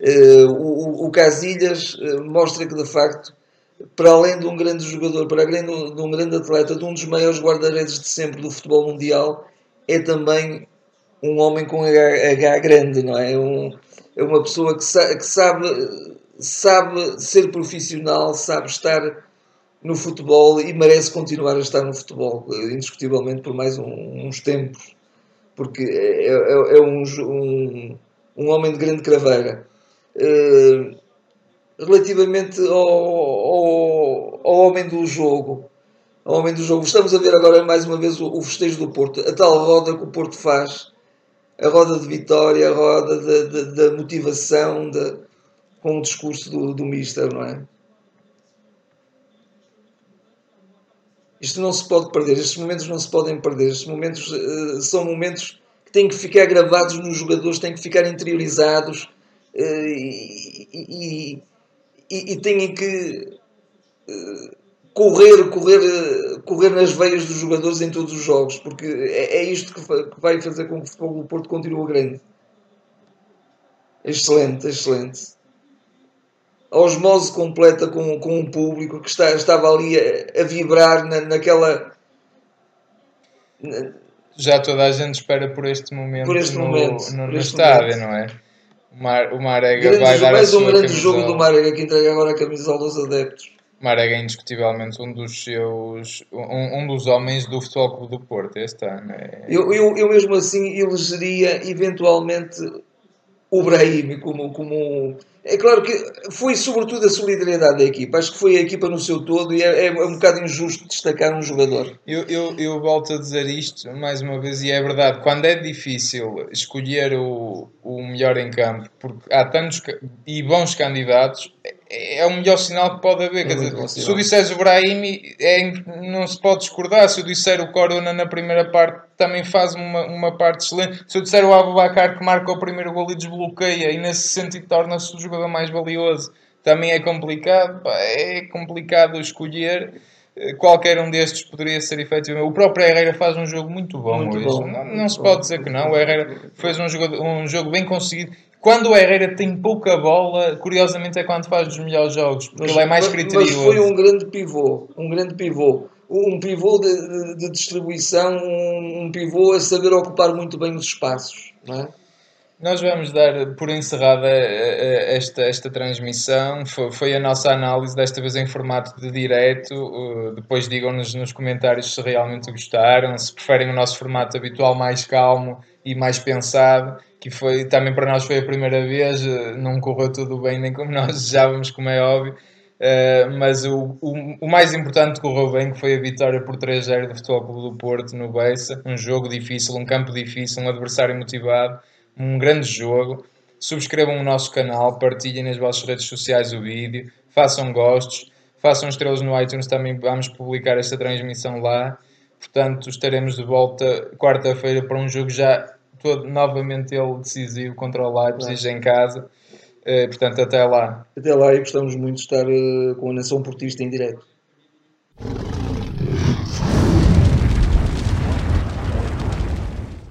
Uh, o, o Casillas mostra que, de facto, para além de um grande jogador, para além de um grande atleta, de um dos maiores guarda-redes de sempre do futebol mundial, é também um homem com H grande, não é? Um, é uma pessoa que, sa que sabe, sabe ser profissional, sabe estar no futebol e merece continuar a estar no futebol, indiscutivelmente, por mais um, uns tempos, porque é, é, é um, um, um homem de grande craveira. Uh, relativamente ao, ao, ao homem do jogo, ao homem do jogo, estamos a ver agora mais uma vez o, o festejo do Porto, a tal roda que o Porto faz, a roda de vitória, a roda da motivação, de, com o discurso do, do Mister, não é? Isto não se pode perder, estes momentos não se podem perder, estes momentos uh, são momentos que têm que ficar gravados nos jogadores, têm que ficar interiorizados, uh, e, e, e, e têm que uh, correr, correr, correr nas veias dos jogadores em todos os jogos, porque é, é isto que, fa que vai fazer com que o futebol do Porto continue grande. Excelente, excelente. A osmose completa com, com um público que está, estava ali a, a vibrar na, naquela... Na... Já toda a gente espera por este momento, por este no, momento, no, por no este estádio, momento. Não é? O, Mar, o Marega grande vai dar a sua um grande camisola. Jogo do Marega que entrega agora a camisola aos adeptos. Marega é indiscutivelmente um dos seus... Um, um dos homens do Futebol Clube do Porto este ano. É... Eu, eu, eu mesmo assim elegeria eventualmente o Brahim como... como... É claro que foi sobretudo a solidariedade da equipa. Acho que foi a equipa no seu todo e é, é um bocado injusto destacar um jogador. Eu, eu, eu volto a dizer isto mais uma vez e é verdade. Quando é difícil escolher o, o melhor em campo, porque há tantos e bons candidatos, é, é o melhor sinal que pode haver. É, quer dizer, se eu disseres o Brahimi, é, não se pode discordar. Se eu disser o Corona na primeira parte, também faz uma, uma parte excelente. Se eu disser o Abubacar que marca o primeiro gol e desbloqueia e nesse sentido torna-se o jogador mais valioso, também é complicado, pá, é complicado escolher. Qualquer um destes poderia ser efetivamente. O próprio Herrera faz um jogo muito bom, muito hoje. Bom, não, não se bom, pode dizer que não. O Herrera fez um jogo, um jogo bem conseguido. Quando o Herrera tem pouca bola, curiosamente é quando faz os melhores jogos, porque mas, ele é mais criterioso. Mas foi um grande pivô, um grande pivô, um pivô de, de, de distribuição, um, um pivô a saber ocupar muito bem os espaços, não é? Nós vamos dar por encerrada esta, esta transmissão. Foi a nossa análise, desta vez em formato de direto. Depois digam-nos nos comentários se realmente gostaram, se preferem o nosso formato habitual mais calmo e mais pensado, que foi, também para nós foi a primeira vez, não correu tudo bem nem como nós desejávamos, como é óbvio. Uh, mas o, o, o mais importante correu bem, que foi a vitória por três a zero do Futebol Clube do Porto no Bessa. Um jogo difícil, um campo difícil, um adversário motivado. Um grande jogo. Subscrevam o nosso canal, partilhem nas vossas redes sociais o vídeo, façam gostos, façam estrelas no iTunes, também vamos publicar esta transmissão lá. Portanto, estaremos de volta quarta-feira para um jogo já todo, novamente ele decisivo contra o Leipzig em casa. Uh, portanto, até lá. Até lá e gostamos muito de estar uh, com a Nação Portista em direto.